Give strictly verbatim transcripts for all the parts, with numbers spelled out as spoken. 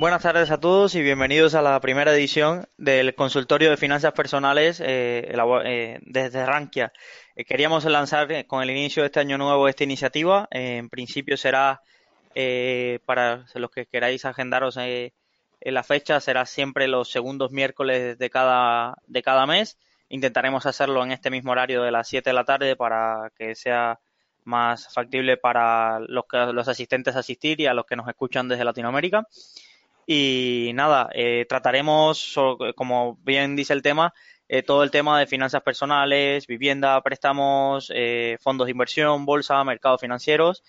Buenas tardes a todos y bienvenidos a la primera edición del consultorio de finanzas personales eh, eh, desde Rankia. Eh, queríamos lanzar eh, con el inicio de este año nuevo esta iniciativa. Eh, en principio será, eh, para los que queráis agendaros eh, en la fecha, será siempre los segundos miércoles de cada, de cada mes. Intentaremos hacerlo en este mismo horario de las siete de la tarde para que sea más factible para los, los asistentes asistir y a los que nos escuchan desde Latinoamérica. Y nada, eh, trataremos, como bien dice el tema, eh, todo el tema de finanzas personales, vivienda, préstamos, eh, fondos de inversión, bolsa, mercados financieros.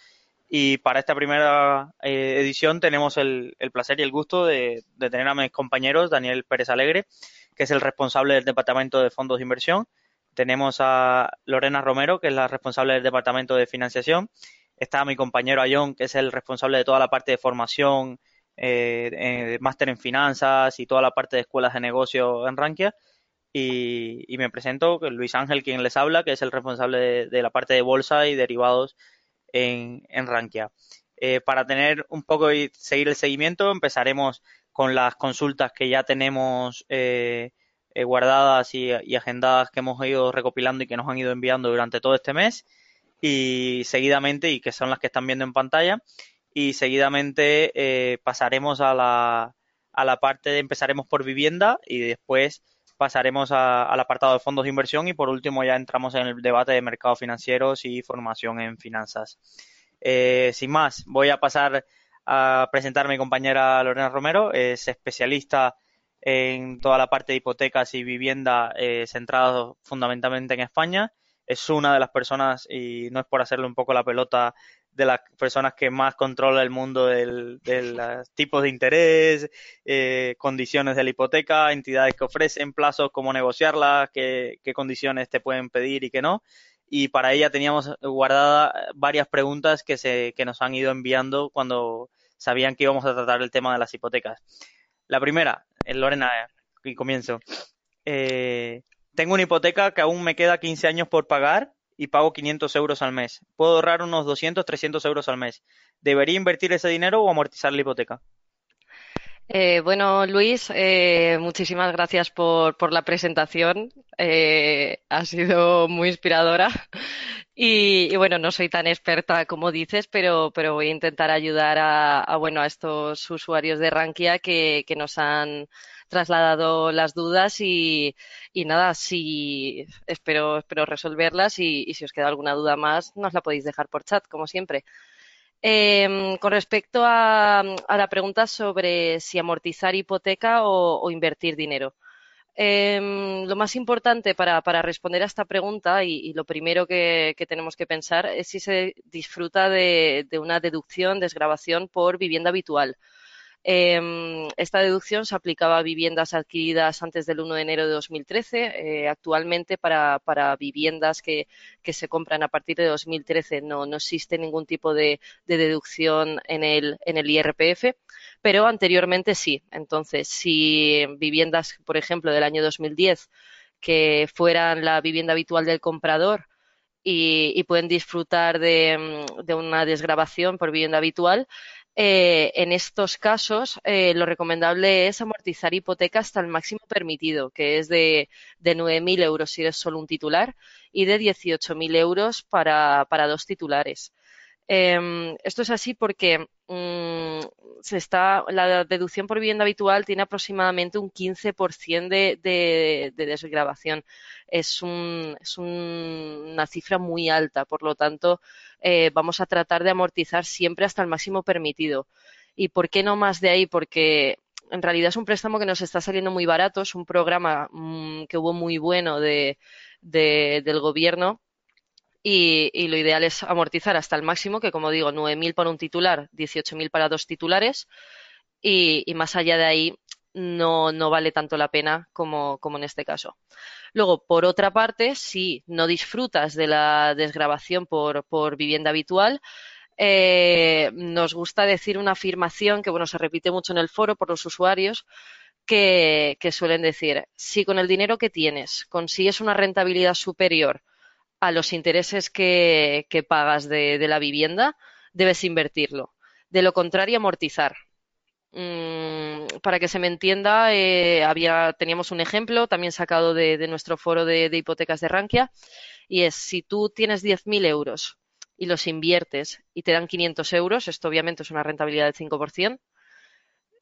Y para esta primera eh, edición tenemos el, el placer y el gusto de, de tener a mis compañeros, Daniel Pérez Alegre, que es el responsable del Departamento de Fondos de Inversión. Tenemos a Lorena Romero, que es la responsable del Departamento de Financiación. Está mi compañero Ayón, que es el responsable de toda la parte de formación, Eh, eh, máster en finanzas y toda la parte de escuelas de negocio en Rankia, y, y me presento, Luis Ángel, quien les habla, que es el responsable de, de la parte de bolsa y derivados en, en Rankia. Eh, para tener un poco y seguir el seguimiento, empezaremos con las consultas que ya tenemos eh, eh, guardadas y, y agendadas, que hemos ido recopilando y que nos han ido enviando durante todo este mes, y seguidamente, y que son las que están viendo en pantalla. Y seguidamente eh, pasaremos a la, a la parte de, empezaremos por vivienda y después pasaremos a, al apartado de fondos de inversión, y por último ya entramos en el debate de mercados financieros y formación en finanzas. Eh, sin más, voy a pasar a presentar a mi compañera Lorena Romero. Es especialista en toda la parte de hipotecas y vivienda, eh, centrado fundamentalmente en España. Es una de las personas, y no es por hacerle un poco la pelota, de las personas que más controla el mundo del, de los tipos de interés, eh, condiciones de la hipoteca, entidades que ofrecen, plazos, cómo negociarlas, qué, qué condiciones te pueden pedir y qué no. Y para ella teníamos guardada varias preguntas que, se, que nos han ido enviando cuando sabían que íbamos a tratar el tema de las hipotecas. La primera, Lorena, y comienzo. Eh, tengo una hipoteca que aún me queda quince años por pagar, y pago quinientos euros al mes. Puedo ahorrar unos doscientos, trescientos euros al mes. ¿Debería invertir ese dinero o amortizar la hipoteca? Eh, bueno, Luis, eh, muchísimas gracias por, por la presentación. Eh, ha sido muy inspiradora. Y, y bueno, no soy tan experta como dices, pero, pero voy a intentar ayudar a, a, bueno, a estos usuarios de Rankia que, que nos han trasladado las dudas y, y nada, si espero, espero resolverlas y, y si os queda alguna duda más, nos la podéis dejar por chat, como siempre. Eh, con respecto a, a la pregunta sobre si amortizar hipoteca o, o invertir dinero. Eh, lo más importante para, para responder a esta pregunta y, y lo primero que, que tenemos que pensar es si se disfruta de, de una deducción, desgravación por vivienda habitual. Eh, esta deducción se aplicaba a viviendas adquiridas antes del uno de enero de dos mil trece. Eh, actualmente para, para viviendas que, que se compran a partir de dos mil trece no, no existe ningún tipo de, de deducción en el, en el I R P F, pero anteriormente sí. Entonces, si viviendas, por ejemplo, del año dos mil diez que fueran la vivienda habitual del comprador y, y pueden disfrutar de, de una desgravación por vivienda habitual, Eh, en estos casos eh, lo recomendable es amortizar hipoteca hasta el máximo permitido, que es de, de nueve mil euros si eres solo un titular y de dieciocho mil euros para, para dos titulares. Eh, esto es así porque mmm, se está, la deducción por vivienda habitual tiene aproximadamente un quince por ciento de, de, de desgravación. Es, un, es un, una cifra muy alta, por lo tanto, eh, vamos a tratar de amortizar siempre hasta el máximo permitido. ¿Y por qué no más de ahí? Porque en realidad es un préstamo que nos está saliendo muy barato, es un programa mmm, que hubo muy bueno de, de, del gobierno. Y, y lo ideal es amortizar hasta el máximo, que como digo, nueve mil para un titular, dieciocho mil para dos titulares, y, y más allá de ahí no, no vale tanto la pena como, como en este caso. Luego, por otra parte, si no disfrutas de la desgravación por, por vivienda habitual, eh, nos gusta decir una afirmación que bueno se repite mucho en el foro por los usuarios, que, que suelen decir, si con el dinero que tienes consigues una rentabilidad superior a los intereses que, que pagas de, de la vivienda, debes invertirlo. De lo contrario, amortizar. Mm, para que se me entienda, eh, había, teníamos un ejemplo también sacado de, de nuestro foro de, de hipotecas de Rankia, y es, si tú tienes diez mil euros y los inviertes y te dan quinientos euros, esto obviamente es una rentabilidad del cinco por ciento,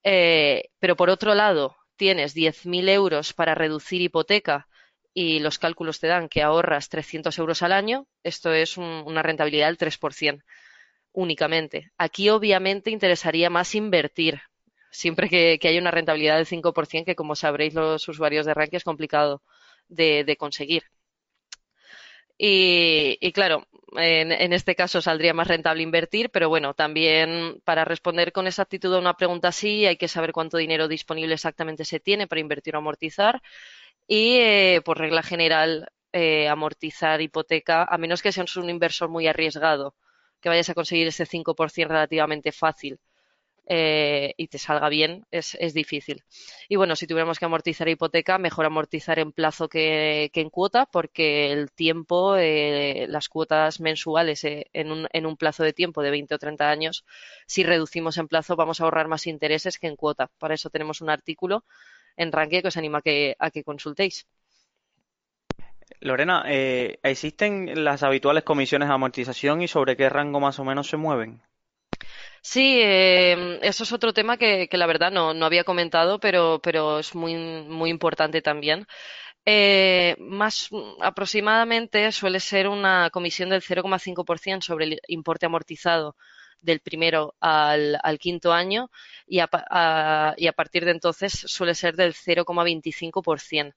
eh, pero por otro lado tienes diez mil euros para reducir hipoteca y los cálculos te dan que ahorras trescientos euros al año, esto es un, una rentabilidad del tres por ciento únicamente. Aquí obviamente interesaría más invertir, siempre que, que haya una rentabilidad del cinco por ciento, que como sabréis los usuarios de Rankia es complicado de, de conseguir. Y, y claro, en, en este caso saldría más rentable invertir, pero bueno, también para responder con exactitud a una pregunta así hay que saber cuánto dinero disponible exactamente se tiene para invertir o amortizar y, eh, por regla general, eh, amortizar hipoteca, a menos que seas un inversor muy arriesgado, que vayas a conseguir ese cinco por ciento relativamente fácil. Eh, y te salga bien, es, es difícil. Y bueno, si tuviéramos que amortizar hipoteca, mejor amortizar en plazo que, que en cuota, porque el tiempo, eh, las cuotas mensuales eh, en, un, en un plazo de tiempo de veinte o treinta años, si reducimos en plazo vamos a ahorrar más intereses que en cuota. Para eso tenemos un artículo en Rankia que os animo a que, a que consultéis. Lorena, eh, ¿existen las habituales comisiones de amortización y sobre qué rango más o menos se mueven? Sí, eh, eso es otro tema que, que la verdad no, no había comentado, pero, pero es muy, muy importante también. Eh, más aproximadamente suele ser una comisión del cero coma cinco por ciento sobre el importe amortizado del primero al, al quinto año y a, a, y a partir de entonces suele ser del cero coma veinticinco por ciento.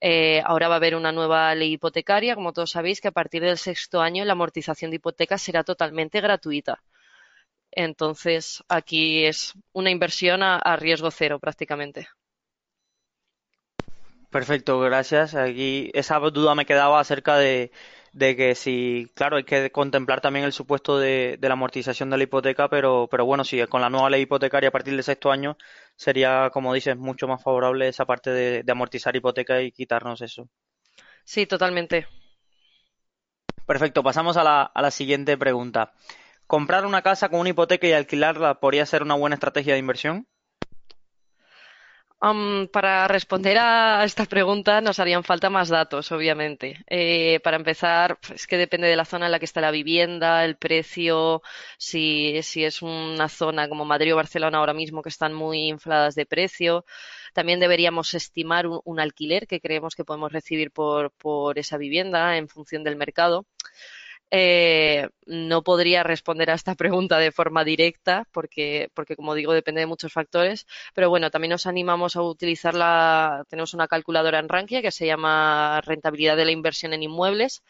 Eh, ahora va a haber una nueva ley hipotecaria, como todos sabéis, que a partir del sexto año la amortización de hipotecas será totalmente gratuita. Entonces, aquí es una inversión a, a riesgo cero prácticamente. Perfecto, gracias. Aquí esa duda me quedaba acerca de, de que si, claro, hay que contemplar también el supuesto de, de la amortización de la hipoteca, pero, pero bueno, sí, con la nueva ley hipotecaria a partir del sexto año sería, como dices, mucho más favorable esa parte de, de amortizar hipoteca y quitarnos eso. Sí, totalmente. Perfecto, pasamos a la, a la siguiente pregunta. ¿Comprar una casa con una hipoteca y alquilarla podría ser una buena estrategia de inversión? Um, para responder a esta pregunta nos harían falta más datos, obviamente. Eh, para empezar, es que depende de la zona en la que está la vivienda, el precio, si, si es una zona como Madrid o Barcelona ahora mismo que están muy infladas de precio. También deberíamos estimar un, un alquiler que creemos que podemos recibir por, por esa vivienda en función del mercado. Eh, no podría responder a esta pregunta de forma directa porque, porque, como digo, depende de muchos factores. Pero bueno, también nos animamos a utilizar la... Tenemos una calculadora en Rankia que se llama Rentabilidad de la Inversión en Inmuebles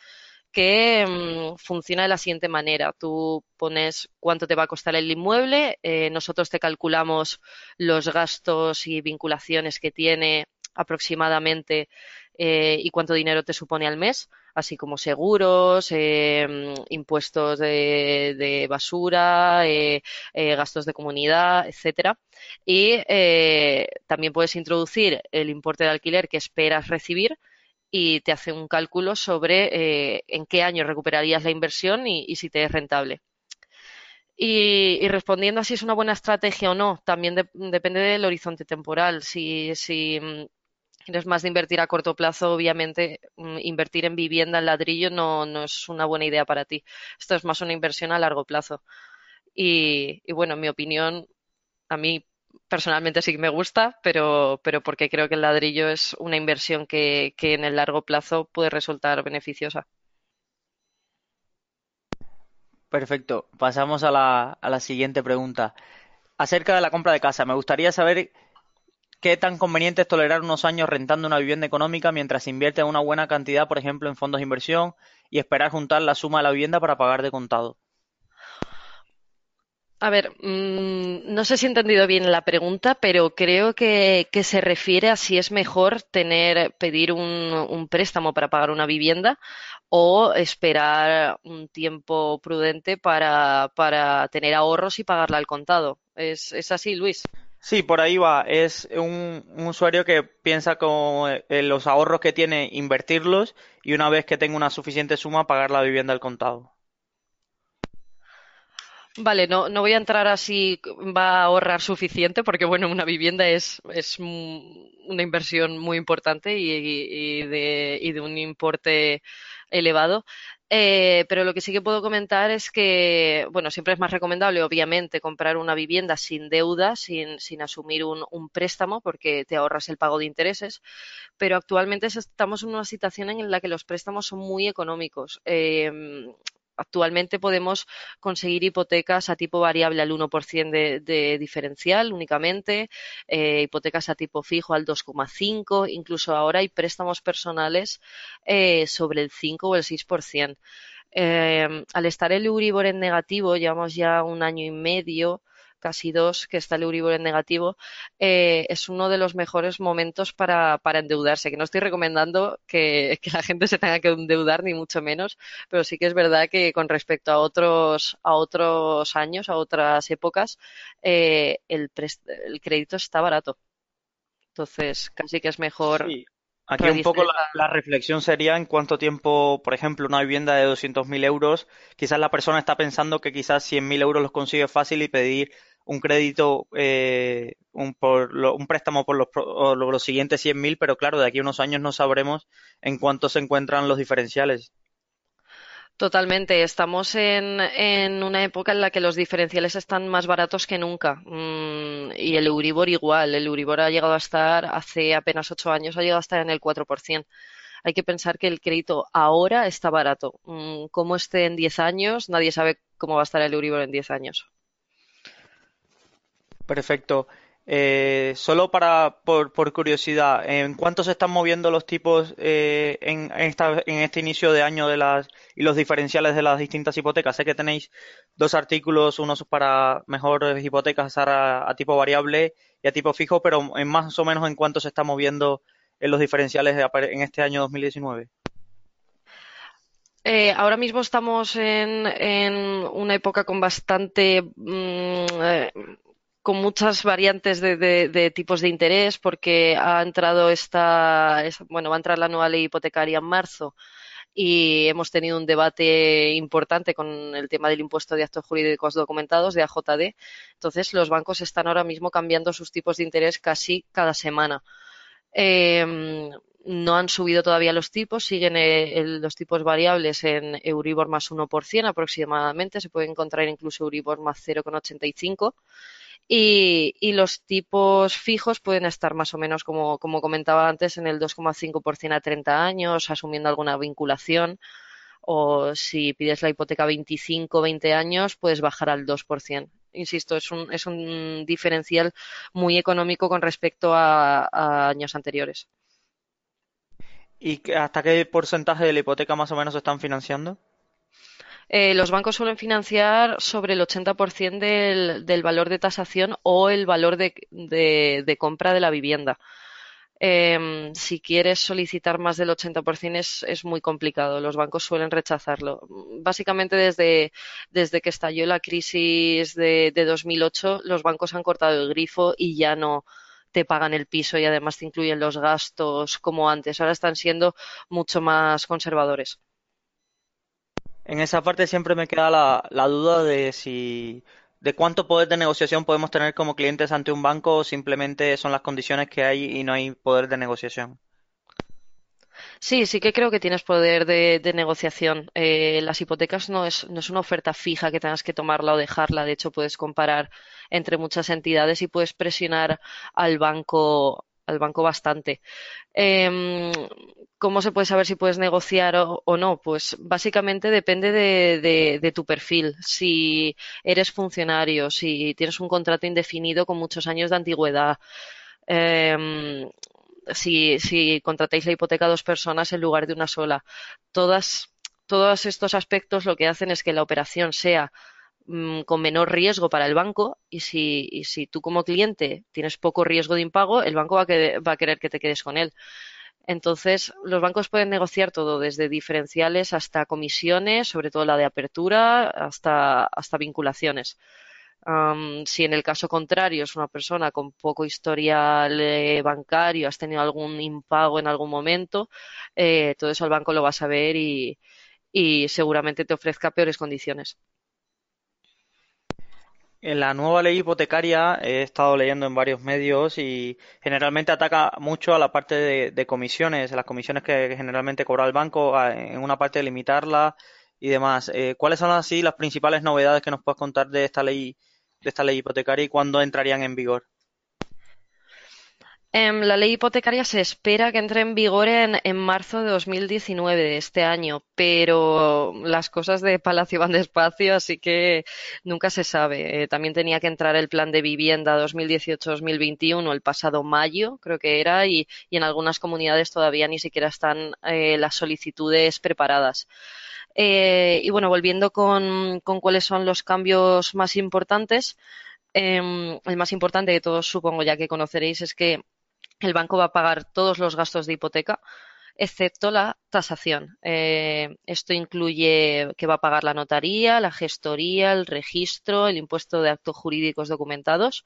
que mmm, funciona de la siguiente manera. Tú pones cuánto te va a costar el inmueble, eh, nosotros te calculamos los gastos y vinculaciones que tiene aproximadamente eh, y cuánto dinero te supone al mes, así como seguros, eh, impuestos de, de basura, eh, eh, gastos de comunidad, etcétera. Y eh, también puedes introducir el importe de alquiler que esperas recibir y te hace un cálculo sobre eh, en qué año recuperarías la inversión y, y si te es rentable. Y, y respondiendo a si es una buena estrategia o no, también de, depende del horizonte temporal. Si... si Eres más de invertir a corto plazo, obviamente, invertir en vivienda, en ladrillo, no, no es una buena idea para ti. Esto es más una inversión a largo plazo. Y, y bueno, en mi opinión, a mí personalmente sí que me gusta, pero, pero porque creo que el ladrillo es una inversión que, que en el largo plazo puede resultar beneficiosa. Perfecto. Pasamos a la, a la siguiente pregunta. Acerca de la compra de casa, me gustaría saber... ¿qué tan conveniente es tolerar unos años rentando una vivienda económica mientras se invierte una buena cantidad, por ejemplo, en fondos de inversión y esperar juntar la suma de la vivienda para pagar de contado? A ver, mmm, no sé si he entendido bien la pregunta, pero creo que, que se refiere a si es mejor tener pedir un, un préstamo para pagar una vivienda o esperar un tiempo prudente para, para tener ahorros y pagarla al contado. ¿Es, es así, Luis? Sí, por ahí va. Es un, un usuario que piensa con eh, los ahorros que tiene invertirlos y una vez que tenga una suficiente suma pagar la vivienda al contado. Vale, no, no voy a entrar a si va a ahorrar suficiente, porque bueno, una vivienda es, es una inversión muy importante y, y, de, y de un importe elevado. Eh, pero lo que sí que puedo comentar es que, bueno, siempre es más recomendable, obviamente, comprar una vivienda sin deuda, sin, sin asumir un, un préstamo, porque te ahorras el pago de intereses. Pero actualmente estamos en una situación en la que los préstamos son muy económicos. Eh, Actualmente podemos conseguir hipotecas a tipo variable al uno por ciento de, de diferencial únicamente, eh, hipotecas a tipo fijo al dos coma cinco por ciento, incluso ahora hay préstamos personales eh, sobre el cinco por ciento o el seis por ciento. Eh, al estar el Euríbor en negativo, llevamos ya un año y medio, casi dos, que está el Euríbor en negativo, eh, es uno de los mejores momentos para, para endeudarse, que no estoy recomendando que, que la gente se tenga que endeudar, ni mucho menos, pero sí que es verdad que con respecto a otros, a otros años, a otras épocas, eh, el, el crédito está barato. Entonces, casi que es mejor... Sí. Aquí un poco la, la reflexión sería en cuánto tiempo, por ejemplo, una vivienda de doscientos mil euros, quizás la persona está pensando que quizás cien mil euros los consigue fácil y pedir un crédito, eh, un, por lo, un préstamo por los, por los siguientes cien mil, pero claro, de aquí a unos años no sabremos en cuánto se encuentran los diferenciales. Totalmente. Estamos en, en una época en la que los diferenciales están más baratos que nunca. Y el Euríbor igual. El Euríbor ha llegado a estar, hace apenas ocho años, ha llegado a estar en el cuatro por ciento. Hay que pensar que el crédito ahora está barato. Como esté en diez años, nadie sabe cómo va a estar el Euríbor en diez años. Perfecto. Eh, solo para por, por curiosidad, ¿en cuánto se están moviendo los tipos eh, en, en, esta, en este inicio de año de las y los diferenciales de las distintas hipotecas? Sé que tenéis dos artículos, unos para mejores hipotecas a, a tipo variable y a tipo fijo, pero en más o menos en cuánto se está moviendo en los diferenciales de, en este año dos mil diecinueve. Eh, ahora mismo estamos en, en una época con bastante... Mmm, eh, con muchas variantes de, de, de tipos de interés, porque ha entrado esta, bueno, va a entrar la nueva ley hipotecaria en marzo y hemos tenido un debate importante con el tema del impuesto de actos jurídicos documentados, de A J D. Entonces, los bancos están ahora mismo cambiando sus tipos de interés casi cada semana. Eh, no han subido todavía los tipos, siguen el, los tipos variables en Euríbor más uno por ciento aproximadamente, se puede encontrar incluso Euríbor más cero coma ochenta y cinco por ciento. Y, y los tipos fijos pueden estar más o menos, como, como comentaba antes, en el dos coma cinco por ciento a treinta años, asumiendo alguna vinculación. O si pides la hipoteca veinticinco, veinte años, puedes bajar al dos por ciento. Insisto, es un, es un diferencial muy económico con respecto a, a años anteriores. ¿Y hasta qué porcentaje de la hipoteca más o menos están financiando? Eh, los bancos suelen financiar sobre el ochenta por ciento del, del valor de tasación o el valor de, de, de compra de la vivienda. Eh, si quieres solicitar más del ochenta por ciento es, es muy complicado. Los bancos suelen rechazarlo. Básicamente desde, desde que estalló la crisis de, de dos mil ocho, los bancos han cortado el grifo y ya no te pagan el piso y además te incluyen los gastos como antes. Ahora están siendo mucho más conservadores. En esa parte siempre me queda la, la duda de si de cuánto poder de negociación podemos tener como clientes ante un banco o simplemente son las condiciones que hay y no hay poder de negociación. Sí, sí que creo que tienes poder de, de negociación. Eh, las hipotecas no es, no es una oferta fija que tengas que tomarla o dejarla. De hecho, puedes comparar entre muchas entidades y puedes presionar al banco al banco bastante. Eh, ¿Cómo se puede saber si puedes negociar o, o no? Pues básicamente depende de, de, de tu perfil. Si eres funcionario, si tienes un contrato indefinido con muchos años de antigüedad, eh, si, si contratáis la hipoteca a dos personas en lugar de una sola. Todas, todos estos aspectos lo que hacen es que la operación sea con menor riesgo para el banco y si, y si tú como cliente tienes poco riesgo de impago, el banco va a, que, va a querer que te quedes con él. Entonces, los bancos pueden negociar todo, desde diferenciales hasta comisiones, sobre todo la de apertura, hasta, hasta vinculaciones. Um, si en el caso contrario es una persona con poco historial eh, bancario, has tenido algún impago en algún momento, eh, todo eso el banco lo va a saber y, y seguramente te ofrezca peores condiciones. En la nueva ley hipotecaria he estado leyendo en varios medios y generalmente ataca mucho a la parte de, de comisiones, a las comisiones que generalmente cobra el banco, a- en una parte de limitarla y demás. Eh, ¿cuáles son así las principales novedades que nos puedes contar de esta ley, de esta ley hipotecaria y cuándo entrarían en vigor? Em, La ley hipotecaria se espera que entre en vigor en, en marzo de dos mil diecinueve de este año, pero las cosas de Palacio van despacio, así que nunca se sabe. Eh, también tenía que entrar el plan de vivienda dos mil dieciocho-dos mil veintiuno el pasado mayo, creo que era, y, y en algunas comunidades todavía ni siquiera están eh, las solicitudes preparadas. Eh, y bueno, volviendo con, con cuáles son los cambios más importantes, em, el más importante de todos, supongo ya que conoceréis, es que el banco va a pagar todos los gastos de hipoteca, excepto la tasación. Eh, esto incluye que va a pagar la notaría, la gestoría, el registro, el impuesto de actos jurídicos documentados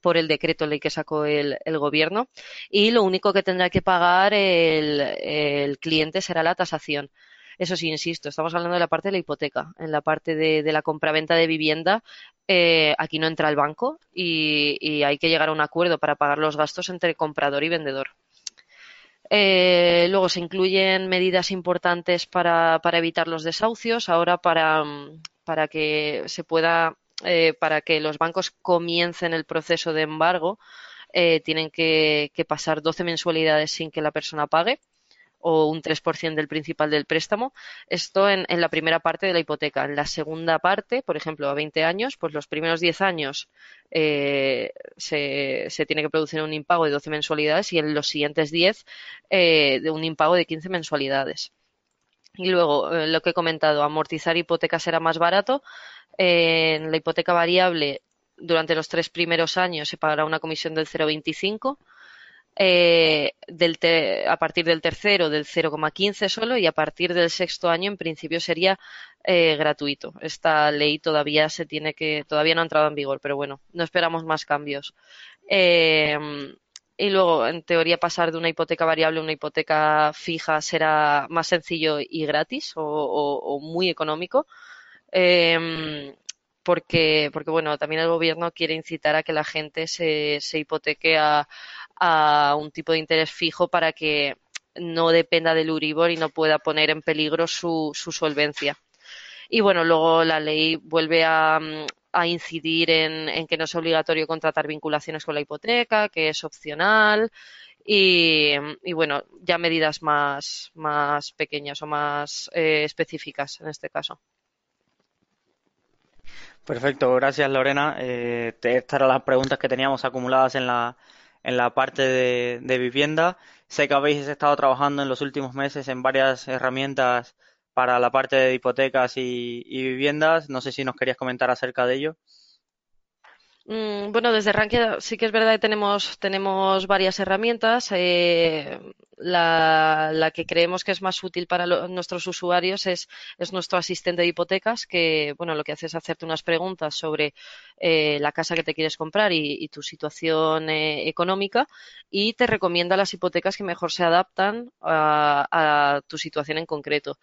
por el decreto ley que sacó el, el gobierno, y lo único que tendrá que pagar el, el cliente será la tasación. Eso sí, insisto, estamos hablando de la parte de la hipoteca. En la parte de, de la compraventa de vivienda, eh, aquí no entra el banco y, y hay que llegar a un acuerdo para pagar los gastos entre comprador y vendedor. Eh, luego se incluyen medidas importantes para, para evitar los desahucios. Ahora para, mm, para que se pueda, eh, para que los bancos comiencen el proceso de embargo, eh, tienen que, que pasar doce mensualidades sin que la persona pague, o un tres por ciento del principal del préstamo. Esto en, en la primera parte de la hipoteca. En la segunda parte, por ejemplo, a veinte años, pues los primeros diez años eh, se, se tiene que producir un impago de doce mensualidades y en los siguientes diez eh, de un impago de quince mensualidades. Y luego, eh, lo que he comentado, amortizar hipoteca será más barato. Eh, en la hipoteca variable, durante los tres primeros años se pagará una comisión del cero coma veinticinco por ciento. Eh, del te- a partir del tercero del cero coma quince solo, y a partir del sexto año en principio sería eh, gratuito. Esta ley todavía se tiene que todavía no ha entrado en vigor, pero bueno, no esperamos más cambios. Eh, y luego, en teoría, pasar de una hipoteca variable a una hipoteca fija será más sencillo y gratis o, o, o muy económico. Eh, porque porque bueno, también el gobierno quiere incitar a que la gente se, se hipoteque a, a un tipo de interés fijo para que no dependa del Euríbor y no pueda poner en peligro su, su solvencia. Y bueno, luego la ley vuelve a, a incidir en, en que no es obligatorio contratar vinculaciones con la hipoteca, que es opcional, y, y bueno, ya medidas más, más pequeñas o más eh, específicas en este caso. Perfecto, gracias Lorena. Eh, te- estas eran las preguntas que teníamos acumuladas en la, en la parte de, de vivienda. Sé que habéis estado trabajando en los últimos meses en varias herramientas para la parte de hipotecas y, y viviendas. No sé si nos querías comentar acerca de ello. Mm, Bueno, desde Rankia sí que es verdad que tenemos, tenemos varias herramientas. Eh, la, la que creemos que es más útil para lo- nuestros usuarios es, es nuestro asistente de hipotecas, que bueno, lo que hace es hacerte unas preguntas sobre eh, la casa que te quieres comprar y, y tu situación eh, económica, y te recomienda las hipotecas que mejor se adaptan a, a tu situación en concreto.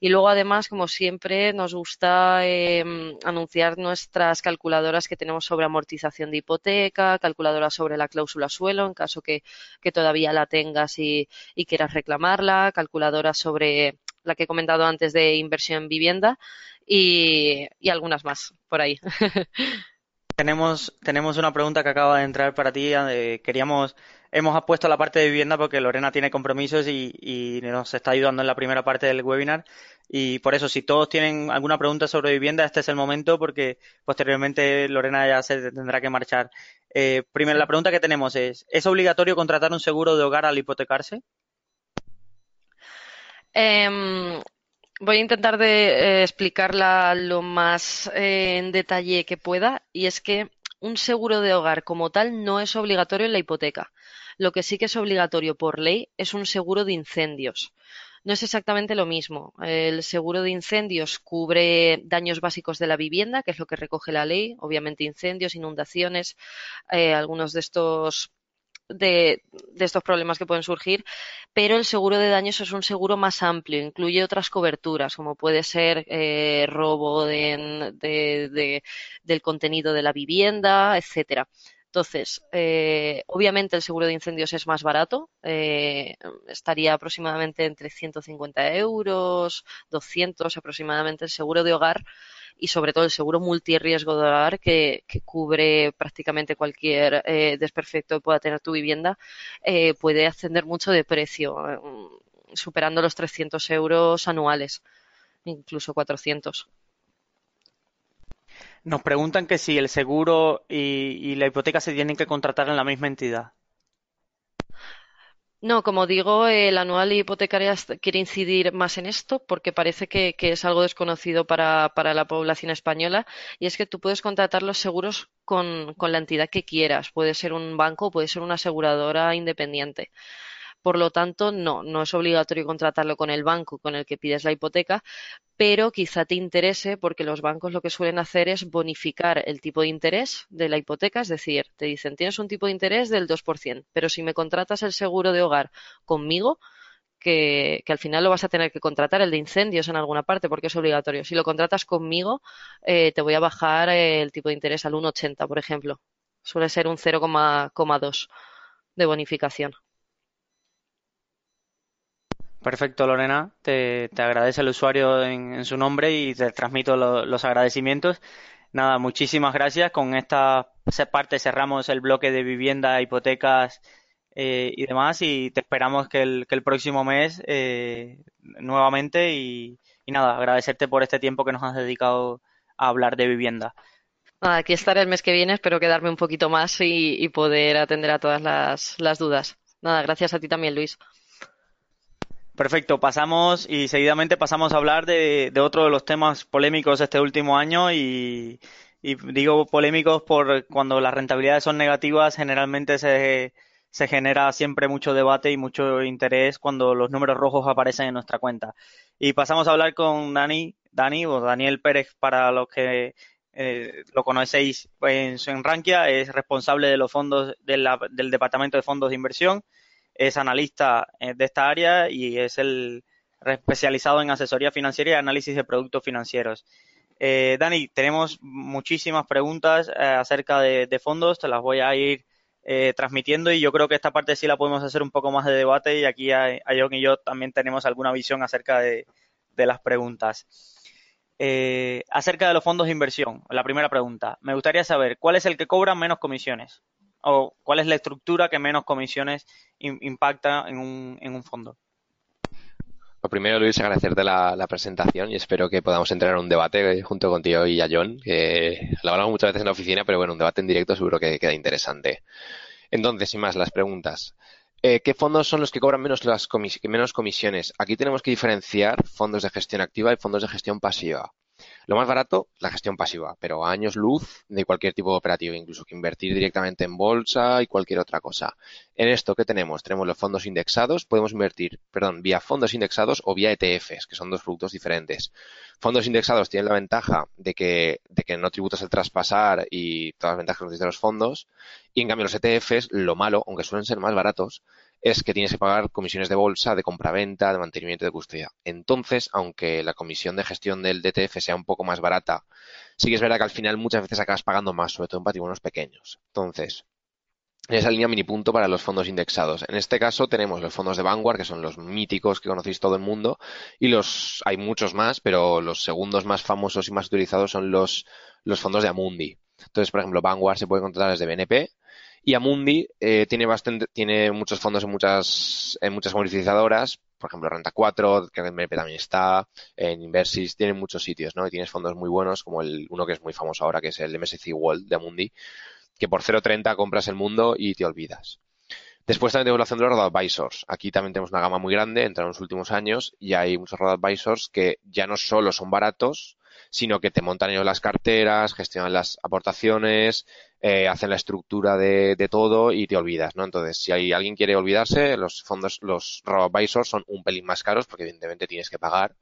Y luego, además, como siempre, nos gusta eh, anunciar nuestras calculadoras que tenemos sobre amortización de hipoteca, calculadora sobre la cláusula suelo, en caso que, que todavía la tengas y, y quieras reclamarla, calculadora sobre la que he comentado antes de inversión en vivienda y, y algunas más por ahí. Tenemos, tenemos una pregunta que acaba de entrar para ti. eh, queríamos, hemos puesto la parte de vivienda porque Lorena tiene compromisos y, y nos está ayudando en la primera parte del webinar. Y por eso, si todos tienen alguna pregunta sobre vivienda, este es el momento porque posteriormente Lorena ya se tendrá que marchar. Eh, primero, la Sí. pregunta que tenemos es, ¿es obligatorio contratar un seguro de hogar al hipotecarse? Em, Voy a intentar de eh, explicarla lo más eh, en detalle que pueda, y es que un seguro de hogar como tal no es obligatorio en la hipoteca. Lo que sí que es obligatorio por ley es un seguro de incendios. No es exactamente lo mismo. El seguro de incendios cubre daños básicos de la vivienda, que es lo que recoge la ley, obviamente incendios, inundaciones, eh, algunos de estos de, de estos problemas que pueden surgir, pero el seguro de daños es un seguro más amplio, incluye otras coberturas, como puede ser eh, robo de, de, de, del contenido de la vivienda, etcétera. Entonces, eh, obviamente el seguro de incendios es más barato, eh, estaría aproximadamente entre ciento cincuenta euros, doscientos aproximadamente el seguro de hogar y sobre todo el seguro multirriesgo de hogar que, que cubre prácticamente cualquier eh, desperfecto que pueda tener tu vivienda, eh, puede ascender mucho de precio, eh, superando los trescientos euros anuales, incluso cuatrocientos. Nos preguntan que si el seguro y, y la hipoteca se tienen que contratar en la misma entidad. No, como digo, eh, la anual hipotecaria quiere incidir más en esto porque parece que, que es algo desconocido para, para la población española, y es que tú puedes contratar los seguros con, con la entidad que quieras. Puede ser un banco o puede ser una aseguradora independiente. Por lo tanto, no, no es obligatorio contratarlo con el banco con el que pides la hipoteca, pero quizá te interese porque los bancos lo que suelen hacer es bonificar el tipo de interés de la hipoteca, es decir, te dicen tienes un tipo de interés del dos por ciento, pero si me contratas el seguro de hogar conmigo, que, que al final lo vas a tener que contratar, el de incendios en alguna parte porque es obligatorio, si lo contratas conmigo eh, te voy a bajar el tipo de interés al uno coma ochenta, por ejemplo, suele ser un cero coma dos de bonificación. Perfecto, Lorena. Te, te agradece el usuario en, en su nombre y te transmito lo, los agradecimientos. Nada, muchísimas gracias. Con esta parte cerramos el bloque de vivienda, hipotecas eh, y demás, y te esperamos que el, que el próximo mes eh, nuevamente y, y nada, agradecerte por este tiempo que nos has dedicado a hablar de vivienda. Nada, aquí estaré el mes que viene. Espero quedarme un poquito más y, y poder atender a todas las, las dudas. Nada, gracias a ti también, Luis. Perfecto, pasamos y seguidamente pasamos a hablar de, de otro de los temas polémicos este último año y, y digo polémicos por cuando las rentabilidades son negativas generalmente se, se genera siempre mucho debate y mucho interés cuando los números rojos aparecen en nuestra cuenta. Y pasamos a hablar con Dani, Dani o Daniel Pérez para los que eh, lo conocéis en, en Rankia, es responsable de los fondos de la, del Departamento de Fondos de Inversión. Es analista de esta área y es el especializado en asesoría financiera y análisis de productos financieros. Eh, Dani, tenemos muchísimas preguntas eh, acerca de, de fondos, te las voy a ir eh, transmitiendo y yo creo que esta parte sí la podemos hacer un poco más de debate y aquí Ayón y yo también tenemos alguna visión acerca de, de las preguntas. Eh, acerca de los fondos de inversión, la primera pregunta, me gustaría saber ¿cuál es el que cobra menos comisiones? ¿O cuál es la estructura que menos comisiones in, impacta en un, en un fondo? Lo primero, Luis, agradecerte la, la presentación y espero que podamos entrar en un debate junto contigo y a John, que lo hablamos muchas veces en la oficina, pero bueno, un debate en directo seguro que queda interesante. Entonces, sin más, las preguntas. Eh, ¿Qué fondos son los que cobran menos, las comis- menos comisiones? Aquí tenemos que diferenciar fondos de gestión activa y fondos de gestión pasiva. Lo más barato, la gestión pasiva, pero a años luz de cualquier tipo de operativo, incluso que invertir directamente en bolsa y cualquier otra cosa. En esto, ¿qué tenemos? Tenemos los fondos indexados, podemos invertir, perdón, vía fondos indexados o vía E T Fs, que son dos productos diferentes. Fondos indexados tienen la ventaja de que, de que no tributas al traspasar y todas las ventajas de los fondos. Y en cambio los E T Fs, lo malo, aunque suelen ser más baratos, es que tienes que pagar comisiones de bolsa, de compraventa, de mantenimiento y de custodia. Entonces, aunque la comisión de gestión del E T F sea un poco más barata, sí que es verdad que al final muchas veces acabas pagando más, sobre todo en patrimonios pequeños. Entonces, en esa línea mini punto para los fondos indexados. En este caso tenemos los fondos de Vanguard, que son los míticos que conocéis todo el mundo, y los hay muchos más, pero los segundos más famosos y más utilizados son los, los fondos de Amundi. Entonces, por ejemplo, Vanguard se puede contratar desde B N P, y Amundi eh, tiene bastante, tiene muchos fondos en muchas, en muchas comercializadoras, por ejemplo Renta cuatro, que en M P también está, en Inversis, tienen muchos sitios, ¿no? Y tienes fondos muy buenos, como el uno que es muy famoso ahora, que es el M S C I World de Amundi, que por cero coma treinta compras el mundo y te olvidas. Después también tenemos la opción de los Robo Advisors. Aquí también tenemos una gama muy grande, entre los últimos años, y hay muchos Robo Advisors que ya no solo son baratos, sino que te montan ellos las carteras, gestionan las aportaciones, eh, hacen la estructura de, de todo y te olvidas, ¿no? Entonces, si hay, alguien quiere olvidarse, los fondos, los Robo Advisors son un pelín más caros porque evidentemente tienes que pagar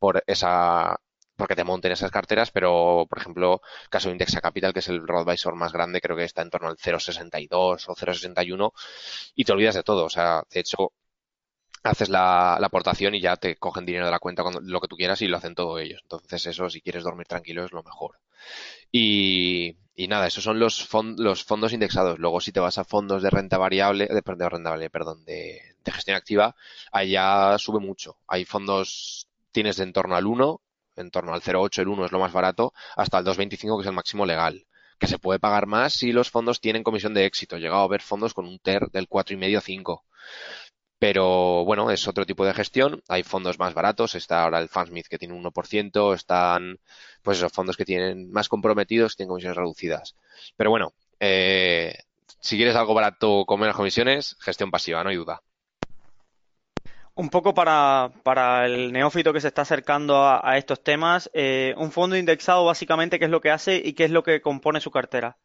por esa porque te monten esas carteras, pero, por ejemplo, caso de Indexa Capital, que es el Robo Advisor más grande, creo que está en torno al cero coma sesenta y dos o cero coma sesenta y uno, y te olvidas de todo. O sea, de hecho, haces la, la aportación y ya te cogen dinero de la cuenta, cuando, lo que tú quieras, y lo hacen todos ellos. Entonces, eso, si quieres dormir tranquilo, es lo mejor. Y, y nada, esos son los, fond, los fondos indexados. Luego, si te vas a fondos de renta variable, de, de renta variable, perdón, de, de gestión activa, allá sube mucho. Hay fondos, tienes de en torno al uno, en torno al cero coma ocho, el uno es lo más barato, hasta el dos coma veinticinco, que es el máximo legal, que se puede pagar más si los fondos tienen comisión de éxito. He llegado a ver fondos con un T E R del cuatro coma cinco a cinco. Pero, bueno, es otro tipo de gestión. Hay fondos más baratos. Está ahora el FANG que tiene un uno por ciento. Están, pues, esos fondos que tienen más comprometidos, que tienen comisiones reducidas. Pero, bueno, eh, si quieres algo barato con menos comisiones, gestión pasiva, no hay duda. Un poco para, para el neófito que se está acercando a, a estos temas, eh, un fondo indexado, básicamente, ¿qué es lo que hace y qué es lo que compone su cartera?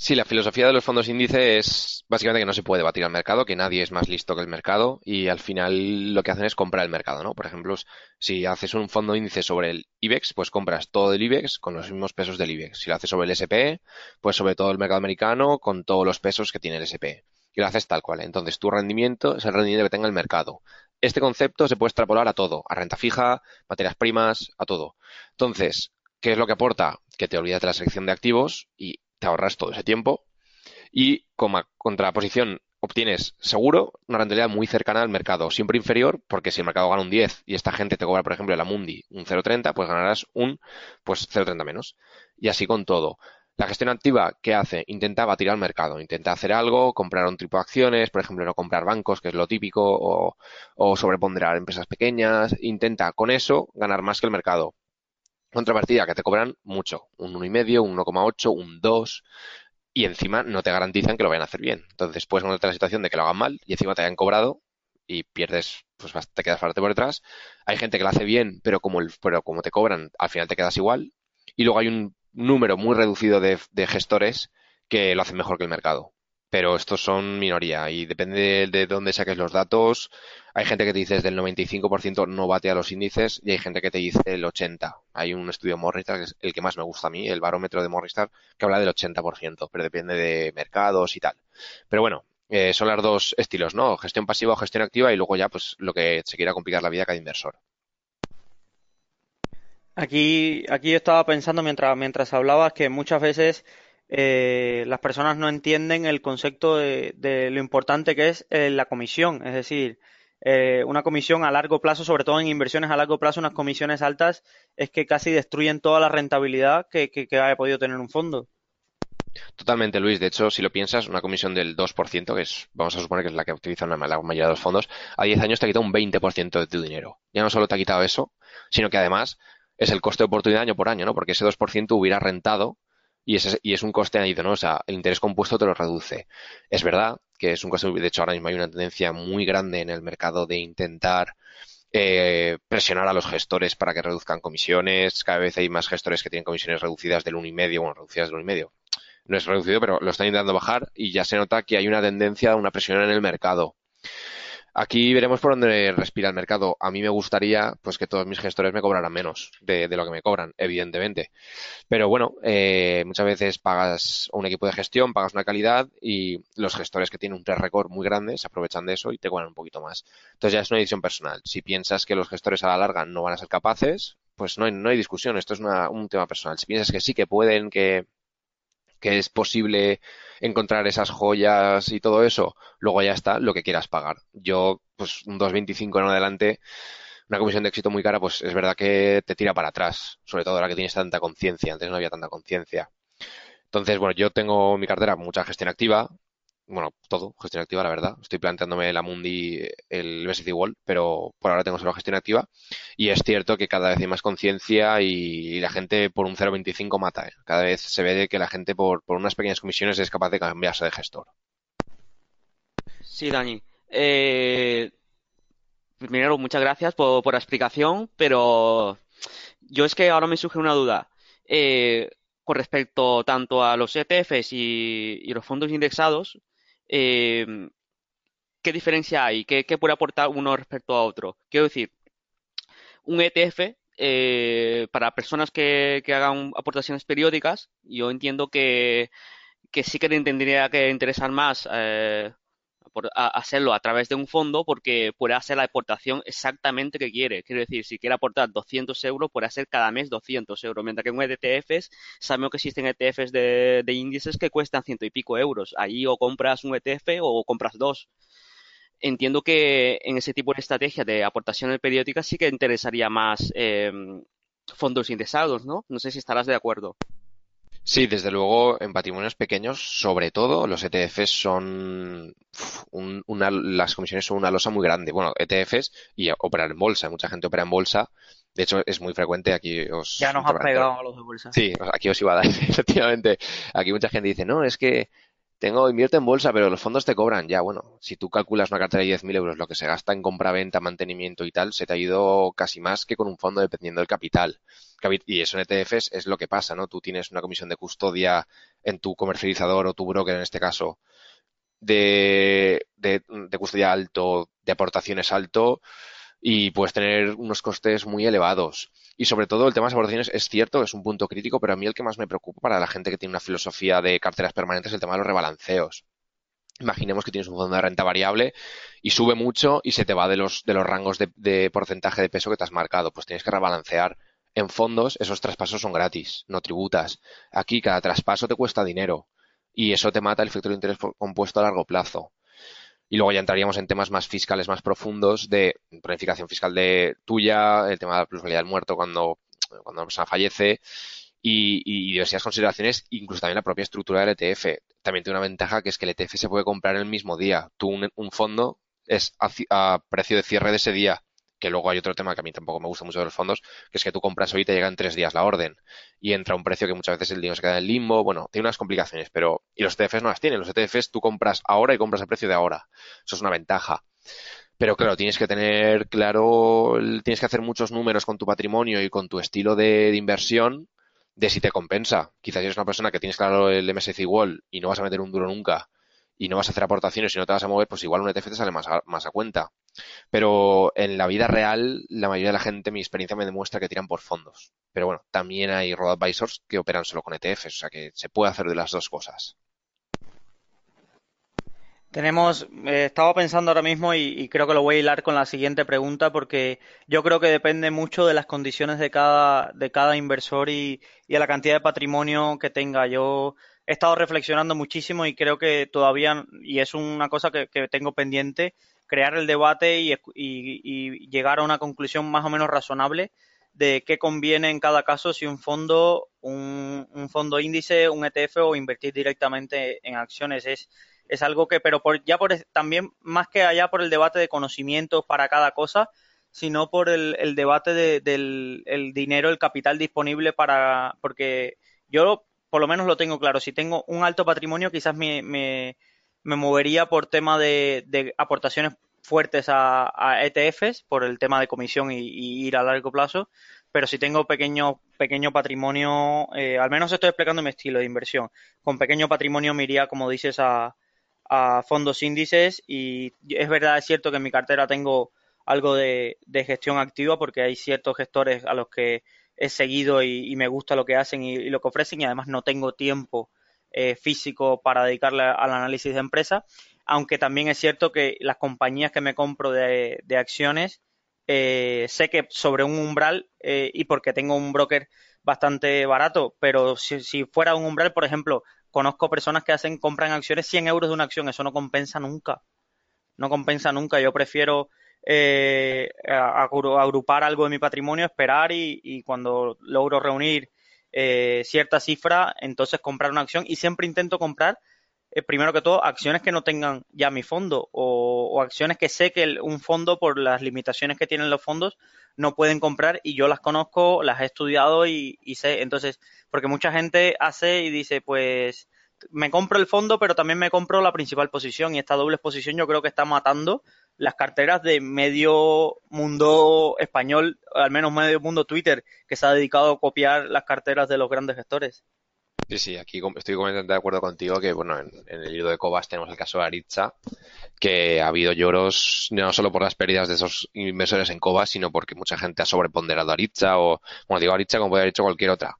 Sí, la filosofía de los fondos índice es básicamente que no se puede batir al mercado, que nadie es más listo que el mercado, y al final lo que hacen es comprar el mercado, ¿no? Por ejemplo, si haces un fondo índice sobre el IBEX, pues compras todo el IBEX con los mismos pesos del IBEX. Si lo haces sobre el S and P, pues sobre todo el mercado americano con todos los pesos que tiene el S and P. Y lo haces tal cual. Entonces, tu rendimiento es el rendimiento que tenga el mercado. Este concepto se puede extrapolar a todo, a renta fija, materias primas, a todo. Entonces, ¿qué es lo que aporta? Que te olvidas de la selección de activos y te ahorras todo ese tiempo. Y como contraposición, obtienes seguro una rentabilidad muy cercana al mercado, siempre inferior, porque si el mercado gana un diez y esta gente te cobra, por ejemplo, el Amundi un cero coma treinta, pues ganarás un pues cero coma treinta menos. Y así con todo. La gestión activa, ¿qué hace? Intenta batir al mercado, intenta hacer algo, comprar un tipo de acciones, por ejemplo, no comprar bancos, que es lo típico, o, o sobreponderar empresas pequeñas. Intenta, con eso, ganar más que el mercado. Contrapartida, que te cobran mucho, un uno coma cinco, un uno coma ocho, un dos, y encima no te garantizan que lo vayan a hacer bien. Entonces, puedes encontrarte la situación de que lo hagan mal y encima te hayan cobrado y pierdes, pues te quedas parte por detrás. Hay gente que lo hace bien, pero como, el, pero como te cobran, al final te quedas igual. Y luego hay un número muy reducido de, de gestores que lo hacen mejor que el mercado. Pero estos son minoría y depende de dónde saques los datos. Hay gente que te dice desde el noventa y cinco por ciento no batea los índices y hay gente que te dice el ochenta por ciento. Hay un estudio Morningstar, que es el que más me gusta a mí, el barómetro de Morningstar, que habla del ochenta por ciento, pero depende de mercados y tal. Pero bueno, eh, son los dos estilos, ¿no? Gestión pasiva o gestión activa, y luego ya pues lo que se quiera complicar la vida cada inversor. Aquí, aquí yo estaba pensando mientras, mientras hablabas que muchas veces eh, las personas no entienden el concepto de, de lo importante que es eh, la comisión. Es decir, eh, una comisión a largo plazo, sobre todo en inversiones a largo plazo, unas comisiones altas es que casi destruyen toda la rentabilidad que, que, que haya podido tener un fondo. Totalmente, Luis. De hecho, si lo piensas, una comisión del dos por ciento, que es, vamos a suponer que es la que utilizan la mayoría de los fondos, a diez años te ha quitado un veinte por ciento de tu dinero. Ya no solo te ha quitado eso, sino que además es el coste de oportunidad año por año, ¿no? Porque ese dos por ciento hubiera rentado y, ese, y es un coste añadido, ¿no? O sea, el interés compuesto te lo reduce. Es verdad que es un coste, de hecho, ahora mismo hay una tendencia muy grande en el mercado de intentar eh, presionar a los gestores para que reduzcan comisiones. Cada vez hay más gestores que tienen comisiones reducidas del uno coma cinco, bueno, reducidas del uno coma cinco. No es reducido, pero lo están intentando bajar y ya se nota que hay una tendencia a una presión en el mercado. Aquí veremos por dónde respira el mercado. A mí me gustaría pues que todos mis gestores me cobraran menos de, de lo que me cobran, evidentemente. Pero bueno, eh, muchas veces pagas un equipo de gestión, pagas una calidad y los gestores que tienen un track record muy grande se aprovechan de eso y te cobran un poquito más. Entonces ya es una decisión personal. Si piensas que los gestores a la larga no van a ser capaces, pues no hay, no hay discusión. Esto es una, un tema personal. Si piensas que sí, que pueden, que... que es posible encontrar esas joyas y todo eso, luego ya está lo que quieras pagar. Yo, pues un dos coma veinticinco en adelante, una comisión de éxito muy cara, pues es verdad que te tira para atrás, sobre todo ahora que tienes tanta conciencia, antes no había tanta conciencia. Entonces, bueno, yo tengo en mi cartera mucha gestión activa, bueno, todo, gestión activa, la verdad. Estoy planteándome el Amundi, el M S C I World, pero por ahora tengo solo gestión activa. Y es cierto que cada vez hay más conciencia y la gente por un cero coma veinticinco mata. ¿eh? Cada vez se ve que la gente por, por unas pequeñas comisiones es capaz de cambiarse de gestor. Sí, Dani. Eh, primero, muchas gracias por, por la explicación, pero yo es que ahora me surge una duda. Eh, con respecto tanto a los E T Fs y, y los fondos indexados, Eh, ¿qué diferencia hay? ¿Qué, ¿Qué puede aportar uno respecto a otro? Quiero decir, un E T F eh, para personas que, que hagan aportaciones periódicas, yo entiendo que, que sí que te tendría que interesar más eh, por, a, hacerlo a través de un fondo, porque puede hacer la aportación exactamente que quiere. Quiero decir, si quiere aportar doscientos euros, puede hacer cada mes doscientos euros, mientras que en E T Fs, sabemos que existen E T Fs de, de índices que cuestan ciento y pico euros. Ahí o compras un E T F o compras dos. Entiendo que en ese tipo de estrategia de aportaciones periódicas sí que interesaría más eh, fondos indexados, ¿no? No sé si estarás de acuerdo. Sí, desde luego, en patrimonios pequeños, sobre todo, los E T Fs son un, una, las comisiones son una losa muy grande. Bueno, E T Fs y operar en bolsa. Mucha gente opera en bolsa. De hecho, es muy frecuente. Aquí os... Ya nos has pegado a los de bolsa. Sí, aquí os iba a dar, efectivamente. Aquí mucha gente dice, no, es que... Tengo, invierto en bolsa, pero los fondos te cobran. Ya, bueno, si tú calculas una cartera de diez mil euros, lo que se gasta en compra-venta, mantenimiento y tal, se te ha ido casi más que con un fondo dependiendo del capital. Y eso en E T Fs es lo que pasa, ¿no? Tú tienes una comisión de custodia en tu comercializador o tu broker, en este caso, de, de, de custodia alto, de aportaciones alto, y puedes tener unos costes muy elevados. Y sobre todo el tema de las aportaciones es cierto, es un punto crítico, pero a mí el que más me preocupa para la gente que tiene una filosofía de carteras permanentes es el tema de los rebalanceos. Imaginemos que tienes un fondo de renta variable y sube mucho y se te va de los de los rangos de, de porcentaje de peso que te has marcado. Pues tienes que rebalancear. En fondos esos traspasos son gratis, no tributas. Aquí cada traspaso te cuesta dinero y eso te mata el efecto del interés compuesto a largo plazo. Y luego ya entraríamos en temas más fiscales, más profundos, de planificación fiscal de tuya, el tema de la plusvalía del muerto cuando, cuando una persona fallece y, y diversas consideraciones, incluso también la propia estructura del E T F. También tiene una ventaja que es que el E T F se puede comprar en el mismo día. Tú un, un fondo es a, a precio de cierre de ese día, que luego hay otro tema que a mí tampoco me gusta mucho de los fondos, que es que tú compras hoy y te llega en tres días la orden y entra a un precio que muchas veces el dinero se queda en limbo. Bueno, tiene unas complicaciones, pero... Y los E T Fs no las tienen. Los E T Fs tú compras ahora y compras a precio de ahora. Eso es una ventaja. Pero claro, tienes que tener claro... Tienes que hacer muchos números con tu patrimonio y con tu estilo de, de inversión de si te compensa. Quizás eres una persona que tienes claro el M S C I World y no vas a meter un duro nunca y no vas a hacer aportaciones y no te vas a mover, pues igual un E T F te sale más a, más a cuenta. Pero en la vida real, la mayoría de la gente, mi experiencia me demuestra que tiran por fondos. Pero bueno, también hay Robo Advisors que operan solo con E T Fs, o sea que se puede hacer de las dos cosas. Tenemos, eh, estaba pensando ahora mismo y, y creo que lo voy a hilar con la siguiente pregunta porque yo creo que depende mucho de las condiciones de cada, de cada inversor y, y de la cantidad de patrimonio que tenga. Yo he estado reflexionando muchísimo y creo que todavía, y es una cosa que, que tengo pendiente, crear el debate y, y, y llegar a una conclusión más o menos razonable de qué conviene en cada caso, si un fondo, un, un fondo índice, un E T F o invertir directamente en acciones. Es, es algo que, pero por, ya por también más que allá por el debate de conocimientos para cada cosa, sino por el, el debate de, del el dinero, el capital disponible para, porque yo por lo menos lo tengo claro. Si tengo un alto patrimonio, quizás me... me me movería por tema de, de aportaciones fuertes a, a E T Fs, por el tema de comisión y, y ir a largo plazo, pero si tengo pequeño, pequeño patrimonio, eh, al menos estoy explicando mi estilo de inversión, con pequeño patrimonio me iría, como dices, a, a fondos índices y es verdad, es cierto que en mi cartera tengo algo de, de gestión activa porque hay ciertos gestores a los que he seguido y, y me gusta lo que hacen y, y lo que ofrecen y además no tengo tiempo Eh, físico para dedicarle al análisis de empresa, aunque también es cierto que las compañías que me compro de, de acciones eh, sé que sobre un umbral eh, y porque tengo un broker bastante barato, pero si, si fuera un umbral, por ejemplo, conozco personas que hacen compran acciones cien euros de una acción, eso no compensa nunca, no compensa nunca, yo prefiero eh, agrupar algo de mi patrimonio, esperar y, y cuando logro reunir Eh, cierta cifra, entonces comprar una acción y siempre intento comprar eh, primero que todo acciones que no tengan ya mi fondo o, o acciones que sé que el, un fondo por las limitaciones que tienen los fondos no pueden comprar y yo las conozco, las he estudiado y, y sé, entonces, porque mucha gente hace y dice pues me compro el fondo pero también me compro la principal posición y esta doble posición yo creo que está matando las carteras de medio mundo español, al menos medio mundo Twitter, que se ha dedicado a copiar las carteras de los grandes gestores. Sí, sí, aquí estoy completamente de acuerdo contigo que, bueno, en, en el libro de Cobas tenemos el caso de Aritza, que ha habido lloros no solo por las pérdidas de esos inversores en Cobas, sino porque mucha gente ha sobreponderado a Aritza o, bueno, digo Aritza como puede haber hecho cualquier otra.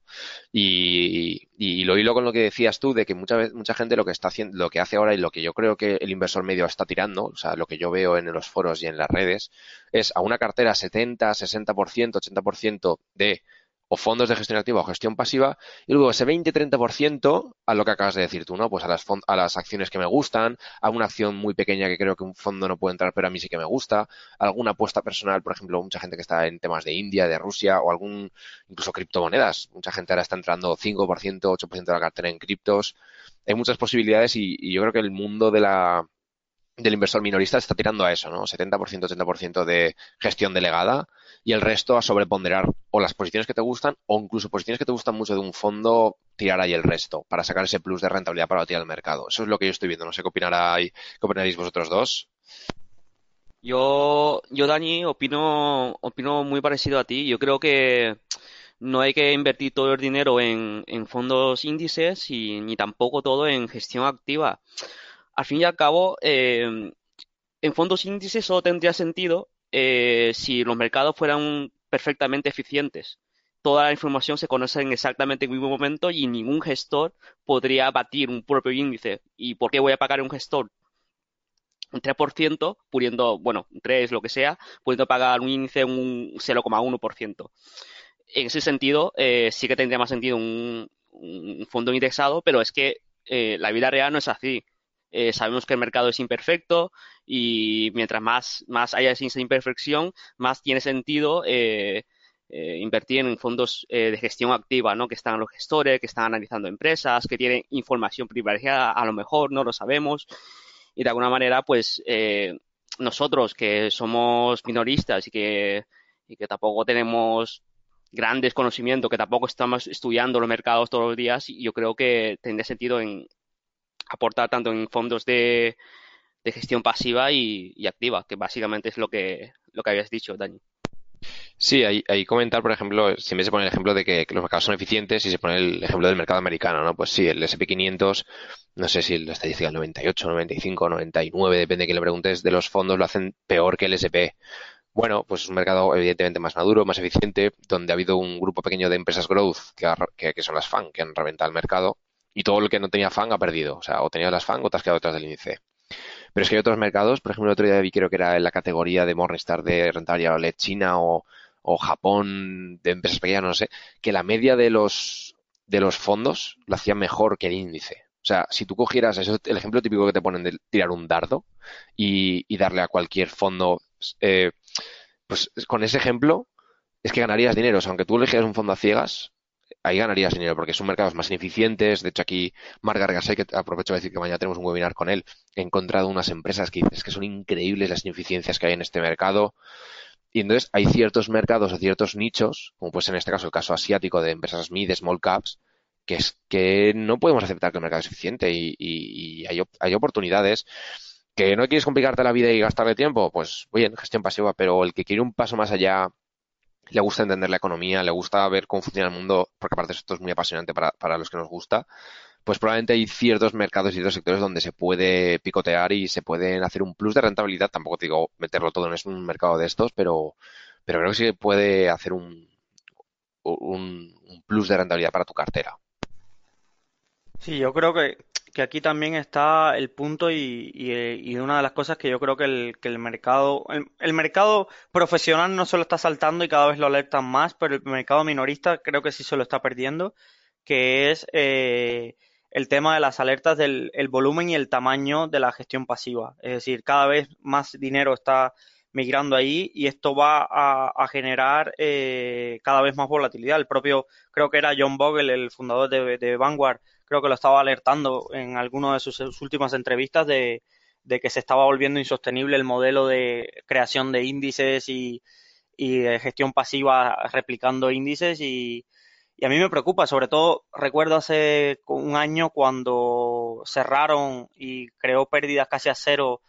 Y, y, y lo hilo con lo que decías tú de que mucha, mucha gente lo que está haciendo, lo que hace ahora y lo que yo creo que el inversor medio está tirando, o sea, lo que yo veo en los foros y en las redes, es a una cartera setenta, sesenta por ciento, ochenta por ciento de... o fondos de gestión activa o gestión pasiva, y luego ese veinte, treinta por ciento a lo que acabas de decir tú, ¿no? Pues a las a las acciones que me gustan, a una acción muy pequeña que creo que un fondo no puede entrar, pero a mí sí que me gusta, alguna apuesta personal, por ejemplo, mucha gente que está en temas de India, de Rusia, o algún, incluso criptomonedas. Mucha gente ahora está entrando cinco por ciento, ocho por ciento de la cartera en criptos. Hay muchas posibilidades y, y yo creo que el mundo de la... del inversor minorista está tirando a eso, ¿no? setenta por ciento, ochenta por ciento de gestión delegada y el resto a sobreponderar o las posiciones que te gustan o incluso posiciones que te gustan mucho de un fondo, tirar ahí el resto para sacar ese plus de rentabilidad para tirar al mercado. Eso es lo que yo estoy viendo. No sé qué opinará, qué opinaréis vosotros dos. Yo, yo Dani, opino, opino muy parecido a ti. Yo creo que no hay que invertir todo el dinero en, en fondos índices y ni tampoco todo en gestión activa. Al fin y al cabo, eh, en fondos índices solo tendría sentido eh, si los mercados fueran perfectamente eficientes. Toda la información se conoce en exactamente el mismo momento y ningún gestor podría batir un propio índice. ¿Y por qué voy a pagar a un gestor un tres por ciento, pudiendo, bueno, un tres, lo que sea, pudiendo pagar un índice un cero coma uno por ciento? En ese sentido, eh, sí que tendría más sentido un, un fondo indexado, pero es que eh, la vida real no es así. Eh, sabemos que el mercado es imperfecto y mientras más, más haya esa imperfección, más tiene sentido eh, eh, invertir en fondos eh, de gestión activa, ¿no? Que están los gestores, que están analizando empresas, que tienen información privilegiada, a lo mejor no lo sabemos. Y de alguna manera, pues eh, nosotros que somos minoristas y que, y que tampoco tenemos grandes conocimientos, que tampoco estamos estudiando los mercados todos los días, yo creo que tendría sentido en aportar tanto en fondos de, de gestión pasiva y, y activa, que básicamente es lo que lo que habías dicho, Dani. Sí, ahí, ahí comentar, por ejemplo, siempre se pone el ejemplo de que, que los mercados son eficientes y se pone el ejemplo del mercado americano, ¿no? Pues sí, el ese and pe quinientos, no sé si la estadística del noventa y ocho, noventa y cinco, noventa y nueve, depende de quién le preguntes, de los fondos lo hacen peor que el ese and pe. Bueno, pues es un mercado evidentemente más maduro, más eficiente, donde ha habido un grupo pequeño de empresas growth, que, ha, que, que son las FANG, que han reventado el mercado. Y todo lo que no tenía FANG ha perdido. O sea, o tenías las FANG o te has quedado detrás del índice. Pero es que hay otros mercados. Por ejemplo, el otro día vi, creo que era en la categoría de Morningstar de rentabilidad China o, o Japón, de empresas pequeñas, no sé, que la media de los de los fondos la hacía mejor que el índice. O sea, si tú cogieras, eso es el ejemplo típico que te ponen de tirar un dardo y, y darle a cualquier fondo, eh, pues con ese ejemplo es que ganarías dinero. O sea, aunque tú elegieras un fondo a ciegas, ahí ganarías dinero porque son mercados más ineficientes. De hecho, aquí Marc Gargasay, que aprovecho para decir que mañana tenemos un webinar con él, he encontrado unas empresas que dices que son increíbles las ineficiencias que hay en este mercado. Y entonces hay ciertos mercados o ciertos nichos, como pues en este caso el caso asiático de empresas mid, small caps, que es que no podemos aceptar que el mercado es eficiente y, y, y hay, hay oportunidades. ¿Que no quieres complicarte la vida y gastarle tiempo? Pues bien, gestión pasiva, pero el que quiere un paso más allá, le gusta entender la economía, le gusta ver cómo funciona el mundo, porque aparte esto es muy apasionante para, para los que nos gusta, pues probablemente hay ciertos mercados y ciertos sectores donde se puede picotear y se pueden hacer un plus de rentabilidad. Tampoco te digo meterlo todo en un mercado de estos, pero, pero creo que sí que puede hacer un, un, un plus de rentabilidad para tu cartera. Sí, yo creo que, que aquí también está el punto y, y, y una de las cosas que yo creo que el, que el mercado, el, el mercado profesional no se lo está saltando y cada vez lo alertan más, pero el mercado minorista creo que sí se lo está perdiendo, que es eh, el tema de las alertas del el volumen y el tamaño de la gestión pasiva. Es decir, cada vez más dinero está migrando ahí y esto va a, a generar eh, cada vez más volatilidad. El propio, creo que era John Bogle, el fundador de, de Vanguard, creo que lo estaba alertando en alguna de sus, sus últimas entrevistas de, de que se estaba volviendo insostenible el modelo de creación de índices y, y de gestión pasiva replicando índices y, y a mí me preocupa, sobre todo recuerdo hace un año cuando cerraron y creó pérdidas casi a cero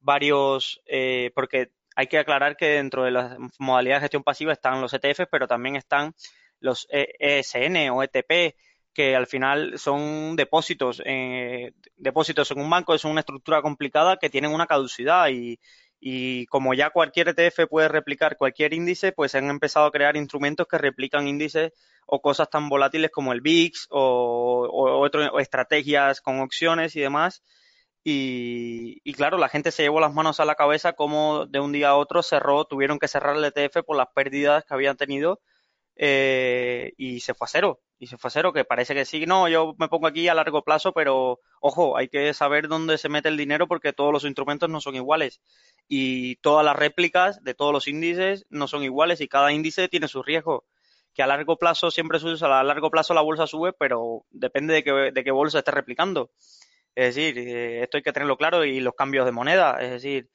varios, eh, porque hay que aclarar que dentro de las modalidades de gestión pasiva están los E T F, pero también están los E S N o E T P, que al final son depósitos, eh, depósitos en un banco, es una estructura complicada que tienen una caducidad y, y como ya cualquier E T F puede replicar cualquier índice, pues han empezado a crear instrumentos que replican índices o cosas tan volátiles como el V I X o, o, otro, o estrategias con opciones y demás. Y, y claro, la gente se llevó las manos a la cabeza como de un día a otro cerró, tuvieron que cerrar el E T F por las pérdidas que habían tenido. Eh, y se fue a cero, y se fue a cero, que parece que sí, no, yo me pongo aquí a largo plazo, pero ojo, hay que saber dónde se mete el dinero porque todos los instrumentos no son iguales y todas las réplicas de todos los índices no son iguales y cada índice tiene su riesgo, que a largo plazo siempre sube, a largo plazo la bolsa sube, pero depende de qué, de qué bolsa esté replicando, es decir, eh, esto hay que tenerlo claro y los cambios de moneda, es decir...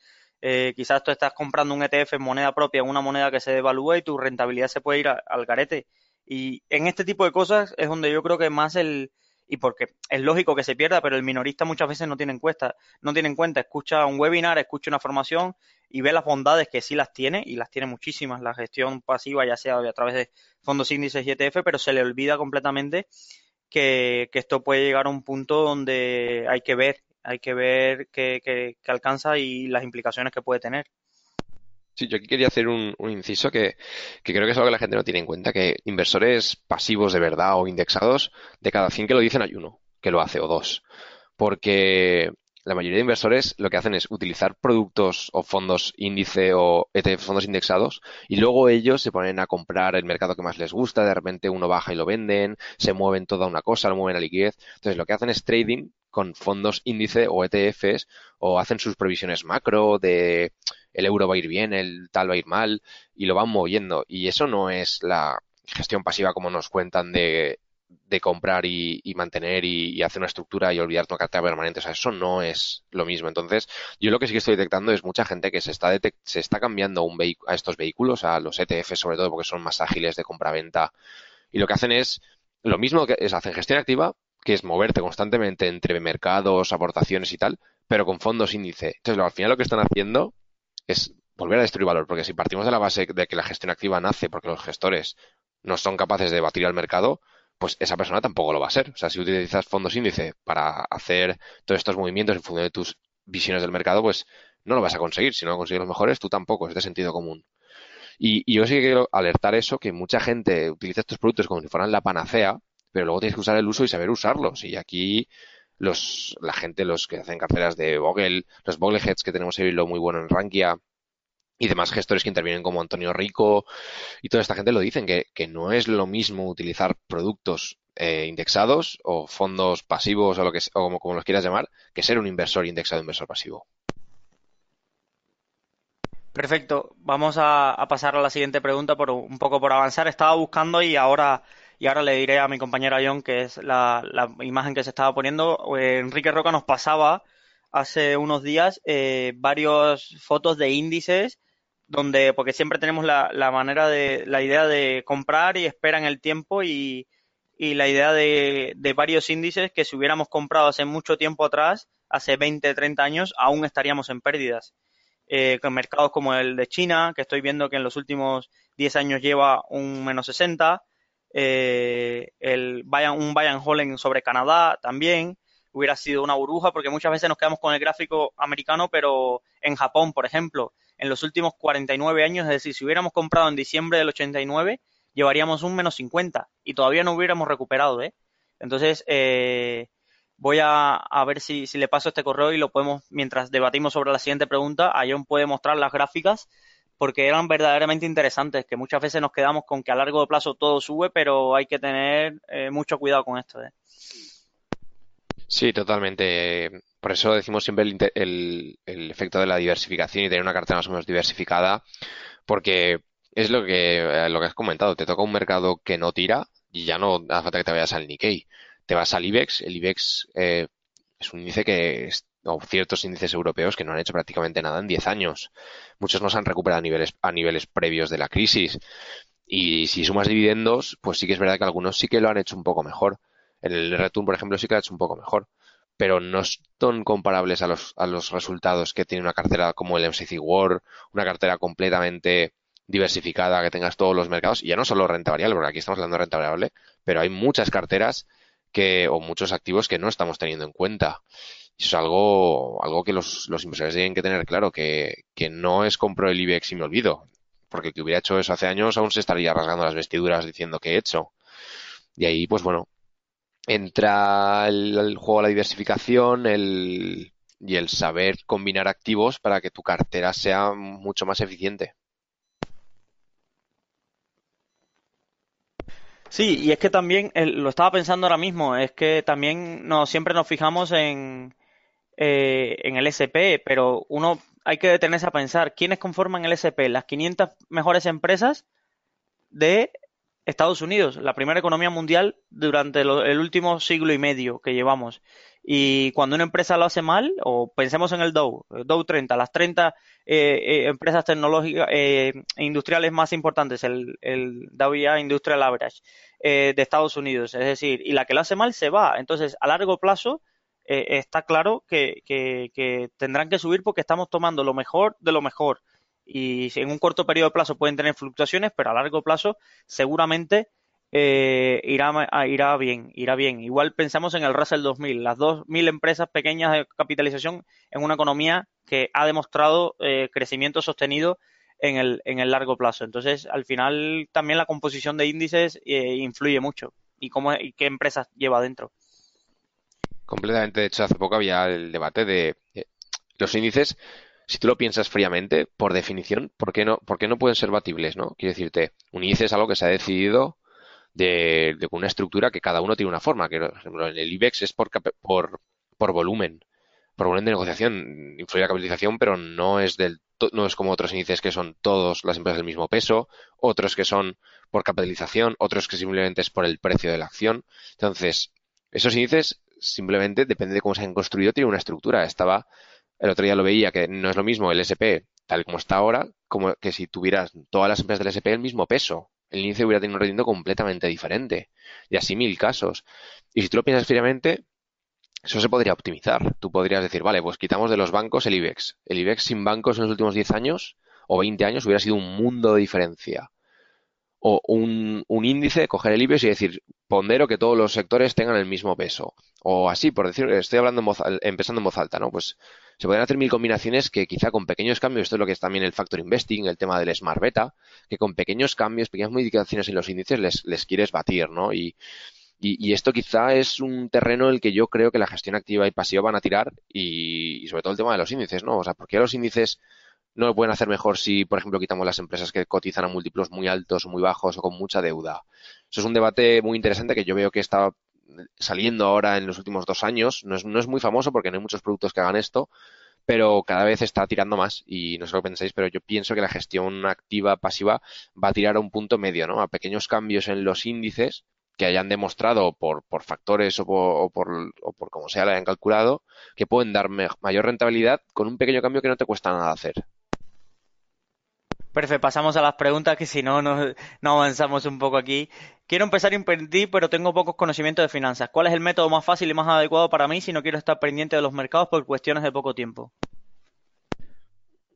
Eh, quizás tú estás comprando un E T F en moneda propia, en una moneda que se devalúa y tu rentabilidad se puede ir a, al garete. Y en este tipo de cosas es donde yo creo que más el... Y porque es lógico que se pierda, pero el minorista muchas veces no tiene en cuenta, no tiene en cuenta, escucha un webinar, escucha una formación y ve las bondades que sí las tiene, y las tiene muchísimas, la gestión pasiva, ya sea a través de fondos, índices y E T F, pero se le olvida completamente que, que esto puede llegar a un punto donde hay que ver hay que ver qué, qué, qué alcanza y las implicaciones que puede tener. Sí, yo aquí quería hacer un, un inciso que, que creo que es algo que la gente no tiene en cuenta, que inversores pasivos de verdad o indexados, de cada cien que lo dicen hay uno que lo hace o dos, porque la mayoría de inversores lo que hacen es utilizar productos o fondos índice o E T F, fondos indexados, y luego ellos se ponen a comprar el mercado que más les gusta, de repente uno baja y lo venden, se mueven toda una cosa, lo mueven a liquidez, entonces lo que hacen es trading con fondos índice o E T Fs, o hacen sus previsiones macro de el euro va a ir bien, el tal va a ir mal, y lo van moviendo. Y eso no es la gestión pasiva como nos cuentan de, de comprar y, y mantener y, y hacer una estructura y olvidar tu cartera permanente. O sea, eso no es lo mismo. Entonces, yo lo que sí que estoy detectando es mucha gente que se está detect- se está cambiando un vehi- a estos vehículos, a los E T Fs sobre todo, porque son más ágiles de compra-venta. Y lo que hacen es lo mismo que es, hacen gestión activa, que es moverte constantemente entre mercados, aportaciones y tal, pero con fondos índice. Entonces, al final lo que están haciendo es volver a destruir valor, porque si partimos de la base de que la gestión activa nace porque los gestores no son capaces de batir al mercado, pues esa persona tampoco lo va a ser. O sea, si utilizas fondos índice para hacer todos estos movimientos en función de tus visiones del mercado, pues no lo vas a conseguir. Si no lo consigues los mejores, tú tampoco. Es de sentido común. Y, y yo sí que quiero alertar eso, que mucha gente utiliza estos productos como si fueran la panacea, pero luego tienes que usar el uso y saber usarlos. Y aquí los la gente, los que hacen carteras de Google, los Bogleheads, que tenemos ahí lo muy bueno en Rankia, y demás gestores que intervienen como Antonio Rico, y toda esta gente lo dicen, que, que no es lo mismo utilizar productos eh, indexados o fondos pasivos o, lo que, o como, como los quieras llamar, que ser un inversor indexado, inversor pasivo. Perfecto. Vamos a, a pasar a la siguiente pregunta, por un poco por avanzar. Estaba buscando y ahora... Y ahora le diré a mi compañero Ayón, que es la, la imagen que se estaba poniendo. Enrique Roca nos pasaba hace unos días eh, varias fotos de índices, donde porque siempre tenemos la, la manera de la idea de comprar y esperan el tiempo y, y la idea de, de varios índices que si hubiéramos comprado hace mucho tiempo atrás, hace veinte, treinta años, aún estaríamos en pérdidas. Eh, con mercados como el de China, que estoy viendo que en los últimos diez años lleva un menos sesenta por ciento. Eh, el buy and, un buy and hold sobre Canadá también hubiera sido una burbuja, porque muchas veces nos quedamos con el gráfico americano, pero en Japón, por ejemplo, en los últimos cuarenta y nueve años, es decir, si hubiéramos comprado en diciembre del ochenta y nueve, llevaríamos un menos cincuenta y todavía no hubiéramos recuperado, ¿eh? Entonces eh, voy a, a ver si, si le paso este correo y lo podemos, mientras debatimos sobre la siguiente pregunta, Ayón puede mostrar las gráficas, porque eran verdaderamente interesantes, que muchas veces nos quedamos con que a largo plazo todo sube, pero hay que tener eh, mucho cuidado con esto, ¿eh? Sí, totalmente. Por eso decimos siempre el, el, el efecto de la diversificación y tener una cartera más o menos diversificada, porque es lo que, lo que has comentado, te toca un mercado que no tira y ya no hace falta que te vayas al Nikkei, te vas al IBEX, el IBEX eh, es un índice que... Es, o ciertos índices europeos que no han hecho prácticamente nada en diez años. Muchos no se han recuperado a niveles, a niveles previos de la crisis. Y si sumas dividendos, pues sí que es verdad que algunos sí que lo han hecho un poco mejor. El Return, por ejemplo, sí que lo ha hecho un poco mejor. Pero no son comparables a los, a los resultados que tiene una cartera como el M S C I World, una cartera completamente diversificada, que tengas todos los mercados. Y ya no solo renta variable, porque aquí estamos hablando de renta variable, pero hay muchas carteras que, o muchos activos que no estamos teniendo en cuenta. Eso es algo, algo que los, los inversores tienen que tener claro, que, que no es compro el IBEX y me olvido, porque el que hubiera hecho eso hace años aún se estaría rasgando las vestiduras diciendo que he hecho. Y ahí, pues bueno, entra el, el juego de la diversificación el, y el saber combinar activos para que tu cartera sea mucho más eficiente. Sí, y es que también, lo estaba pensando ahora mismo, es que también no, siempre nos fijamos en, eh, en el S and P, pero uno hay que detenerse a pensar, ¿quiénes conforman el S and P? Las quinientas mejores empresas de Estados Unidos, la primera economía mundial durante lo, el último siglo y medio que llevamos. Y cuando una empresa lo hace mal, o pensemos en el Dow, el Dow treinta, las treinta eh, eh, empresas tecnológicas eh, industriales más importantes, el, el Dow Industrial Average eh, de Estados Unidos, es decir, y la que lo hace mal se va. Entonces, a largo plazo eh, está claro que, que, que tendrán que subir porque estamos tomando lo mejor de lo mejor. Y en un corto periodo de plazo pueden tener fluctuaciones, pero a largo plazo seguramente eh, irá, irá bien, irá bien. Igual pensamos en el Russell dos mil, las dos mil empresas pequeñas de capitalización en una economía que ha demostrado eh, crecimiento sostenido en el, en el largo plazo. Entonces, al final también la composición de índices eh, influye mucho y, cómo, y qué empresas lleva dentro. Completamente. De hecho, hace poco había el debate de eh, los índices. Si tú lo piensas fríamente, por definición, ¿por qué no, por qué no pueden ser batibles, no? Quiero decirte, un índice es algo que se ha decidido de, de una estructura que cada uno tiene una forma. Que, por ejemplo, el IBEX es por, por, por volumen, por volumen de negociación, influye la capitalización, pero no es del no es como otros índices que son todos las empresas del mismo peso, otros que son por capitalización, otros que simplemente es por el precio de la acción. Entonces, esos índices simplemente, depende de cómo se han construido, tienen una estructura. Estaba... El otro día lo veía que no es lo mismo el S and P tal como está ahora, como que si tuvieras todas las empresas del S and P el mismo peso. El índice hubiera tenido un rendimiento completamente diferente. Y así mil casos. Y si tú lo piensas fríamente, eso se podría optimizar. Tú podrías decir, vale, pues quitamos de los bancos el IBEX. El IBEX sin bancos en los últimos diez años o veinte años hubiera sido un mundo de diferencia. O un, un índice, coger el IBEX y decir, pondero que todos los sectores tengan el mismo peso. O así, por decir, estoy hablando en voz, empezando en voz alta, ¿no? Pues se podrían hacer mil combinaciones que quizá con pequeños cambios, esto es lo que es también el factor investing, el tema del smart beta, que con pequeños cambios, pequeñas modificaciones en los índices les, les quieres batir, ¿no? Y, y, y esto quizá es un terreno en el que yo creo que la gestión activa y pasiva van a tirar y, y sobre todo el tema de los índices, ¿no? O sea, ¿por qué los índices no lo pueden hacer mejor si, por ejemplo, quitamos las empresas que cotizan a múltiplos muy altos o muy bajos o con mucha deuda? Eso es un debate muy interesante que yo veo que está saliendo ahora en los últimos dos años. No es, no es muy famoso porque no hay muchos productos que hagan esto, pero cada vez está tirando más y no sé lo que pensáis, pero yo pienso que la gestión activa pasiva va a tirar a un punto medio, ¿no? A pequeños cambios en los índices que hayan demostrado por, por factores o por, o, por, o por como sea lo hayan calculado, que pueden dar mayor rentabilidad con un pequeño cambio que no te cuesta nada hacer. Perfecto, pasamos a las preguntas que si no, no, no avanzamos un poco aquí. Quiero empezar a invertir, pero tengo pocos conocimientos de finanzas. ¿Cuál es el método más fácil y más adecuado para mí si no quiero estar pendiente de los mercados por cuestiones de poco tiempo?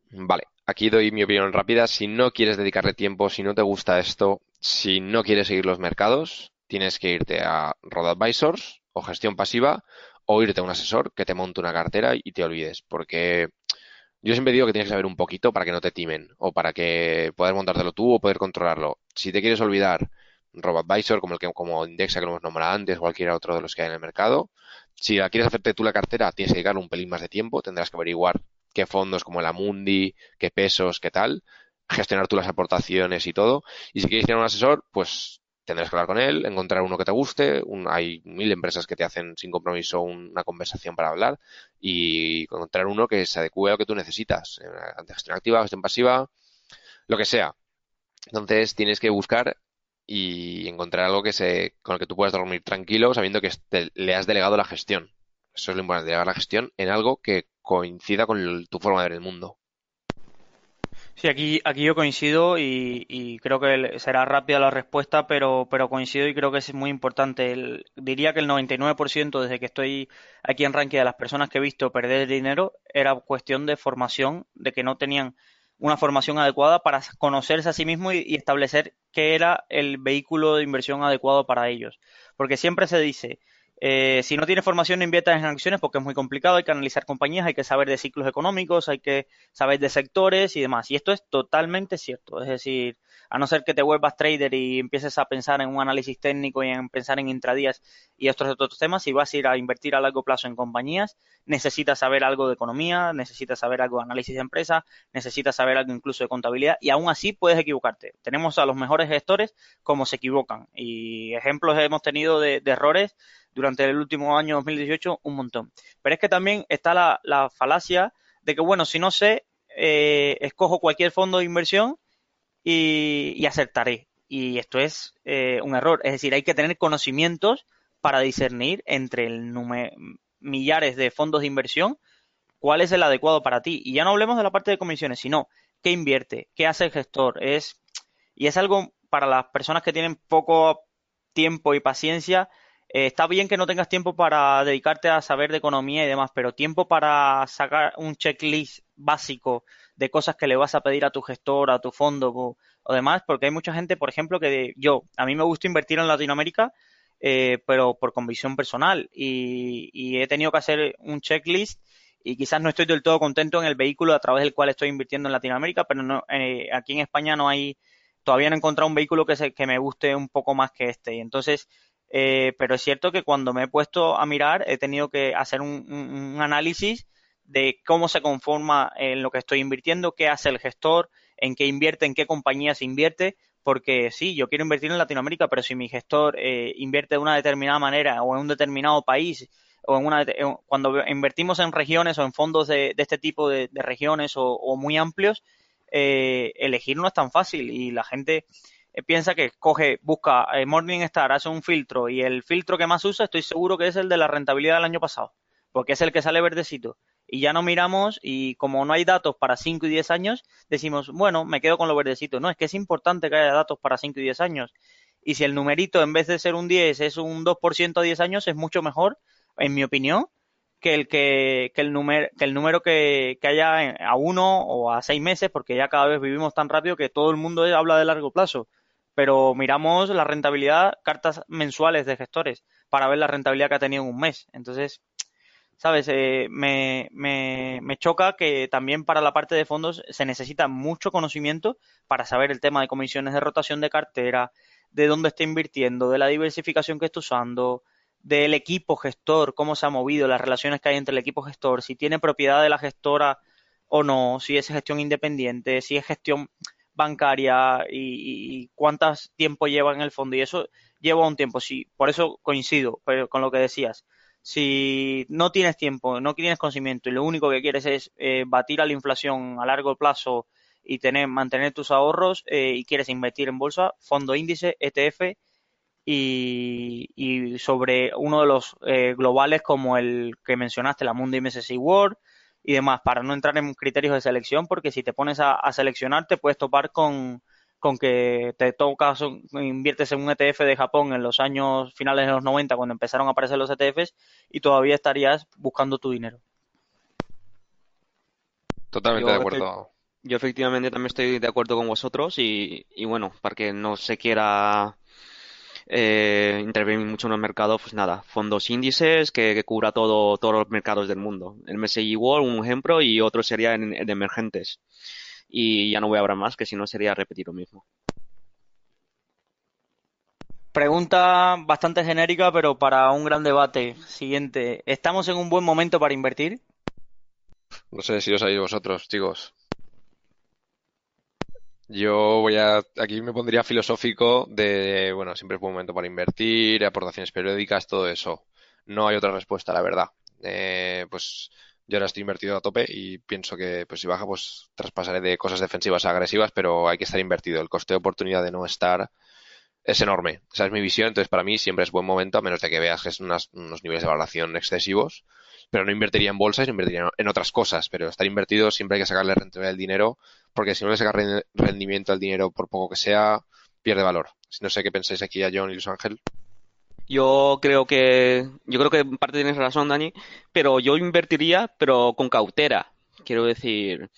Vale, aquí doy mi opinión rápida. Si no quieres dedicarle tiempo, si no te gusta esto, si no quieres seguir los mercados, tienes que irte a Robo Advisors o gestión pasiva o irte a un asesor que te monte una cartera y te olvides, porque... Yo siempre digo que tienes que saber un poquito para que no te timen o para que puedas montártelo tú o poder controlarlo. Si te quieres olvidar, Robo Advisor, como el que como Indexa que lo hemos nombrado antes, cualquiera otro de los que hay en el mercado. Si la quieres hacerte tú la cartera, tienes que dedicarle un pelín más de tiempo. Tendrás que averiguar qué fondos como el Amundi, qué pesos, qué tal. Gestionar tú las aportaciones y todo. Y si quieres tener un asesor, pues tendrás que hablar con él, encontrar uno que te guste. Un, hay mil empresas que te hacen sin compromiso una conversación para hablar y encontrar uno que se adecue a lo que tú necesitas. Gestión activa, gestión pasiva, lo que sea. Entonces tienes que buscar y encontrar algo que se con el que tú puedas dormir tranquilo sabiendo que te, le has delegado la gestión. Eso es lo importante, delegar la gestión en algo que coincida con tu forma de ver el mundo. Sí, aquí, aquí yo coincido y, y creo que será rápida la respuesta, pero, pero coincido y creo que es muy importante. El, diría que el noventa y nueve por ciento desde que estoy aquí en Rankia de las personas que he visto perder dinero era cuestión de formación, de que no tenían una formación adecuada para conocerse a sí mismo y, y establecer qué era el vehículo de inversión adecuado para ellos. Porque siempre se dice Eh, si no tienes formación, no inviertas en acciones porque es muy complicado, hay que analizar compañías, hay que saber de ciclos económicos, hay que saber de sectores y demás. Y esto es totalmente cierto. Es decir, a no ser que te vuelvas trader y empieces a pensar en un análisis técnico y en pensar en intradías y estos otros temas, si vas a ir a invertir a largo plazo en compañías, necesitas saber algo de economía, necesitas saber algo de análisis de empresa, necesitas saber algo incluso de contabilidad y aún así puedes equivocarte. Tenemos a los mejores gestores como se equivocan y ejemplos hemos tenido de, de errores durante el último año dos mil dieciocho, un montón. Pero es que también está la, la falacia de que, bueno, si no sé, eh, escojo cualquier fondo de inversión y, y acertaré. Y esto es eh, un error. Es decir, hay que tener conocimientos para discernir entre el millares de fondos de inversión cuál es el adecuado para ti. Y ya no hablemos de la parte de comisiones, sino qué invierte, qué hace el gestor. Es, y es algo para las personas que tienen poco tiempo y paciencia. Eh, está bien que no tengas tiempo para dedicarte a saber de economía y demás, pero tiempo para sacar un checklist básico de cosas que le vas a pedir a tu gestor, a tu fondo o, o demás, porque hay mucha gente, por ejemplo, que de, yo, a mí me gusta invertir en Latinoamérica, eh, pero por convicción personal y, y he tenido que hacer un checklist y quizás no estoy del todo contento en el vehículo a través del cual estoy invirtiendo en Latinoamérica, pero no, eh, aquí en España no hay, todavía no he encontrado un vehículo que, se, que me guste un poco más que este y entonces... Eh, pero es cierto que cuando me he puesto a mirar he tenido que hacer un, un, un análisis de cómo se conforma en lo que estoy invirtiendo, qué hace el gestor, en qué invierte, en qué compañías invierte, porque sí, yo quiero invertir en Latinoamérica, pero si mi gestor eh, invierte de una determinada manera o en un determinado país, o en una cuando invertimos en regiones o en fondos de, de este tipo de, de regiones o, o muy amplios, eh, elegir no es tan fácil y la gente... piensa que coge, busca eh, Morningstar, hace un filtro y el filtro que más usa estoy seguro que es el de la rentabilidad del año pasado, porque es el que sale verdecito y ya no miramos y como no hay datos para cinco y diez años, decimos, bueno, me quedo con lo verdecito. No, es que es importante que haya datos para cinco y diez años y si el numerito en vez de ser un diez es un dos por ciento a diez años es mucho mejor, en mi opinión, que el que, que el número que el número que, que haya a uno o a seis meses, porque ya cada vez vivimos tan rápido que todo el mundo habla de largo plazo. Pero miramos la rentabilidad, cartas mensuales de gestores, para ver la rentabilidad que ha tenido en un mes. Entonces, ¿sabes? Eh, me, me, me choca que también para la parte de fondos se necesita mucho conocimiento para saber el tema de comisiones de rotación de cartera, de dónde está invirtiendo, de la diversificación que está usando, del equipo gestor, cómo se ha movido, las relaciones que hay entre el equipo gestor, si tiene propiedad de la gestora o no, si es gestión independiente, si es gestión... bancaria y, y cuántas tiempo lleva en el fondo y eso lleva un tiempo, sí, por eso coincido pero con lo que decías, si no tienes tiempo, no tienes conocimiento y lo único que quieres es eh, batir a la inflación a largo plazo y tener mantener tus ahorros eh, y quieres invertir en bolsa, fondo índice, E T F y, y sobre uno de los eh, globales como el que mencionaste, la Amundi M S C I World y demás, para no entrar en criterios de selección, porque si te pones a, a seleccionar te puedes topar con, con que te tocas, inviertes en un E T F de Japón en los años finales de los noventa, cuando empezaron a aparecer los E T Fs, y todavía estarías buscando tu dinero. Totalmente yo, de acuerdo. Yo efectivamente también estoy de acuerdo con vosotros y, y bueno, para que no se quiera... Eh, intervenir mucho en los mercados, pues nada, fondos índices que, que cubra todo todos los mercados del mundo. El M S C I World, un ejemplo, y otro sería en, en emergentes. Y ya no voy a hablar más, que si no sería repetir lo mismo. Pregunta bastante genérica, pero para un gran debate. Siguiente, ¿estamos en un buen momento para invertir? No sé si os sabéis vosotros, chicos. Yo voy a, aquí me pondría filosófico de, bueno, siempre es buen momento para invertir, aportaciones periódicas, todo eso. No hay otra respuesta, la verdad. Eh, pues yo ahora estoy invertido a tope y pienso que pues si baja, pues traspasaré de cosas defensivas a agresivas, pero hay que estar invertido. El coste de oportunidad de no estar es enorme. Esa es mi visión, entonces para mí siempre es buen momento, a menos de que veas que son unas, unos niveles de valoración excesivos. Pero no invertiría en bolsas, invertiría en otras cosas. Pero estar invertido siempre hay que sacarle rentabilidad al dinero, porque si no le sacas rendimiento al dinero, por poco que sea, pierde valor. No sé qué pensáis aquí, Ayón y Luis Ángel. Yo creo que, yo creo que en parte tienes razón, Dani, pero yo invertiría, pero con cautela. Quiero decir,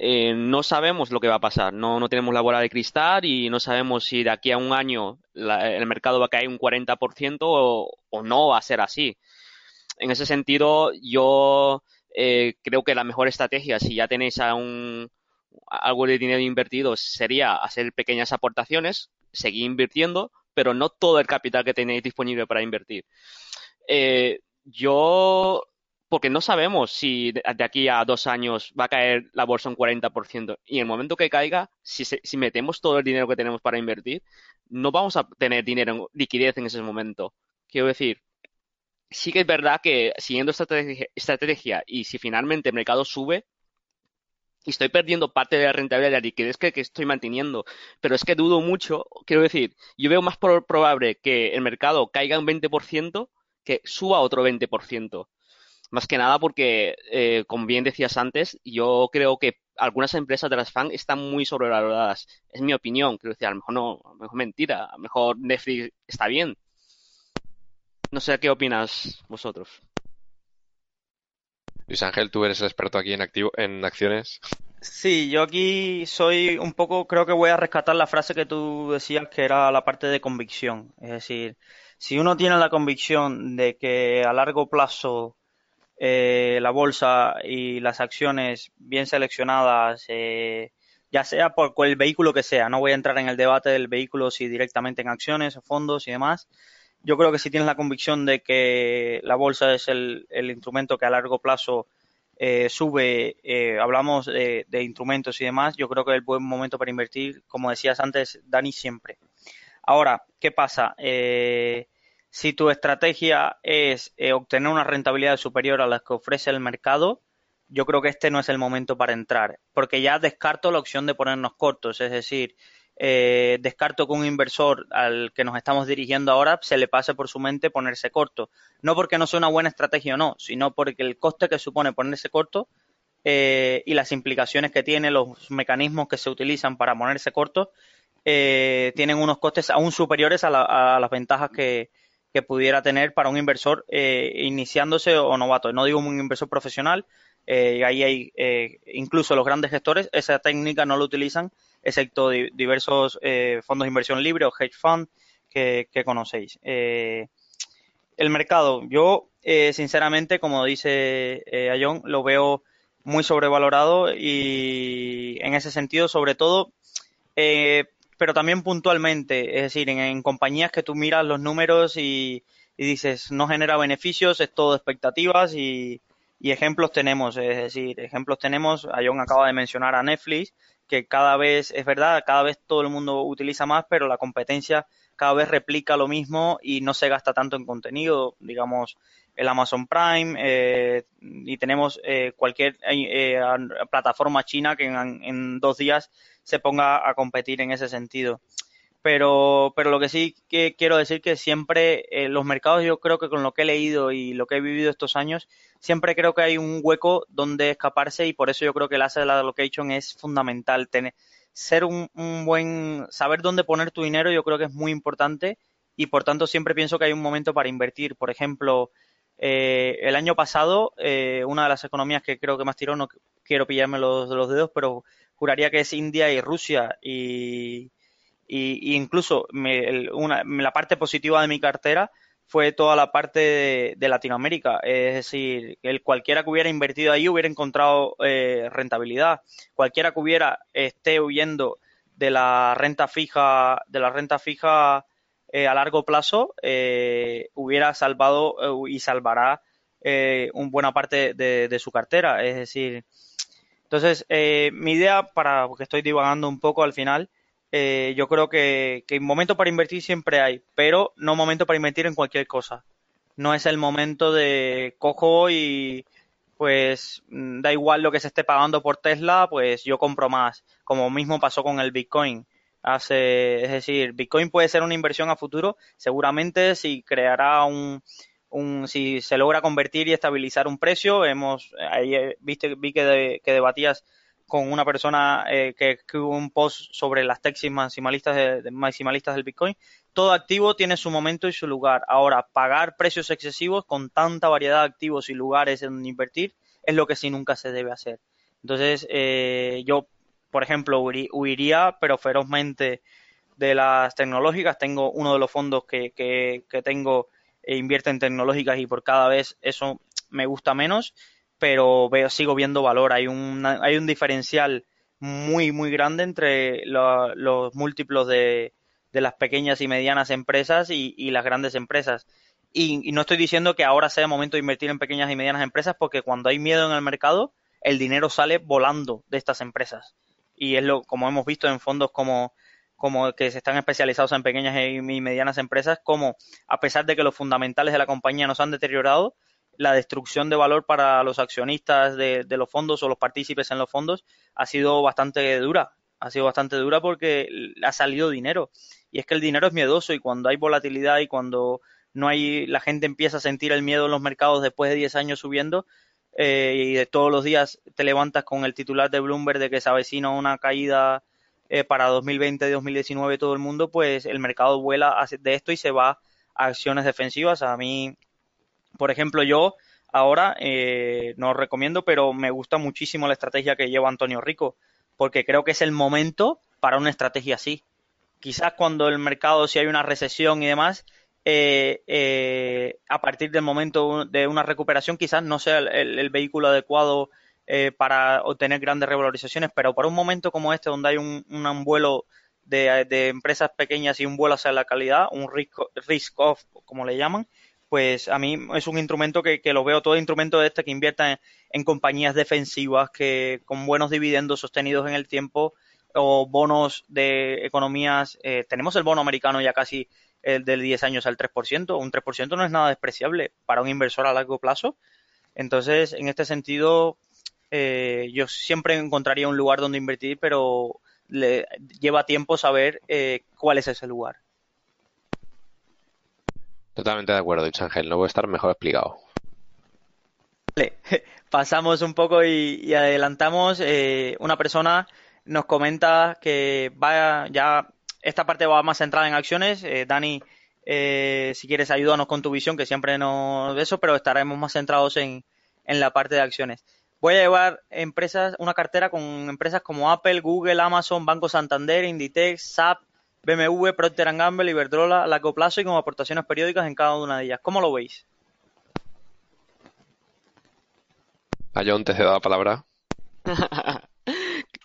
eh, no sabemos lo que va a pasar, no, no tenemos la bola de cristal y no sabemos si de aquí a un año la, el mercado va a caer un cuarenta por ciento o, o no va a ser así. En ese sentido, yo eh, creo que la mejor estrategia, si ya tenéis a un, algo de dinero invertido, sería hacer pequeñas aportaciones, seguir invirtiendo, pero no todo el capital que tenéis disponible para invertir. Eh, yo, porque no sabemos si de aquí a dos años va a caer la bolsa un cuarenta por ciento y en el momento que caiga, si, se, si metemos todo el dinero que tenemos para invertir, no vamos a tener dinero, liquidez en ese momento. Quiero decir, sí que es verdad que siguiendo esta estrategia y si finalmente el mercado sube, estoy perdiendo parte de la rentabilidad de la liquidez que, que estoy manteniendo, pero es que dudo mucho. Quiero decir, yo veo más pro- probable que el mercado caiga un veinte por ciento que suba otro veinte por ciento. Más que nada porque, eh, como bien decías antes, yo creo que algunas empresas de las FANG están muy sobrevaloradas. Es mi opinión. Quiero decir, a lo mejor no, a lo mejor mentira, a lo mejor Netflix está bien. No sé qué opinas vosotros. Luis Ángel, tú eres el experto aquí en activo, en acciones. Sí, yo aquí soy un poco, creo que voy a rescatar la frase que tú decías que era la parte de convicción. Es decir, si uno tiene la convicción de que a largo plazo eh, la bolsa y las acciones bien seleccionadas, eh, ya sea por el vehículo que sea, no voy a entrar en el debate del vehículo si directamente en acciones o fondos y demás. Yo creo que si tienes la convicción de que la bolsa es el, el instrumento que a largo plazo eh, sube, eh, hablamos de, de instrumentos y demás, yo creo que es el buen momento para invertir, como decías antes, Dani, siempre. Ahora, ¿qué pasa? Eh, si tu estrategia es eh, obtener una rentabilidad superior a la que ofrece el mercado, yo creo que este no es el momento para entrar, porque ya descarto la opción de ponernos cortos, es decir, Eh, descarto que un inversor al que nos estamos dirigiendo ahora se le pase por su mente ponerse corto, no porque no sea una buena estrategia o no, sino porque el coste que supone ponerse corto eh, y las implicaciones que tiene, los mecanismos que se utilizan para ponerse corto eh, tienen unos costes aún superiores a, la, a las ventajas que, que pudiera tener para un inversor eh, iniciándose o novato. No digo un inversor profesional, eh, ahí hay eh, incluso los grandes gestores esa técnica no la utilizan, excepto diversos eh, fondos de inversión libre o hedge fund que, que conocéis. Eh, el mercado, yo eh, sinceramente, como dice eh, Ayón, lo veo muy sobrevalorado y en ese sentido, sobre todo, eh, pero también puntualmente, es decir, en, en compañías que tú miras los números y, y dices, no genera beneficios, es todo expectativas y, y ejemplos tenemos, es decir, ejemplos tenemos, Ayón acaba de mencionar a Netflix, que cada vez, es verdad, cada vez todo el mundo utiliza más, pero la competencia cada vez replica lo mismo y no se gasta tanto en contenido, digamos, el Amazon Prime eh, y tenemos eh, cualquier eh, plataforma china que en, en dos días se ponga a competir en ese sentido. Pero pero lo que sí que quiero decir que siempre eh, los mercados, yo creo que con lo que he leído y lo que he vivido estos años, siempre creo que hay un hueco donde escaparse y por eso yo creo que el asset allocation es fundamental. Tener, ser un, un buen, saber dónde poner tu dinero yo creo que es muy importante y por tanto siempre pienso que hay un momento para invertir. Por ejemplo, eh, el año pasado, eh, una de las economías que creo que más tiró, no quiero pillarme los, los dedos, pero juraría que es India y Rusia y... Y, y incluso me, el, una, la parte positiva de mi cartera fue toda la parte de, de Latinoamérica. Es decir, el cualquiera que hubiera invertido ahí hubiera encontrado eh, rentabilidad. Cualquiera que hubiera esté huyendo de la renta fija, de la renta fija eh, a largo plazo, eh, hubiera salvado eh, y salvará eh, una buena parte de, de su cartera. Es decir, entonces eh, mi idea, para porque estoy divagando un poco al final. Eh, yo creo que, que momento para invertir siempre hay, pero no momento para invertir en cualquier cosa. No es el momento de cojo y pues da igual lo que se esté pagando por Tesla, pues yo compro más, como mismo pasó con el Bitcoin. Hace, es decir, Bitcoin puede ser una inversión a futuro, seguramente si creará un, un si se logra convertir y estabilizar un precio. Hemos ahí viste vi que, de, que debatías con una persona eh, que, que hubo un post sobre las tesis maximalistas, de, de, maximalistas del Bitcoin. Todo activo tiene su momento y su lugar. Ahora, pagar precios excesivos con tanta variedad de activos y lugares en invertir es lo que sí nunca se debe hacer. Entonces, eh, yo, por ejemplo, huiría, pero ferozmente, de las tecnológicas. Tengo uno de los fondos que, que, que tengo e invierte en tecnológicas y por cada vez eso me gusta menos, pero veo, sigo viendo valor. Hay un, hay un diferencial muy, muy grande entre lo, los múltiplos de, de las pequeñas y medianas empresas y, y las grandes empresas. Y, y no estoy diciendo que ahora sea el momento de invertir en pequeñas y medianas empresas, porque cuando hay miedo en el mercado, el dinero sale volando de estas empresas. Y es lo como hemos visto en fondos como, como que se están especializados en pequeñas y medianas empresas, como a pesar de que los fundamentales de la compañía nos han deteriorado, la destrucción de valor para los accionistas de, de los fondos o los partícipes en los fondos ha sido bastante dura. Ha sido bastante dura porque ha salido dinero. Y es que el dinero es miedoso, y cuando hay volatilidad y cuando no hay, la gente empieza a sentir el miedo en los mercados después de diez años subiendo, eh, y de todos los días te levantas con el titular de Bloomberg de que se avecina una caída eh, para dos mil veinte, dos mil diecinueve, todo el mundo, pues el mercado vuela de esto y se va a acciones defensivas. A mí, por ejemplo, yo ahora eh, no recomiendo, pero me gusta muchísimo la estrategia que lleva Antonio Rico, porque creo que es el momento para una estrategia así. Quizás cuando el mercado, si hay una recesión y demás, eh, eh, a partir del momento de una recuperación, quizás no sea el, el, el vehículo adecuado eh, para obtener grandes revalorizaciones, pero para un momento como este, donde hay un, un vuelo de, de empresas pequeñas y un vuelo hacia la calidad, un risk-off, como le llaman, pues a mí es un instrumento que, que lo veo, todo instrumento de este que invierta en, en compañías defensivas, que con buenos dividendos sostenidos en el tiempo, o bonos de economías. Eh, tenemos el bono americano ya casi eh, del diez años al tres por ciento. Un tres por ciento no es nada despreciable para un inversor a largo plazo. Entonces, en este sentido, eh, yo siempre encontraría un lugar donde invertir, pero le lleva tiempo saber eh, cuál es ese lugar. Totalmente de acuerdo, Luis Ángel. No voy a estar mejor explicado. Vale. Pasamos un poco y, y adelantamos. Eh, una persona nos comenta que va ya esta parte va más centrada en acciones. Eh, Dani, eh, si quieres ayúdanos con tu visión, que siempre nos de eso, pero estaremos más centrados en, en la parte de acciones. Voy a llevar empresas, una cartera con empresas como Apple, Google, Amazon, Banco Santander, Inditex, S A P, B M W, Procter and Gamble, Iberdrola, a largo plazo y con aportaciones periódicas en cada una de ellas. ¿Cómo lo veis? Ayón, te cedo la palabra.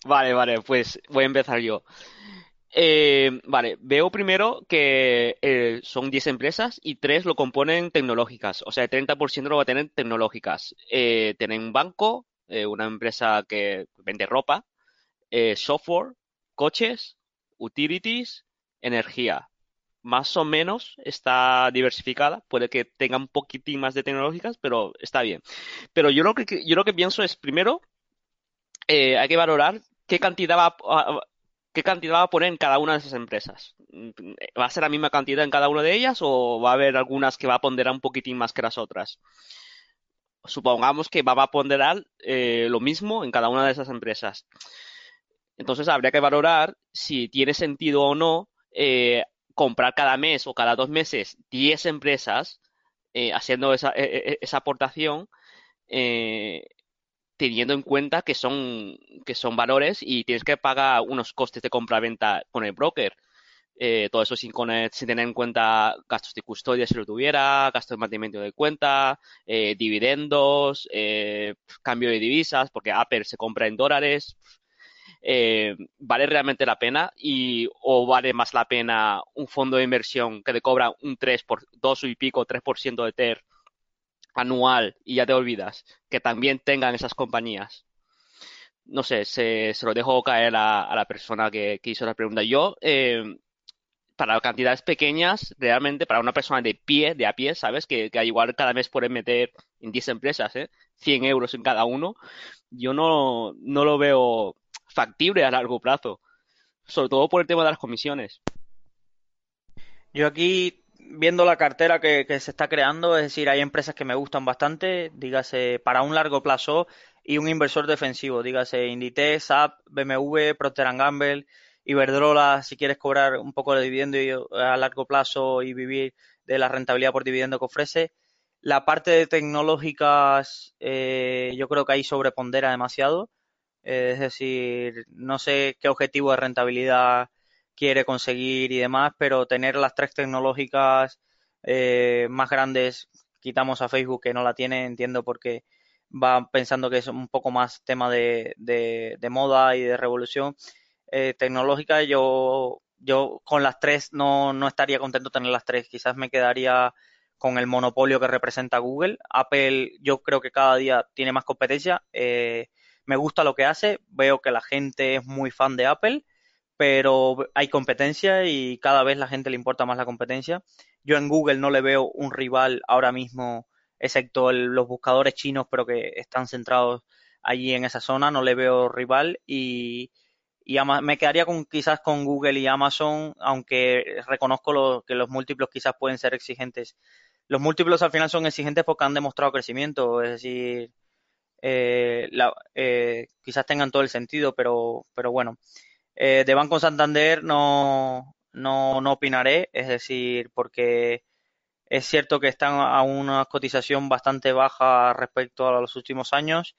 Vale, vale, pues voy a empezar yo. Eh, vale, veo primero que eh, son diez empresas y tres lo componen tecnológicas. O sea, el treinta por ciento lo va a tener tecnológicas. Eh, tienen un banco, eh, una empresa que vende ropa, eh, software, coches, utilities, energía. Más o menos está diversificada, puede que tenga un poquitín más de tecnológicas, pero está bien. Pero yo lo que yo lo que pienso es, primero, eh, hay que valorar qué cantidad va a, qué cantidad va a poner en cada una de esas empresas. ¿Va a ser la misma cantidad en cada una de ellas o va a haber algunas que va a ponderar un poquitín más que las otras? Supongamos que va a ponderar eh, lo mismo en cada una de esas empresas. Entonces habría que valorar si tiene sentido o no eh, comprar cada mes o cada dos meses diez empresas, eh, haciendo esa, eh, esa aportación, eh, teniendo en cuenta que son, que son valores y tienes que pagar unos costes de compra-venta con el broker. Eh, todo eso sin, sin tener en cuenta gastos de custodia, si lo tuviera, gastos de mantenimiento de cuenta, eh, dividendos, eh, cambio de divisas, porque Apple se compra en dólares. Eh, ¿vale realmente la pena y o vale más la pena un fondo de inversión que te cobra un tres por dos y pico, tres por ciento de T E R anual y ya te olvidas, que también tengan esas compañías? No sé, se, se lo dejo caer a, a la persona que, que hizo la pregunta. Yo, eh, para cantidades pequeñas, realmente para una persona de pie, de a pie, ¿sabes? Que, que igual cada mes puedes meter en diez empresas, ¿eh? cien euros en cada uno. Yo no, no lo veo factible a largo plazo, sobre todo por el tema de las comisiones. Yo aquí, viendo la cartera que, que se está creando, es decir, hay empresas que me gustan bastante, dígase, para un largo plazo y un inversor defensivo, dígase Inditex, S A P, B M W, Procter and Gamble, Iberdrola, si quieres cobrar un poco de dividendo y a largo plazo y vivir de la rentabilidad por dividendo que ofrece. La parte de tecnológicas, eh, yo creo que ahí sobrepondera demasiado. Es decir, no sé qué objetivo de rentabilidad quiere conseguir y demás, pero tener las tres tecnológicas eh, más grandes, quitamos a Facebook que no la tiene, entiendo porque va pensando que es un poco más tema de, de, de moda y de revolución eh, tecnológica. Yo yo con las tres no, no estaría contento tener las tres, quizás me quedaría con el monopolio que representa Google. Apple yo creo que cada día tiene más competencia, eh, me gusta lo que hace, veo que la gente es muy fan de Apple, pero hay competencia y cada vez la gente le importa más la competencia. Yo en Google no le veo un rival ahora mismo, excepto el, los buscadores chinos, pero que están centrados allí en esa zona, no le veo rival y, y ama, me quedaría con quizás con Google y Amazon, aunque reconozco lo, que los múltiplos quizás pueden ser exigentes. Los múltiplos al final son exigentes porque han demostrado crecimiento, es decir, eh, la, eh, quizás tengan todo el sentido, pero, pero bueno. Eh, de Banco Santander no, no, no opinaré, es decir, porque es cierto que están a una cotización bastante baja respecto a los últimos años,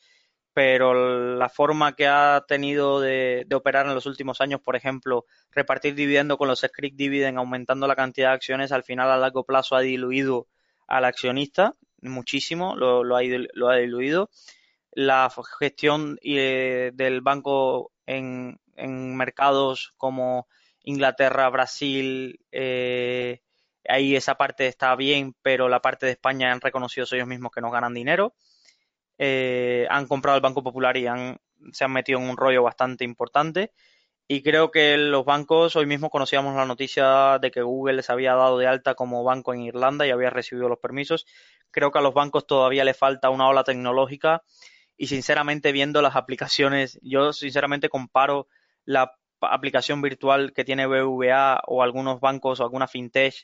pero la forma que ha tenido de, de operar en los últimos años, por ejemplo, repartir dividendo con los scrip dividend, aumentando la cantidad de acciones, al final a largo plazo ha diluido al accionista muchísimo, lo, lo, ha, lo ha diluido. La gestión eh, del banco en en mercados como Inglaterra, Brasil, eh, ahí esa parte está bien, pero la parte de España han reconocido ellos mismos que no ganan dinero. Eh, han comprado el Banco Popular y han, se han metido en un rollo bastante importante. Y creo que los bancos, hoy mismo conocíamos la noticia de que Google les había dado de alta como banco en Irlanda y había recibido los permisos. Creo que a los bancos todavía les falta una ola tecnológica y, sinceramente, viendo las aplicaciones, yo sinceramente comparo la aplicación virtual que tiene B B V A o algunos bancos o alguna fintech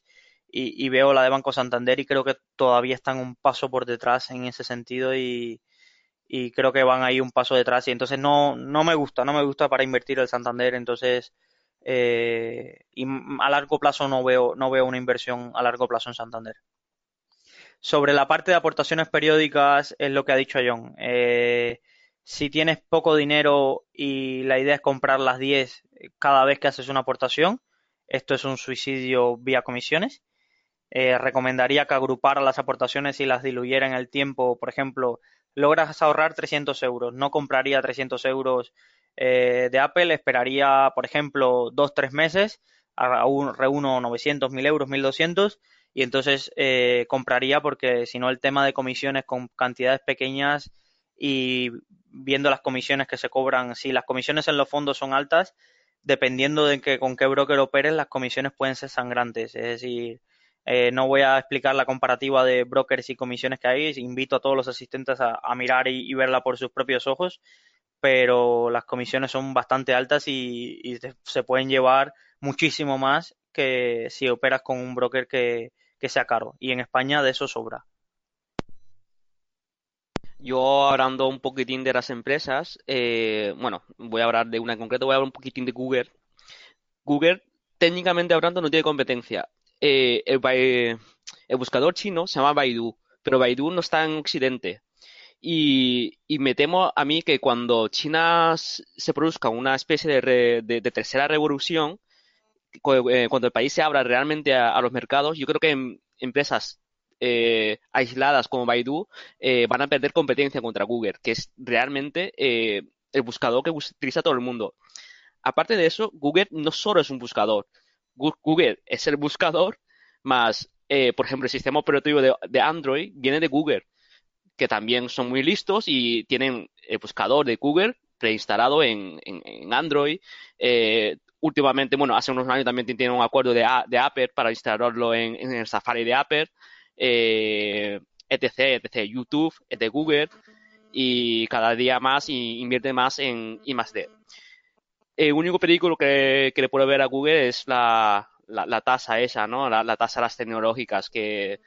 y, y veo la de Banco Santander y creo que todavía están un paso por detrás en ese sentido y, y creo que van ahí un paso detrás y entonces no no me gusta, no me gusta para invertir el Santander, entonces eh, y a largo plazo no veo no veo una inversión a largo plazo en Santander. Sobre la parte de aportaciones periódicas es lo que ha dicho Ayón. eh, Si tienes poco dinero y la idea es comprar las diez cada vez que haces una aportación, esto es un suicidio vía comisiones. Eh, recomendaría que agrupara las aportaciones y las diluyera en el tiempo. Por ejemplo, logras ahorrar trescientos euros. No compraría trescientos euros eh, de Apple. Esperaría, por ejemplo, dos, tres meses. Un, reúno novecientos, mil euros, mil doscientos. Y entonces eh, compraría porque si no el tema de comisiones con cantidades pequeñas y viendo las comisiones que se cobran, si las comisiones en los fondos son altas, dependiendo de que, con qué broker operes, las comisiones pueden ser sangrantes. Es decir, eh, no voy a explicar la comparativa de brokers y comisiones que hay, invito a todos los asistentes a, a mirar y, y verla por sus propios ojos, pero las comisiones son bastante altas y, y te, se pueden llevar muchísimo más que si operas con un broker que, que sea caro, y en España de eso sobra. Yo, hablando un poquitín de las empresas, eh, bueno, voy a hablar de una en concreto, voy a hablar un poquitín de Google. Google, técnicamente hablando, no tiene competencia. Eh, el, el buscador chino se llama Baidu, pero Baidu no está en Occidente. Y, y me temo a mí que cuando China se produzca una especie de, re, de, de tercera revolución, cuando el país se abra realmente a, a los mercados, yo creo que en, empresas Eh, aisladas como Baidu eh, van a perder competencia contra Google, que es realmente eh, el buscador que utiliza todo el mundo. Aparte de eso, Google no solo es un buscador. Google es el buscador más, eh, por ejemplo, el sistema operativo de, de Android viene de Google, que también son muy listos y tienen el buscador de Google preinstalado en, en, en Android. Eh, últimamente, bueno, hace unos años también tienen un acuerdo de, de Apple para instalarlo en, en el Safari de Apple. Eh, etc, etc, YouTube, etcétera, Google, y cada día más y invierte más en I más D. El único peligro que, que le puedo ver a Google es la, la, la tasa esa, ¿no? La, la tasa de las tecnológicas que,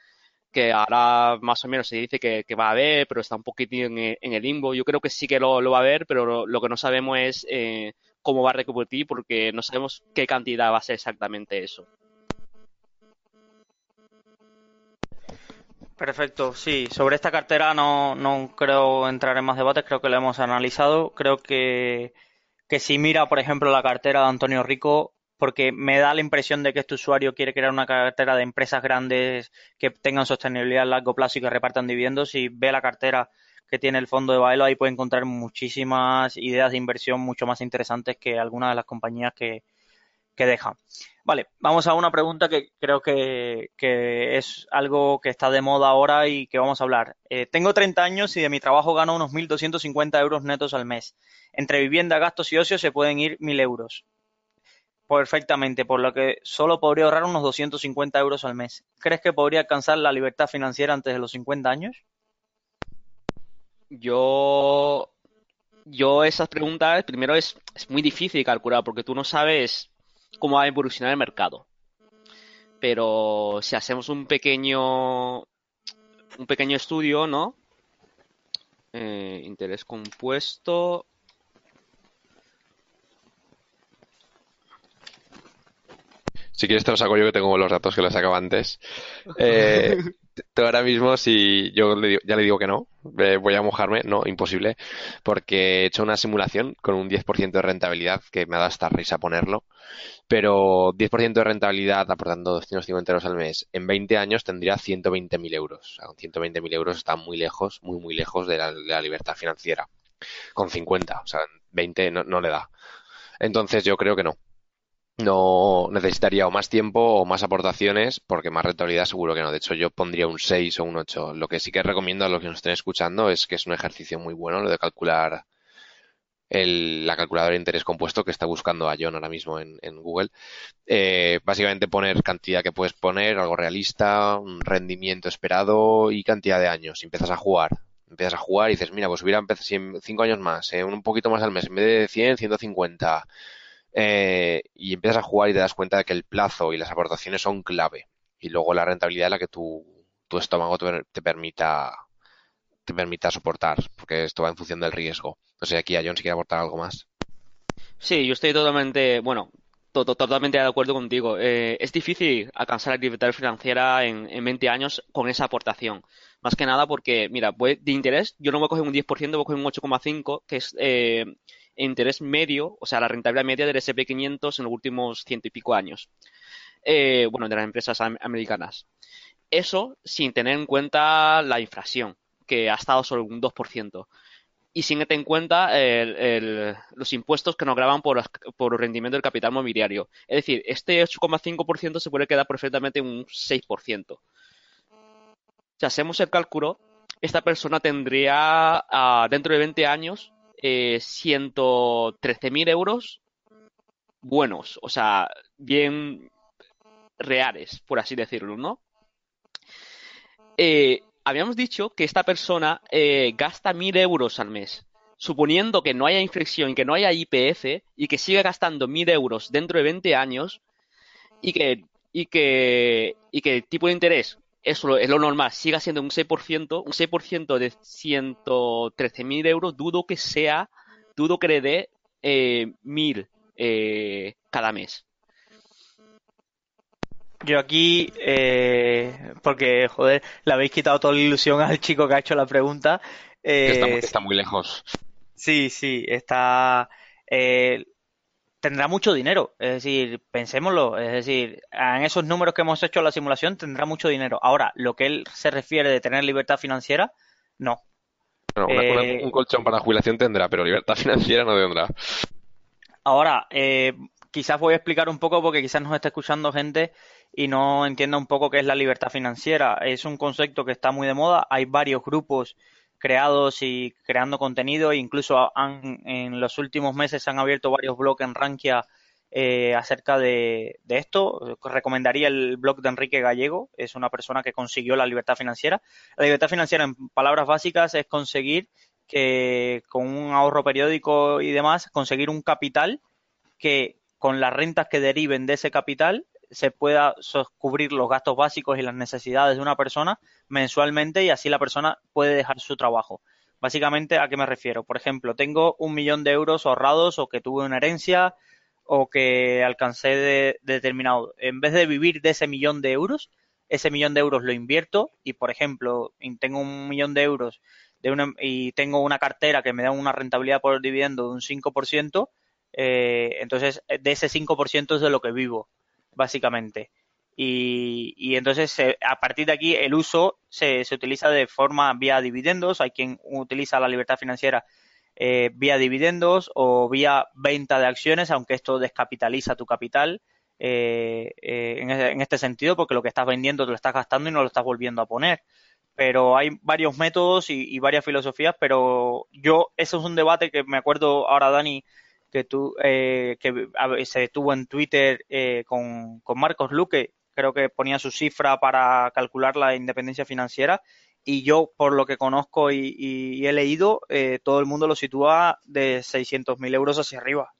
que ahora más o menos se dice que, que va a haber, pero está un poquitín en, en el limbo. Yo creo que sí que lo, lo va a haber, pero lo, lo que no sabemos es eh, cómo va a repercutir, porque no sabemos qué cantidad va a ser exactamente eso. Perfecto, sí. Sobre esta cartera no, no creo entrar en más debates, creo que lo hemos analizado. Creo que, que si mira, por ejemplo, la cartera de Antonio Rico, porque me da la impresión de que este usuario quiere crear una cartera de empresas grandes que tengan sostenibilidad a largo plazo y que repartan dividendos, y ve la cartera que tiene el fondo de Bailo, ahí puede encontrar muchísimas ideas de inversión mucho más interesantes que algunas de las compañías que, que dejan. Vale, vamos a una pregunta que creo que, que es algo que está de moda ahora y que vamos a hablar. Eh, tengo treinta años y de mi trabajo gano unos mil doscientos cincuenta euros netos al mes. Entre vivienda, gastos y ocio se pueden ir mil euros. Perfectamente, por lo que solo podría ahorrar unos doscientos cincuenta euros al mes. ¿Crees que podría alcanzar la libertad financiera antes de los cincuenta años? Yo, yo esas preguntas, primero es, es muy difícil de calcular porque tú no sabes cómo va a evolucionar el mercado. Pero si hacemos un pequeño un pequeño estudio, ¿no? Eh, interés compuesto. Si quieres te lo saco yo, que tengo los datos que lo sacaba antes. Eh, ahora mismo, si yo le digo, ya le digo que no, eh, voy a mojarme, no, imposible, porque he hecho una simulación con un diez por ciento de rentabilidad, que me ha dado hasta risa ponerlo, pero diez por ciento de rentabilidad aportando doscientos cincuenta euros al mes, en veinte años tendría ciento veinte mil euros. O sea, ciento veinte mil euros está muy lejos, muy, muy lejos de la, de la libertad financiera. Con cincuenta, o sea, veinte no, no le da. Entonces yo creo que no. No necesitaría o más tiempo o más aportaciones, porque más rentabilidad seguro que no. De hecho, yo pondría un seis o un ocho. Lo que sí que recomiendo a los que nos estén escuchando es que es un ejercicio muy bueno lo de calcular el, la calculadora de interés compuesto que está buscando Ayón ahora mismo en, en Google. Eh, básicamente poner cantidad que puedes poner, algo realista, un rendimiento esperado y cantidad de años. Empiezas a jugar. Empiezas a jugar y dices, mira, pues hubiera empezado cinco años más, eh, un poquito más al mes, en vez de cien, ciento cincuenta... Eh, y empiezas a jugar y te das cuenta de que el plazo y las aportaciones son clave, y luego la rentabilidad es la que tu, tu estómago te, te permita te permita soportar, porque esto va en función del riesgo. No sé, aquí Ayón, si quiere aportar algo más. Sí, yo estoy totalmente bueno, to, to, totalmente de acuerdo contigo. Eh, es difícil alcanzar la libertad financiera en, en veinte años con esa aportación, más que nada porque, mira, voy, de interés yo no voy a coger un diez por ciento, voy a coger un ocho coma cinco por ciento, que es... Eh, interés medio, o sea, la rentabilidad media del ese and pe quinientos en los últimos ciento y pico años. Eh, bueno, de las empresas am- americanas. Eso sin tener en cuenta la inflación, que ha estado sobre un dos por ciento. Y sin tener en cuenta el, el, los impuestos que nos gravan por, por el rendimiento del capital mobiliario. Es decir, este ocho coma cinco por ciento se puede quedar perfectamente en un seis por ciento. Si hacemos el cálculo, esta persona tendría uh, dentro de veinte años... Eh, ciento trece mil euros buenos, o sea, bien reales, por así decirlo, ¿no? Eh, habíamos dicho que esta persona eh, gasta mil euros al mes, suponiendo que no haya inflexión, que no haya i pe efe y que siga gastando mil euros dentro de veinte años y que, y que, y que el tipo de interés, eso es lo normal, siga siendo un seis por ciento, un seis por ciento de ciento trece mil euros, dudo que sea, dudo que le dé eh, mil eh, cada mes. Yo aquí, eh, porque, joder, le habéis quitado toda la ilusión al chico que ha hecho la pregunta. Eh, está, muy, está muy lejos. Sí, sí, está... Eh, tendrá mucho dinero, es decir, pensémoslo, es decir, en esos números que hemos hecho en la simulación tendrá mucho dinero. Ahora, lo que él se refiere de tener libertad financiera, no. No, una, eh, una, un colchón para jubilación tendrá, pero libertad financiera no tendrá. Ahora, eh, quizás voy a explicar un poco porque quizás nos está escuchando gente y no entienda un poco qué es la libertad financiera. Es un concepto que está muy de moda, hay varios grupos creados y creando contenido, e incluso han, en los últimos meses se han abierto varios blogs en Rankia eh, acerca de, de esto. Recomendaría el blog de Enrique Gallego, es una persona que consiguió la libertad financiera. La libertad financiera, en palabras básicas, es conseguir que con un ahorro periódico y demás, conseguir un capital que con las rentas que deriven de ese capital se pueda cubrir los gastos básicos y las necesidades de una persona mensualmente, y así la persona puede dejar su trabajo. Básicamente, ¿a qué me refiero? Por ejemplo, tengo un millón de euros ahorrados, o que tuve una herencia, o que alcancé de, de determinado. En vez de vivir de ese millón de euros, ese millón de euros lo invierto y, por ejemplo, tengo un millón de euros de una, y tengo una cartera que me da una rentabilidad por dividendo de un cinco por ciento, eh, entonces de ese cinco por ciento es de lo que vivo, básicamente. Y, y entonces, eh, a partir de aquí, el uso se, se utiliza de forma vía dividendos. Hay quien utiliza la libertad financiera eh, vía dividendos o vía venta de acciones, aunque esto descapitaliza tu capital eh, eh, en, en este sentido, porque lo que estás vendiendo te lo estás gastando y no lo estás volviendo a poner. Pero hay varios métodos y, y varias filosofías, pero yo, eso es un debate que me acuerdo ahora, Dani, que tú eh, que se tuvo en Twitter eh, con, con Marcos Luque. Creo que ponía su cifra para calcular la independencia financiera y yo, por lo que conozco y, y, y he leído, eh, todo el mundo lo sitúa de seiscientos mil euros hacia arriba.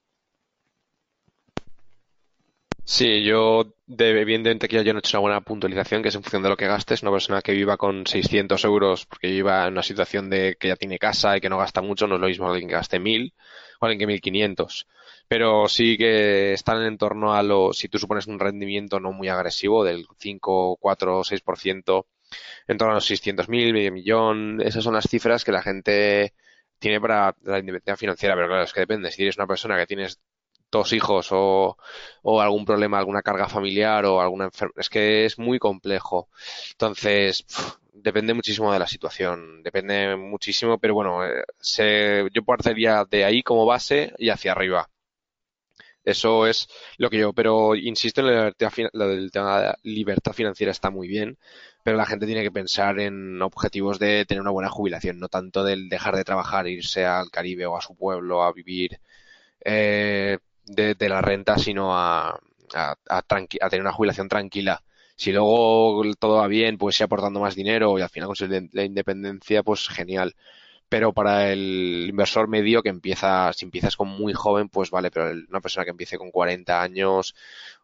Sí, yo, de, evidentemente que yo no he hecho una buena puntualización, que es en función de lo que gastes. Una persona que viva con seiscientos euros porque viva en una situación de que ya tiene casa y que no gasta mucho, no es lo mismo alguien que gaste mil o alguien que mil quinientos. Pero sí que están en torno a lo, si tú supones un rendimiento no muy agresivo del cinco, cuatro, seis por ciento, en torno a los seiscientos mil, medio millón. Esas son las cifras que la gente tiene para la independencia financiera, pero claro, es que depende. Si eres una persona que tienes dos hijos o, o algún problema, alguna carga familiar o alguna enfermedad, es que es muy complejo. Entonces, pff, depende muchísimo de la situación, depende muchísimo, pero bueno, se, yo partiría de ahí como base y hacia arriba. Eso es lo que yo, pero insisto en la libertad, lo del tema de la libertad financiera está muy bien, pero la gente tiene que pensar en objetivos de tener una buena jubilación, no tanto del dejar de trabajar, irse al Caribe o a su pueblo a vivir eh, de, de la renta, sino a, a, a, tranqui a tener una jubilación tranquila. Si luego todo va bien, pues ir aportando más dinero y al final conseguir la independencia, pues genial. Pero para el inversor medio que empieza, si empiezas con muy joven, pues vale, pero una persona que empiece con cuarenta años,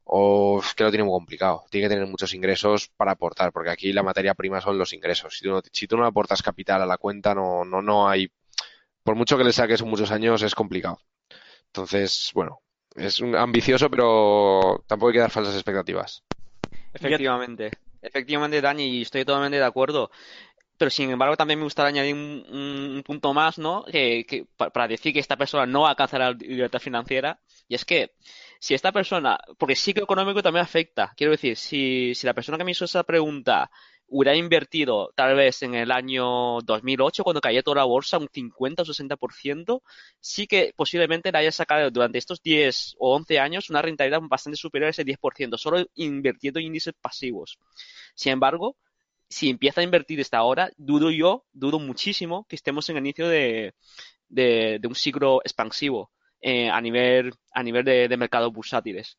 oh, que lo tiene muy complicado. Tiene que tener muchos ingresos para aportar, porque aquí la materia prima son los ingresos. Si tú no, si tú no aportas capital a la cuenta, no, no, no hay, por mucho que le saques muchos años, es complicado. Entonces, bueno, es un, ambicioso, pero tampoco hay que dar falsas expectativas. Efectivamente, efectivamente, Dani, estoy totalmente de acuerdo. Pero sin embargo también me gustaría añadir un, un, un punto más, ¿no? Que, que, para decir que esta persona no alcanzará la libertad financiera. Y es que si esta persona, porque el ciclo económico también afecta. Quiero decir, si, si la persona que me hizo esa pregunta hubiera invertido tal vez en el año dos mil ocho, cuando cayó toda la bolsa, un cincuenta o sesenta por ciento, sí que posiblemente le haya sacado durante estos diez o once años una rentabilidad bastante superior a ese diez por ciento, solo invirtiendo en índices pasivos. Sin embargo, si empieza a invertir desde ahora, dudo yo, dudo muchísimo que estemos en el inicio de, de, de un ciclo expansivo eh, a nivel a nivel de, de mercados bursátiles.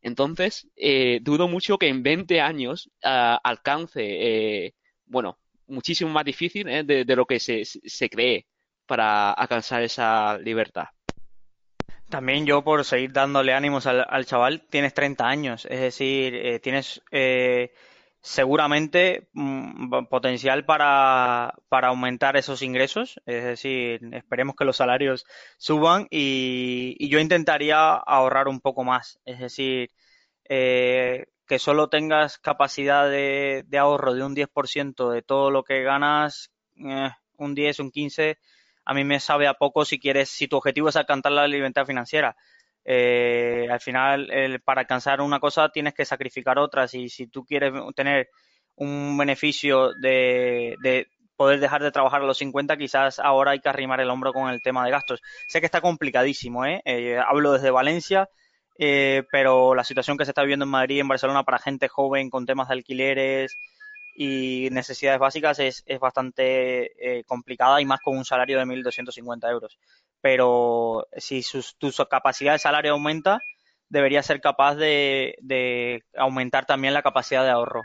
Entonces, eh, dudo mucho que en veinte años uh, alcance, eh, bueno, muchísimo más difícil eh, de, de lo que se, se cree para alcanzar esa libertad. También yo, por seguir dándole ánimos al, al chaval, tienes treinta años, es decir, eh, tienes... Eh... seguramente mmm, potencial para, para aumentar esos ingresos, es decir, esperemos que los salarios suban y, y yo intentaría ahorrar un poco más, es decir, eh, que solo tengas capacidad de, de ahorro de un diez por ciento de todo lo que ganas, eh, un diez, un quince, a mí me sabe a poco si quieres, si tu objetivo es alcanzar la libertad financiera. Eh, al final, eh, para alcanzar una cosa tienes que sacrificar otras y si tú quieres tener un beneficio de, de poder dejar de trabajar a los cincuenta, quizás ahora hay que arrimar el hombro con el tema de gastos. Sé que está complicadísimo, ¿eh? Eh, hablo desde Valencia, eh, pero la situación que se está viviendo en Madrid y en Barcelona para gente joven con temas de alquileres y necesidades básicas es, es bastante eh, complicada y más con un salario de mil doscientos cincuenta euros. Pero si sus, tu capacidad de salario aumenta, debería ser capaz de, de aumentar también la capacidad de ahorro.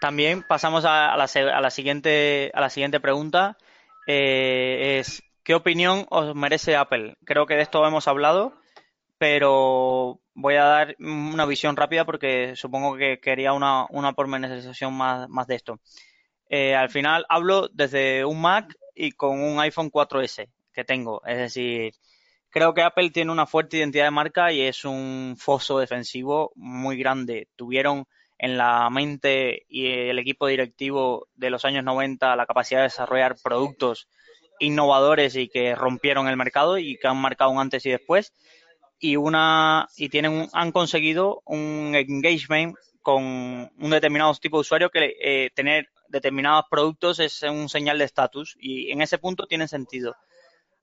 También pasamos a, a, la, a, la, siguiente, a la siguiente pregunta. Eh, es, ¿qué opinión os merece Apple? Creo que de esto hemos hablado, pero voy a dar una visión rápida porque supongo que quería una, una pormenorización más, más de esto. Eh, al final hablo desde un Mac y con un iPhone cuatro ese que tengo. Es decir, Creo que Apple tiene una fuerte identidad de marca y es un foso defensivo muy grande. Tuvieron en la mente y el equipo directivo de los años noventa la capacidad de desarrollar productos innovadores y que rompieron el mercado y que han marcado un antes y después, y una y tienen un, han conseguido un engagement con un determinado tipo de usuario que eh, tener determinados productos es un señal de estatus, y en ese punto tiene sentido.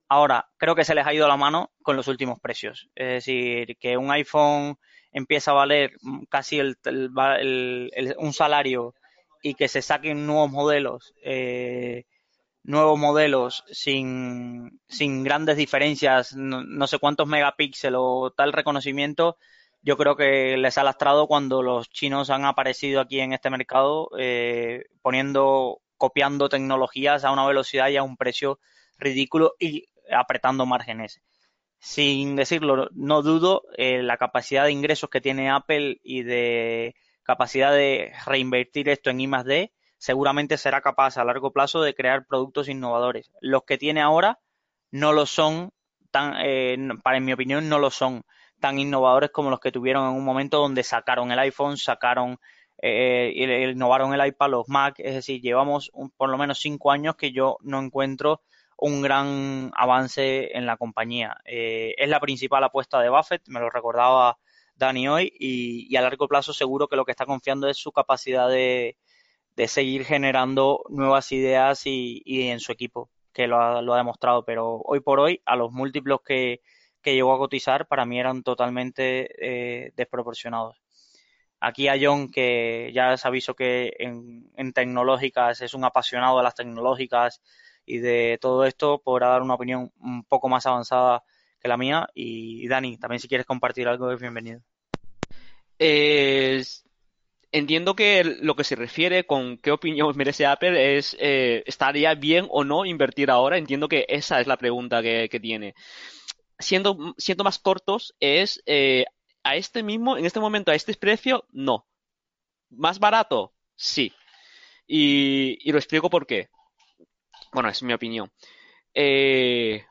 Ahora, creo que se les ha ido la mano con los últimos precios. Es decir, que un iPhone empieza a valer casi el, el, el, el, un salario y que se saquen nuevos modelos eh, nuevos modelos sin, sin grandes diferencias, no, no sé cuántos megapíxeles o tal reconocimiento, yo creo que les ha lastrado cuando los chinos han aparecido aquí en este mercado eh, poniendo, copiando tecnologías a una velocidad y a un precio ridículo y apretando márgenes. Sin decirlo, no dudo eh, la capacidad de ingresos que tiene Apple y de capacidad de reinvertir esto en I más D. Seguramente será capaz a largo plazo de crear productos innovadores. Los que tiene ahora no lo son, tan, eh, para en mi opinión, no lo son tan innovadores como los que tuvieron en un momento donde sacaron el iPhone, sacaron, eh, innovaron el iPad, los Mac. Es decir, llevamos un, por lo menos cinco años que yo no encuentro un gran avance en la compañía. Eh, es la principal apuesta de Buffett, me lo recordaba Dani hoy, y, y a largo plazo seguro que lo que está confiando es su capacidad de, de seguir generando nuevas ideas y, y en su equipo, que lo ha, lo ha demostrado. Pero hoy por hoy, a los múltiplos que, que llegó a cotizar, para mí eran totalmente eh, desproporcionados. Aquí Ayón, que ya les aviso que en, en tecnológicas es un apasionado de las tecnológicas y de todo esto, podrá dar una opinión un poco más avanzada que la mía. Y Dani, también si quieres compartir algo, es bienvenido. Eh, entiendo que lo que se refiere con qué opinión merece Apple es eh, ¿estaría bien o no invertir ahora? Entiendo que esa es la pregunta que, que tiene. Siendo, siendo más cortos, es eh, a este mismo, en este momento, a este precio, no. ¿Más barato? Sí. Y, y lo explico por qué. Bueno, es mi opinión. Eh,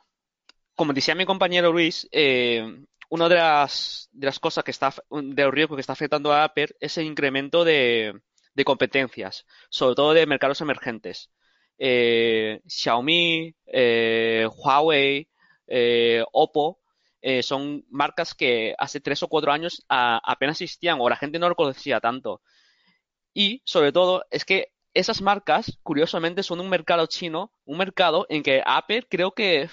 como decía mi compañero Luis, eh, una de las, de las cosas que está, de los riesgos que está afectando a Apple es el incremento de, de competencias, sobre todo de mercados emergentes. Eh, Xiaomi, eh, Huawei, eh, Oppo, eh, son marcas que hace tres o cuatro años a, apenas existían o la gente no lo conocía tanto. Y sobre todo es que esas marcas, curiosamente, son un mercado chino, un mercado en que Apple creo que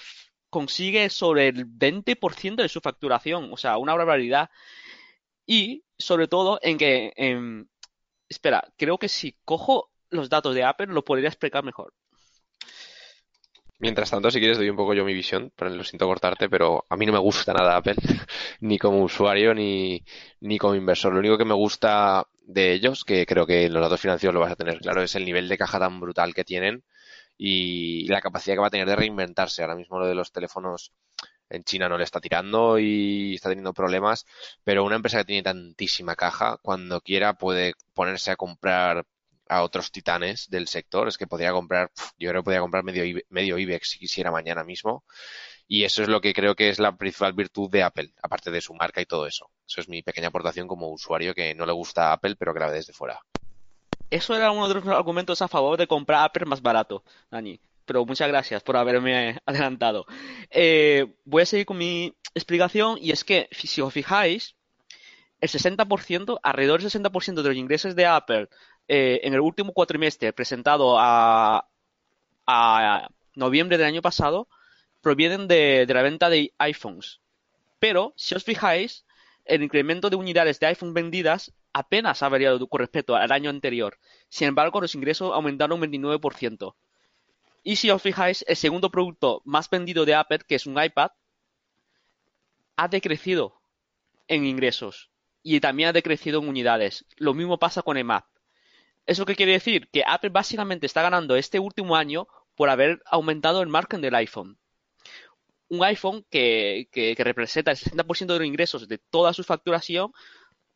consigue sobre el veinte por ciento de su facturación, o sea, una barbaridad. Y sobre todo en que, en... espera, creo que si cojo los datos de Apple lo podría explicar mejor. Mientras tanto, si quieres, doy un poco yo mi visión, pero lo siento cortarte, pero a mí no me gusta nada Apple, ni como usuario ni, ni como inversor. Lo único que me gusta de ellos, que creo que en los datos financieros lo vas a tener claro, es el nivel de caja tan brutal que tienen y la capacidad que va a tener de reinventarse. Ahora mismo lo de los teléfonos en China no le está tirando y está teniendo problemas, pero una empresa que tiene tantísima caja, cuando quiera puede ponerse a comprar a otros titanes del sector. Es que podría comprar, yo creo que podría comprar medio, medio IBEX si quisiera mañana mismo, y eso es lo que creo que es la principal virtud de Apple, aparte de su marca y todo eso. Eso es mi pequeña aportación como usuario que no le gusta a Apple, pero que la ve desde fuera. Eso era uno de los argumentos a favor de comprar Apple más barato, Dani, pero muchas gracias por haberme adelantado. Eh, voy a seguir con mi explicación, y es que si os fijáis, el sesenta por ciento, alrededor del sesenta por ciento de los ingresos de Apple Eh, en el último cuatrimestre presentado a, a noviembre del año pasado provienen de, de la venta de iPhones. Pero, si os fijáis, el incremento de unidades de iPhone vendidas apenas ha variado con respecto al año anterior. Sin embargo, los ingresos aumentaron un veintinueve por ciento. Y si os fijáis, el segundo producto más vendido de Apple, que es un iPad, ha decrecido en ingresos y también ha decrecido en unidades. Lo mismo pasa con el Mac. ¿Eso qué quiere decir? Que Apple básicamente está ganando este último año por haber aumentado el margen del iPhone. Un iPhone que, que, que representa el sesenta por ciento de los ingresos de toda su facturación,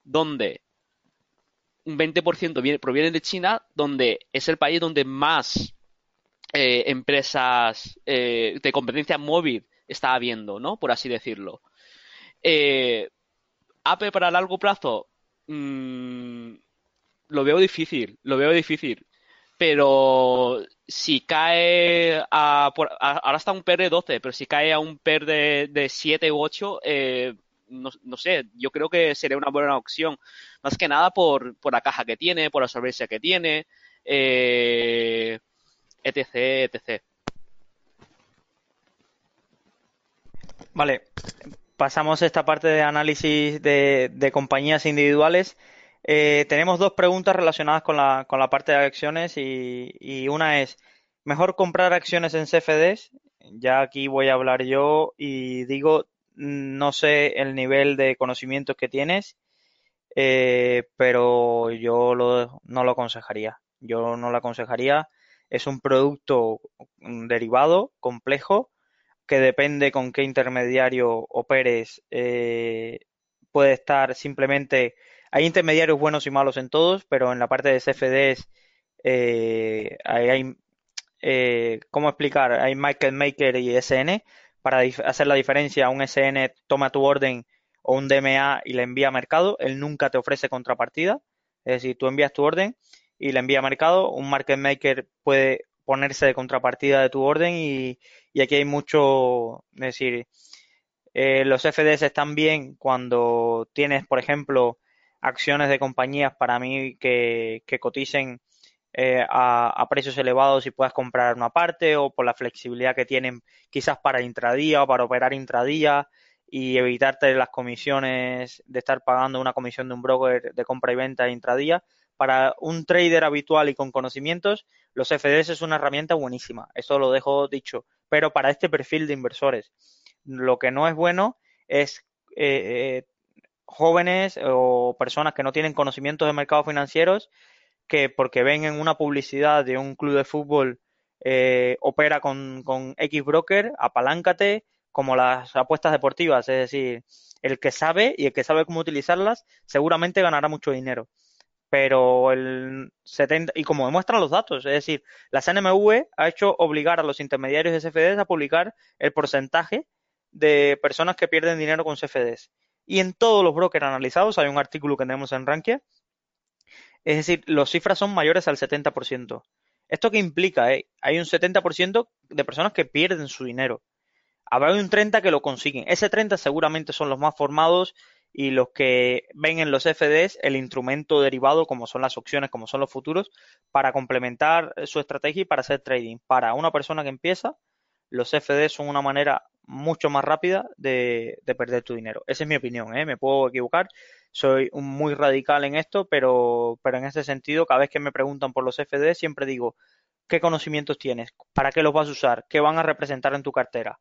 donde un veinte por ciento viene, proviene de China, donde es el país donde más eh, empresas eh, de competencia móvil está habiendo, ¿no? Por así decirlo. Eh, Apple para largo plazo mmm, lo veo difícil, lo veo difícil. Pero si cae a, por, a, ahora está un P E R de doce, pero si cae a un P E R de, de siete u ocho, eh, no, no sé, yo creo que sería una buena opción. Más que nada por, por la caja que tiene, por la solvencia que tiene, eh, etc, etcétera. Vale, pasamos a esta parte de análisis de, de compañías individuales. Eh, tenemos dos preguntas relacionadas con la, con la parte de acciones y, y una es, ¿mejor comprar acciones en C F Ds? Ya aquí voy a hablar yo y digo, no sé el nivel de conocimientos que tienes, eh, pero yo lo, no lo aconsejaría. Yo no lo aconsejaría. Es un producto derivado, complejo, que depende con qué intermediario operes. Eh, puede estar simplemente... Hay intermediarios buenos y malos en todos, pero en la parte de C F Ds eh, hay, eh, ¿cómo explicar? Hay market maker y S N. Para hacer la diferencia, un S N toma tu orden o un D M A y le envía a mercado. Él nunca te ofrece contrapartida. Es decir, tú envías tu orden y le envía a mercado. Un market maker puede ponerse de contrapartida de tu orden y, y aquí hay mucho... Es decir, eh, los C F Ds están bien cuando tienes, por ejemplo... acciones de compañías para mí que, que coticen eh, a, a precios elevados y puedas comprar una parte o por la flexibilidad que tienen quizás para intradía o para operar intradía y evitarte las comisiones de estar pagando una comisión de un broker de compra y venta intradía. Para un trader habitual y con conocimientos, los C F Ds es una herramienta buenísima, eso lo dejo dicho, pero para este perfil de inversores lo que no es bueno es... Eh, eh, jóvenes o personas que no tienen conocimientos de mercados financieros que porque ven en una publicidad de un club de fútbol eh, opera con, con X broker, apaláncate, como las apuestas deportivas, es decir, el que sabe y el que sabe cómo utilizarlas seguramente ganará mucho dinero, pero el setenta por ciento, y como demuestran los datos, es decir, la C N M V ha hecho obligar a los intermediarios de C F Ds a publicar el porcentaje de personas que pierden dinero con C F Ds. Y en todos los brokers analizados, hay un artículo que tenemos en Rankia, es decir, las cifras son mayores al setenta por ciento. ¿Esto qué implica? Eh? Hay un setenta por ciento de personas que pierden su dinero. Habrá un treinta por ciento que lo consiguen. Ese treinta por ciento seguramente son los más formados y los que ven en los C F Ds el instrumento derivado, como son las opciones, como son los futuros, para complementar su estrategia y para hacer trading. Para una persona que empieza, los C F Ds son una manera... mucho más rápida de, de perder tu dinero. Esa es mi opinión, ¿eh? Me puedo equivocar, soy un, muy radical en esto, pero, pero en este sentido, cada vez que me preguntan por los C F D, siempre digo, ¿qué conocimientos tienes? ¿Para qué los vas a usar? ¿Qué van a representar en tu cartera?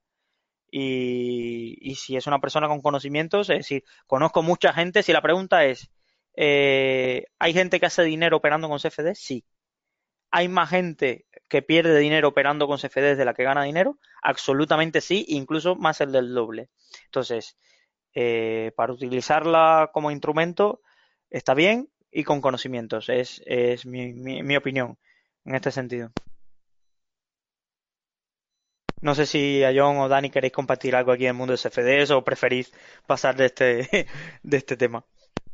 Y, y si es una persona con conocimientos, es decir, conozco mucha gente, si la pregunta es, eh, ¿hay gente que hace dinero operando con C F D? Sí. ¿Hay más gente que pierde dinero operando con C F Ds de la que gana dinero? Absolutamente sí, incluso más el del doble. Entonces, eh, para utilizarla como instrumento está bien y con conocimientos. Es, es mi, mi, mi opinión en este sentido. No sé si Ayón o Dani queréis compartir algo aquí en el mundo de C F Ds o preferís pasar de este, de este tema.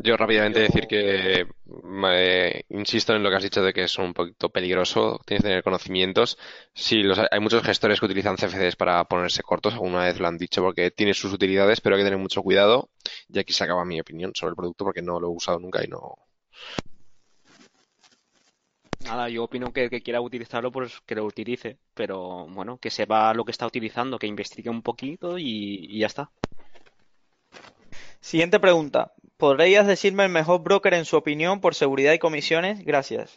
Yo rápidamente decir que eh, insisto en lo que has dicho de que es un poquito peligroso, tienes que tener conocimientos. Sí, los, hay muchos gestores que utilizan C F Ds para ponerse cortos, alguna vez lo han dicho, porque tiene sus utilidades, pero hay que tener mucho cuidado. Y aquí se acaba mi opinión sobre el producto porque no lo he usado nunca y no... Nada, yo opino que el que quiera utilizarlo, pues que lo utilice, pero bueno, que sepa lo que está utilizando, que investigue un poquito y, y ya está. Siguiente pregunta. ¿Podrías decirme el mejor broker en su opinión por seguridad y comisiones? Gracias.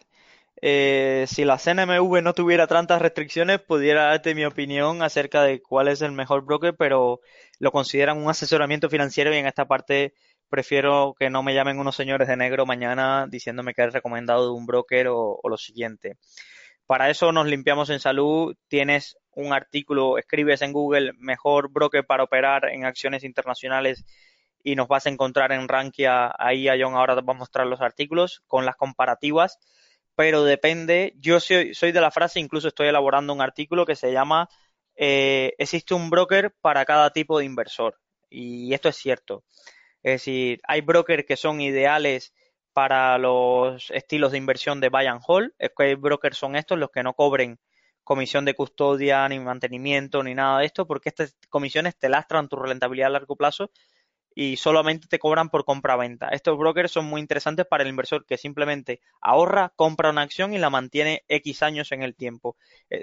Eh, si la C N M V no tuviera tantas restricciones, pudiera darte mi opinión acerca de cuál es el mejor broker, pero lo consideran un asesoramiento financiero y en esta parte prefiero que no me llamen unos señores de negro mañana diciéndome que es recomendado de un broker o, o lo siguiente. Para eso nos limpiamos en salud. Tienes un artículo, escribes en Google mejor broker para operar en acciones internacionales y nos vas a encontrar en Rankia, ahí Ayón ahora va a mostrar los artículos con las comparativas, pero depende. Yo soy, soy de la frase, incluso estoy elaborando un artículo que se llama eh, existe un broker para cada tipo de inversor, y esto es cierto. Es decir, hay brokers que son ideales para los estilos de inversión de buy and hold. Es que hay brokers son estos los que no cobren comisión de custodia, ni mantenimiento, ni nada de esto, porque estas comisiones te lastran tu rentabilidad a largo plazo y solamente te cobran por compra-venta. Estos brokers son muy interesantes para el inversor que simplemente ahorra, compra una acción y la mantiene X años en el tiempo.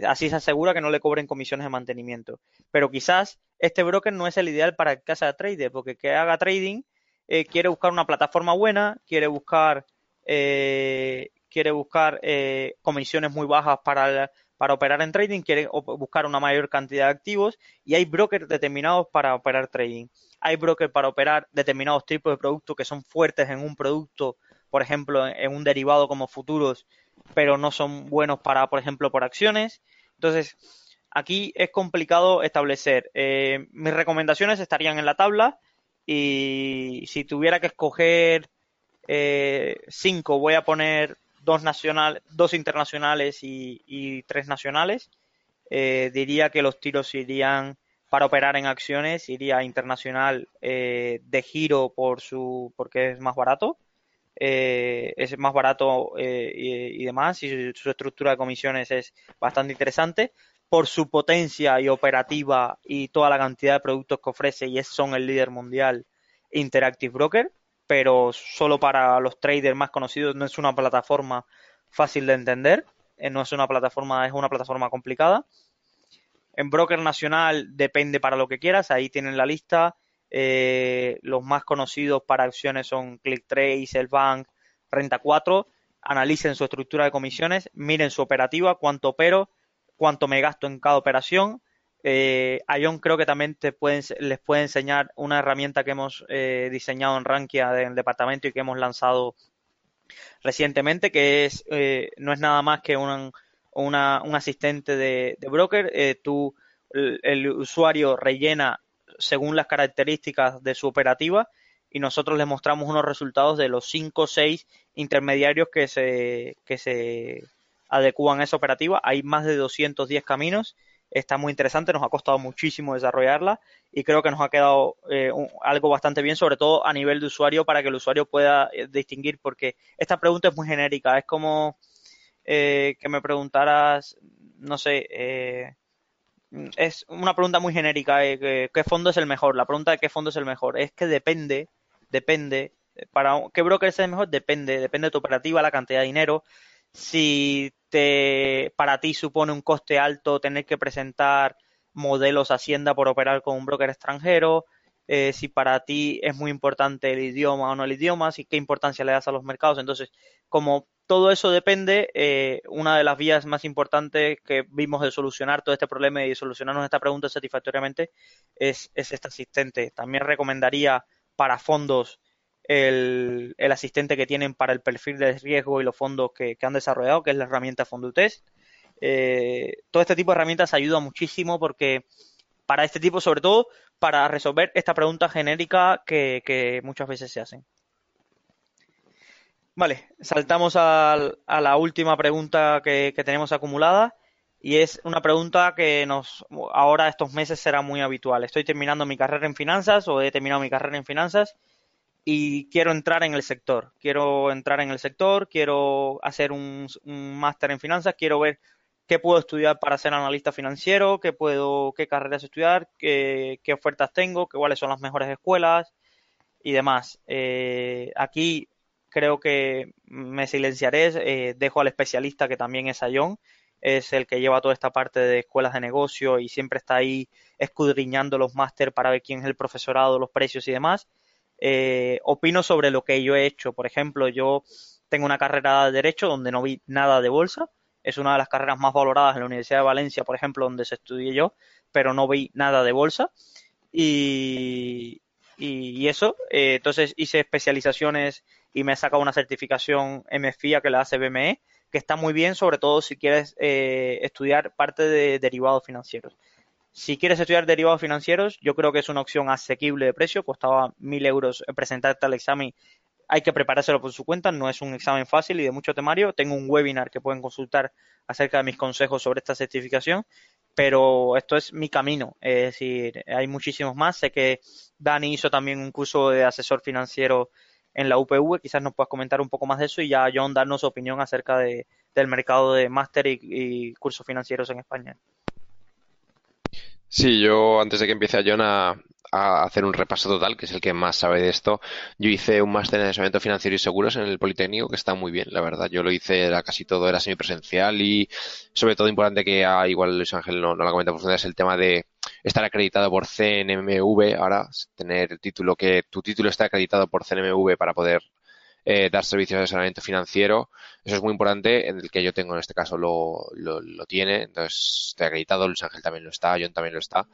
Así se asegura que no le cobren comisiones de mantenimiento. Pero quizás este broker no es el ideal para el casa de trader, porque que haga trading eh, quiere buscar una plataforma buena, quiere buscar eh, quiere buscar eh, comisiones muy bajas para la, para operar en trading, quiere buscar una mayor cantidad de activos, y hay brokers determinados para operar trading. Hay brokers para operar determinados tipos de productos que son fuertes en un producto, por ejemplo, en un derivado como futuros, pero no son buenos para, por ejemplo, por acciones. Entonces, aquí es complicado establecer. Eh, mis recomendaciones estarían en la tabla, y si tuviera que escoger eh, cinco, voy a poner dos, nacional, dos internacionales y, y tres nacionales. Eh, diría que los tiros irían... Para operar en acciones iría internacional eh, de giro por su porque es más barato, eh, es más barato eh, y, y demás, y su, su estructura de comisiones es bastante interesante por su potencia y operativa y toda la cantidad de productos que ofrece, y es, son el líder mundial Interactive Broker, pero solo para los traders más conocidos. No es una plataforma fácil de entender, eh, no es una plataforma, es una plataforma complicada. En broker nacional depende para lo que quieras, ahí tienen la lista. Eh, los más conocidos para acciones son ClickTrace, el Bank, Renta cuatro. Analicen su estructura de comisiones, miren su operativa, cuánto opero, cuánto me gasto en cada operación. Eh, Ayón creo que también te pueden, les puede enseñar una herramienta que hemos eh, diseñado en Rankia del departamento y que hemos lanzado recientemente, que es eh, no es nada más que un... Una, un asistente de, de broker. eh, tú, el, el usuario rellena según las características de su operativa y nosotros les mostramos unos resultados de los cinco o seis intermediarios que se, que se adecúan a esa operativa. Hay más de doscientos diez caminos, está muy interesante, nos ha costado muchísimo desarrollarla y creo que nos ha quedado eh, un, algo bastante bien, sobre todo a nivel de usuario, para que el usuario pueda eh, distinguir, porque esta pregunta es muy genérica, es como... Eh, que me preguntaras, no sé, eh, es una pregunta muy genérica, eh, que, ¿qué fondo es el mejor? La pregunta de qué fondo es el mejor es que depende, depende, para qué broker es el mejor, depende, depende de tu operativa, la cantidad de dinero, si te para ti supone un coste alto tener que presentar modelos Hacienda por operar con un broker extranjero, eh, si para ti es muy importante el idioma o no el idioma, si qué importancia le das a los mercados. Entonces, como todo eso depende, eh, una de las vías más importantes que vimos de solucionar todo este problema y de solucionarnos esta pregunta satisfactoriamente es, es este asistente. También recomendaría para fondos el, el asistente que tienen para el perfil de riesgo y los fondos que, que han desarrollado, que es la herramienta FonduTest. Eh, todo este tipo de herramientas ayuda muchísimo porque para este tipo, sobre todo, para resolver esta pregunta genérica que, que muchas veces se hacen. Vale, saltamos a, a la última pregunta que, que tenemos acumulada, y es una pregunta que nos ahora estos meses será muy habitual. Estoy terminando mi carrera en finanzas o he terminado mi carrera en finanzas y quiero entrar en el sector. Quiero entrar en el sector, quiero hacer un, un máster en finanzas, quiero ver qué puedo estudiar para ser analista financiero, qué puedo, qué carreras estudiar, qué, qué ofertas tengo, cuáles son las mejores escuelas y demás. Eh, aquí... Creo que me silenciaré, eh, dejo al especialista que también es Ayón, es el que lleva toda esta parte de escuelas de negocio y siempre está ahí escudriñando los máster para ver quién es el profesorado, los precios y demás. Eh, opino sobre lo que yo he hecho. Por ejemplo, yo tengo una carrera de Derecho donde no vi nada de bolsa. Es una de las carreras más valoradas en la Universidad de Valencia, por ejemplo, donde se estudié yo, pero no vi nada de bolsa. Y, y, y eso, eh, entonces hice especializaciones y me he sacado una certificación M F I A que la hace B M E, que está muy bien, sobre todo si quieres eh, estudiar parte de derivados financieros. Si quieres estudiar derivados financieros, yo creo que es una opción asequible de precio. Costaba mil euros presentarte al examen, hay que preparárselo por su cuenta, no es un examen fácil y de mucho temario. Tengo un webinar que pueden consultar acerca de mis consejos sobre esta certificación, pero esto es mi camino, es decir, hay muchísimos más. Sé que Dani hizo también un curso de asesor financiero en la U P V, quizás nos puedas comentar un poco más de eso, y ya John darnos su opinión acerca de, del mercado de máster y, y cursos financieros en España. Sí, yo antes de que empiece Ayón a, a hacer un repaso total, que es el que más sabe de esto, yo hice un máster en asesoramiento financiero y seguros en el Politécnico, que está muy bien, la verdad. Yo lo hice, era casi todo, era semipresencial, y sobre todo importante que, ah, igual Luis Ángel no, no la comenta profundamente, es el tema de estar acreditado por C N M V, ahora tener el título, que tu título está acreditado por C N M V para poder eh, dar servicios de asesoramiento financiero. Eso es muy importante, en el que yo tengo en este caso lo, lo, lo tiene, entonces estoy acreditado, Luis Ángel también lo está, John también lo está.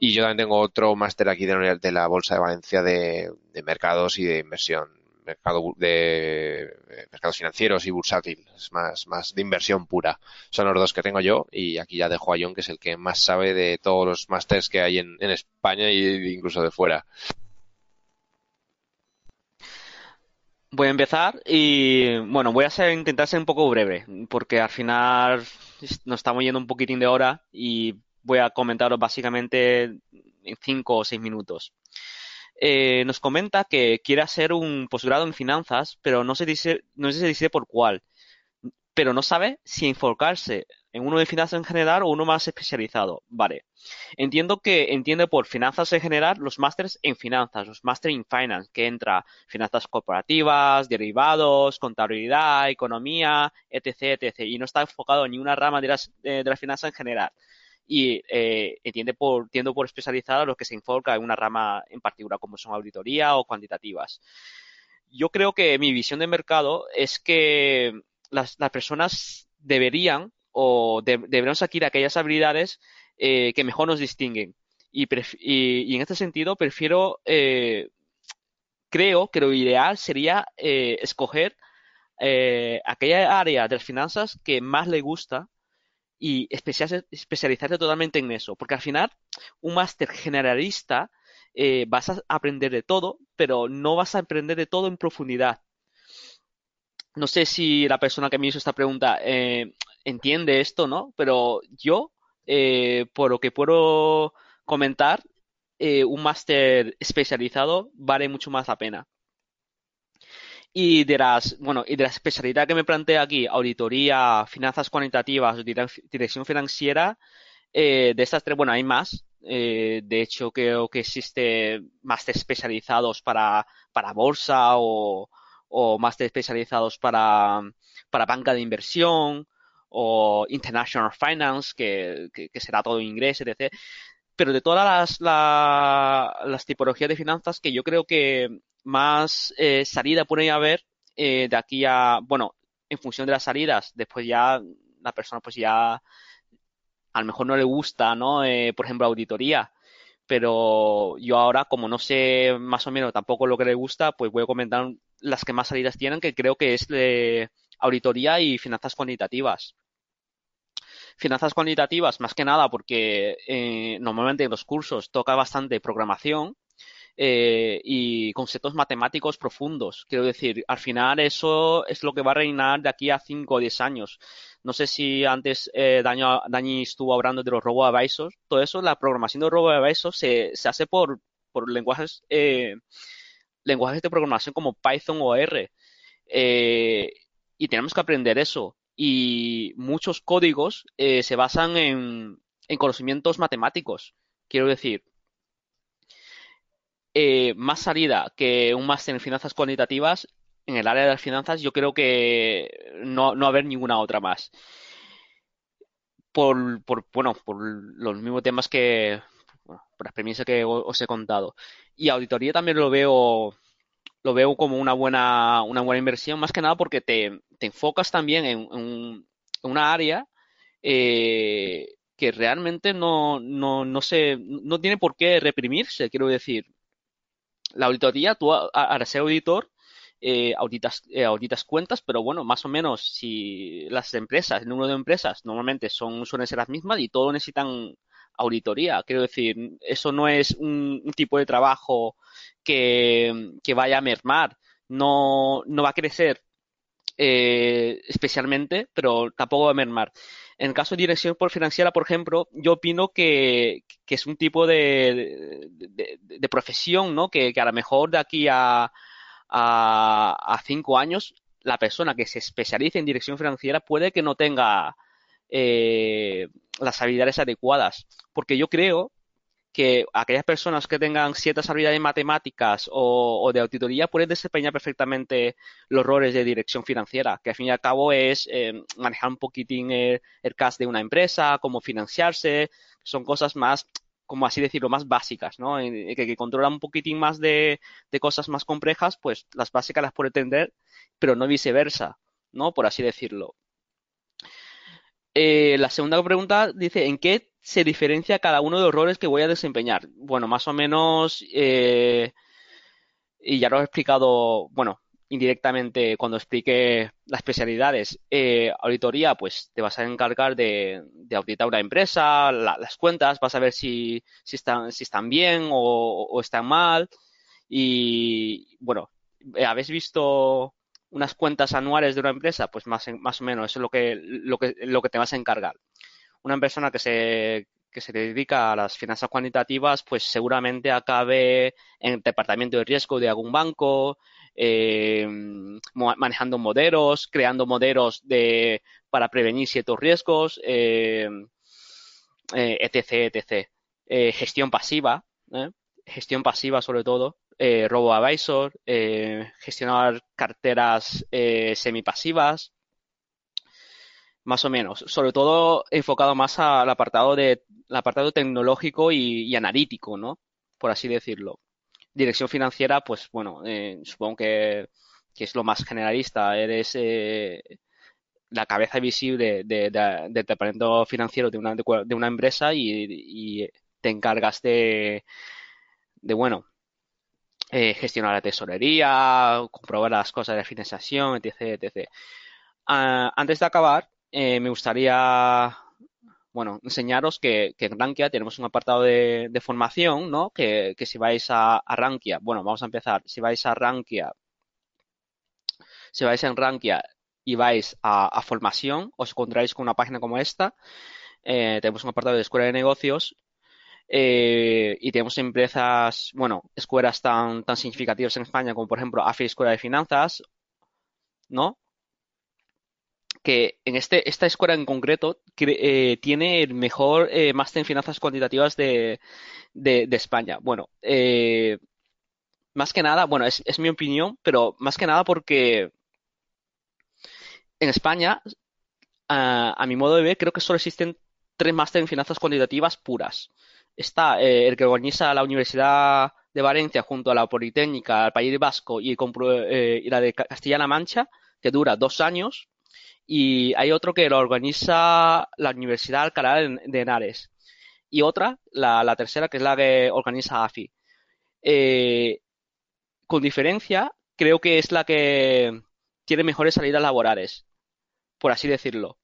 Y yo también tengo otro máster aquí de la, de la Bolsa de Valencia de, de mercados y de inversión, mercado de, de mercados financieros y bursátil, es más, más de inversión pura. Son los dos que tengo yo, y aquí ya dejo a John, que es el que más sabe de todos los másters que hay en, en España e incluso de fuera. Voy a empezar y, bueno, voy a ser, intentar ser un poco breve, porque al final nos estamos yendo un poquitín de hora y voy a comentaros básicamente en cinco o seis minutos. Eh, nos comenta que quiere hacer un posgrado en finanzas, pero no se dice, no se decide por cuál, pero no sabe si enfocarse en uno de finanzas en general o uno más especializado. Vale. Entiendo que entiende por finanzas en general los másteres en finanzas, los másteres in finance, que entra finanzas corporativas, derivados, contabilidad, economía, etcétera, etcétera. Y no está enfocado en ninguna rama de las, de las finanzas en general. Y eh, entiende por, entiendo por especializado a los que se enfoca en una rama en particular, como son auditoría o cuantitativas. Yo creo que mi visión de mercado es que las, las personas deberían o de, deberemos adquirir aquellas habilidades eh, que mejor nos distinguen. Y, pref- y, y en este sentido, prefiero, eh, creo que lo ideal sería eh, escoger eh, aquella área de las finanzas que más le gusta y especia- especializarse totalmente en eso. Porque al final, un máster generalista, eh, vas a aprender de todo, pero no vas a aprender de todo en profundidad. No sé si la persona que me hizo esta pregunta eh, entiende esto, ¿no? Pero yo, eh, por lo que puedo comentar, eh, un máster especializado vale mucho más la pena. Y de las, bueno, y de la especialidad que me plantea aquí, auditoría, finanzas cuantitativas, dirección financiera, eh, de estas tres, bueno, hay más. Eh, de hecho, creo que existe máster especializados para, para bolsa o... o máster especializados para, para banca de inversión o international finance, que, que, que será todo en inglés, etcétera. Pero de todas las, la, las tipologías de finanzas que yo creo que más eh, salida puede haber eh, de aquí a, bueno, en función de las salidas, después ya la persona pues ya a lo mejor no le gusta, ¿no? Eh, por ejemplo, auditoría. Pero yo ahora, como no sé más o menos tampoco lo que le gusta, pues voy a comentar las que más salidas tienen, que creo que es de auditoría y finanzas cuantitativas. Finanzas cuantitativas, más que nada, porque eh, normalmente en los cursos toca bastante programación eh, y conceptos matemáticos profundos. Quiero decir, al final eso es lo que va a reinar de aquí a cinco o diez años. No sé si antes eh, Dani, Dani estuvo hablando de los Robo Advisors. Todo eso, la programación de Robo Advisors se, se hace por, por lenguajes... Eh, lenguajes de programación como Python o R eh, y tenemos que aprender eso, y muchos códigos eh, se basan en, en conocimientos matemáticos. Quiero decir, eh, más salida que un máster en finanzas cuantitativas en el área de las finanzas, yo creo que no, no va a haber ninguna otra más por, por, bueno, por los mismos temas que Bueno, por la experiencia que os he contado. Y auditoría también lo veo lo veo como una buena una buena inversión, más que nada porque te, te enfocas también en, en una área eh, que realmente no, no, no, se, no tiene por qué reprimirse. Quiero decir, la auditoría, tú al ser auditor, eh, auditas, eh, auditas cuentas, pero bueno, más o menos si las empresas, el número de empresas normalmente son suelen ser las mismas y todos necesitan auditoría. Quiero decir, eso no es un, un tipo de trabajo que, que vaya a mermar. no, no va a crecer eh, especialmente, pero tampoco va a mermar. En el caso de dirección por financiera, por ejemplo, yo opino que, que es un tipo de, de, de, de profesión, ¿no? Que, que a lo mejor de aquí a, a, a cinco años, la persona que se especialice en dirección financiera puede que no tenga eh, las habilidades adecuadas. Porque yo creo que aquellas personas que tengan ciertas habilidades matemáticas o, o de auditoría pueden desempeñar perfectamente los roles de dirección financiera, que al fin y al cabo es eh, manejar un poquitín el, el cash de una empresa, cómo financiarse, son cosas más, como así decirlo, más básicas, ¿no? Que, que controla un poquitín más de, de cosas más complejas, pues las básicas las puede entender, pero no viceversa, ¿no? Por así decirlo. Eh, la segunda pregunta dice, ¿en qué se diferencia cada uno de los roles que voy a desempeñar? Bueno, más o menos, eh, y ya lo he explicado, bueno, indirectamente cuando expliqué las especialidades. Eh, auditoría, pues te vas a encargar de, de auditar una empresa, la, las cuentas, vas a ver si, si, están, si están bien o, o están mal. Y, bueno, ¿habéis visto unas cuentas anuales de una empresa? Pues más, más o menos, eso es lo que, lo que, lo que te vas a encargar. Una persona que se, que se dedica a las finanzas cuantitativas, pues seguramente acabe en el departamento de riesgo de algún banco, eh, manejando modelos, creando modelos de para prevenir ciertos riesgos, eh, eh, etc, etc. Eh, gestión pasiva, ¿eh? gestión pasiva sobre todo, eh, Robo Advisor, eh, gestionar carteras eh, semipasivas. Más o menos, sobre todo enfocado más al apartado de al apartado tecnológico y, y analítico, ¿no? Por así decirlo. Dirección financiera, pues bueno, eh, supongo que, que es lo más generalista. Eres eh, la cabeza visible de, de, de, del departamento financiero de una, de, de una empresa y, y te encargas de, de bueno, eh, gestionar la tesorería, comprobar las cosas de financiación, etcétera, etcétera. Ah, antes de acabar, Eh, me gustaría, bueno, enseñaros que, que en Rankia tenemos un apartado de, de formación, ¿no? Que, que si vais a, a Rankia, bueno, vamos a empezar. Si vais a Rankia, si vais en Rankia y vais a, a formación, os encontráis con una página como esta. Eh, tenemos un apartado de escuela de negocios eh, y tenemos empresas, bueno, escuelas tan, tan significativas en España como, por ejemplo, A F I, Escuela de Finanzas, ¿no? Que en este esta escuela en concreto eh, tiene el mejor eh, máster en finanzas cuantitativas de, de, de España. Bueno, eh, más que nada, bueno, es, es mi opinión, pero más que nada porque en España, a, a mi modo de ver, creo que solo existen tres másteres en finanzas cuantitativas puras. Está eh, el que organiza la Universidad de Valencia junto a la Politécnica, el País Vasco y, eh, y la de Castilla-La Mancha, que dura dos años. Y hay otro que lo organiza la Universidad de Alcalá de Henares. Y otra, la, la tercera, que es la que organiza A F I. Eh, con diferencia, creo que es la que tiene mejores salidas laborales, por así decirlo.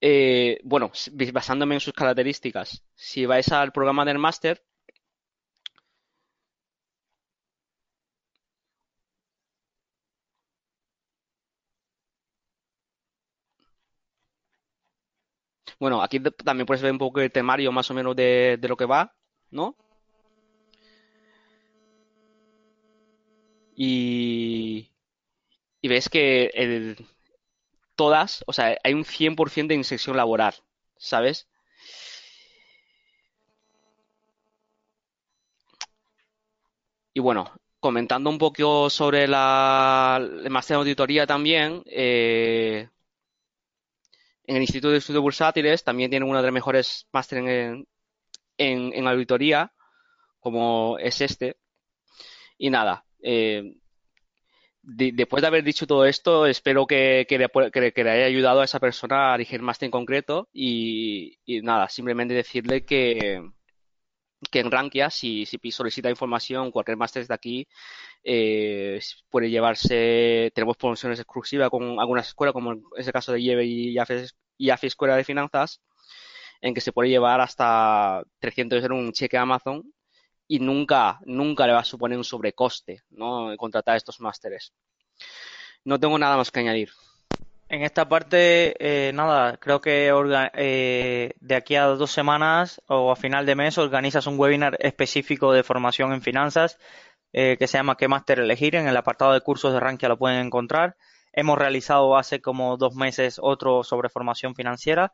Eh, bueno, basándome en sus características. Si vais al programa del máster, bueno, aquí también puedes ver un poco el temario más o menos de, de lo que va, ¿no? Y, y ves que el, todas, o sea, hay un cien por ciento de inserción laboral, ¿sabes? Y bueno, comentando un poco sobre la, el máster de auditoría también, eh... en el Instituto de Estudios Bursátiles también tienen uno de los mejores másteres en, en, en auditoría, como es este. Y nada, eh, de, después de haber dicho todo esto, espero que, que, le, que, que le haya ayudado a esa persona a elegir máster en concreto. Y, y nada, simplemente decirle que, que en Rankia, si, si solicita información, cualquier máster de aquí, Eh, puede llevarse, tenemos promociones exclusivas con algunas escuelas, como en ese caso de I E B y A F E, y A F E Escuela de Finanzas, en que se puede llevar hasta trescientos euros un cheque a Amazon y nunca, nunca le va a suponer un sobrecoste, ¿no?, contratar estos másteres. No tengo nada más que añadir. En esta parte, eh, nada, creo que orga- eh, de aquí a dos semanas o a final de mes organizas un webinar específico de formación en finanzas eh, que se llama ¿Qué máster elegir? En el apartado de cursos de Rankia lo pueden encontrar. Hemos realizado hace como dos meses otro sobre formación financiera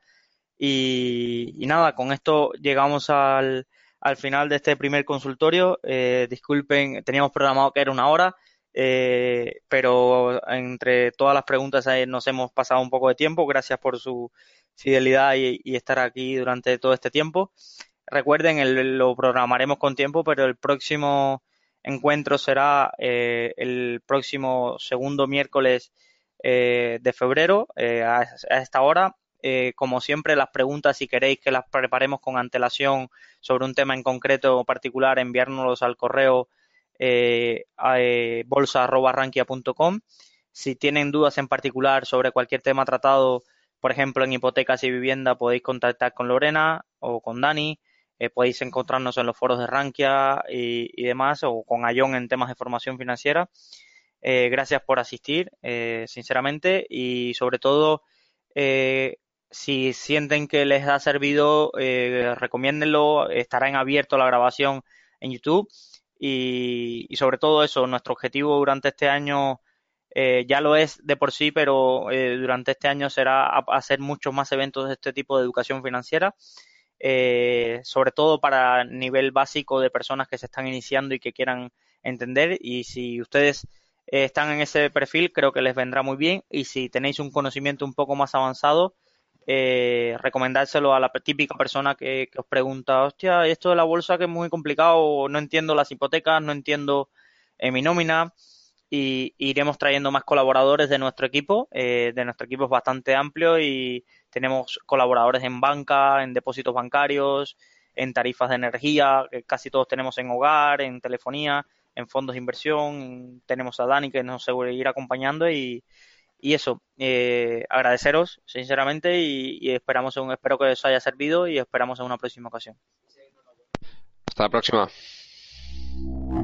y, y nada, con esto llegamos al, al final de este primer consultorio. Eh, disculpen, teníamos programado que era una hora. Eh, pero entre todas las preguntas nos hemos pasado un poco de tiempo. Gracias por su fidelidad y, y estar aquí durante todo este tiempo. Recuerden, el, lo programaremos con tiempo, pero el próximo encuentro será eh, el próximo segundo miércoles eh, de febrero eh, a, a esta hora. Eh, como siempre, las preguntas, si queréis que las preparemos con antelación sobre un tema en concreto o particular, enviárnoslos al correo Eh, eh, bolsa arroba rankia punto com. Si tienen dudas en particular sobre cualquier tema tratado, por ejemplo en hipotecas y vivienda, podéis contactar con Lorena o con Dani, eh, podéis encontrarnos en los foros de Rankia y, y demás, o con Ayón en temas de formación financiera. Eh, gracias por asistir, eh, sinceramente, y sobre todo eh, si sienten que les ha servido, eh, recomiéndenlo. Estará en abierto la grabación en YouTube. Y, y sobre todo eso, nuestro objetivo durante este año eh, ya lo es de por sí, pero eh, durante este año será hacer muchos más eventos de este tipo de educación financiera, eh, sobre todo para nivel básico de personas que se están iniciando y que quieran entender. Y si ustedes eh, están en ese perfil, creo que les vendrá muy bien. Y si tenéis un conocimiento un poco más avanzado, Eh, recomendárselo a la típica persona que, que os pregunta, hostia, esto de la bolsa que es muy complicado, no entiendo las hipotecas, no entiendo eh, mi nómina. Y iremos trayendo más colaboradores de nuestro equipo, eh, de nuestro equipo es bastante amplio y tenemos colaboradores en banca, en depósitos bancarios, en tarifas de energía, que casi todos tenemos en hogar, en telefonía, en fondos de inversión. Tenemos a Dani que nos seguirá acompañando y Y eso, eh, agradeceros sinceramente y, y esperamos un, espero que os haya servido y esperamos en una próxima ocasión. Hasta la próxima.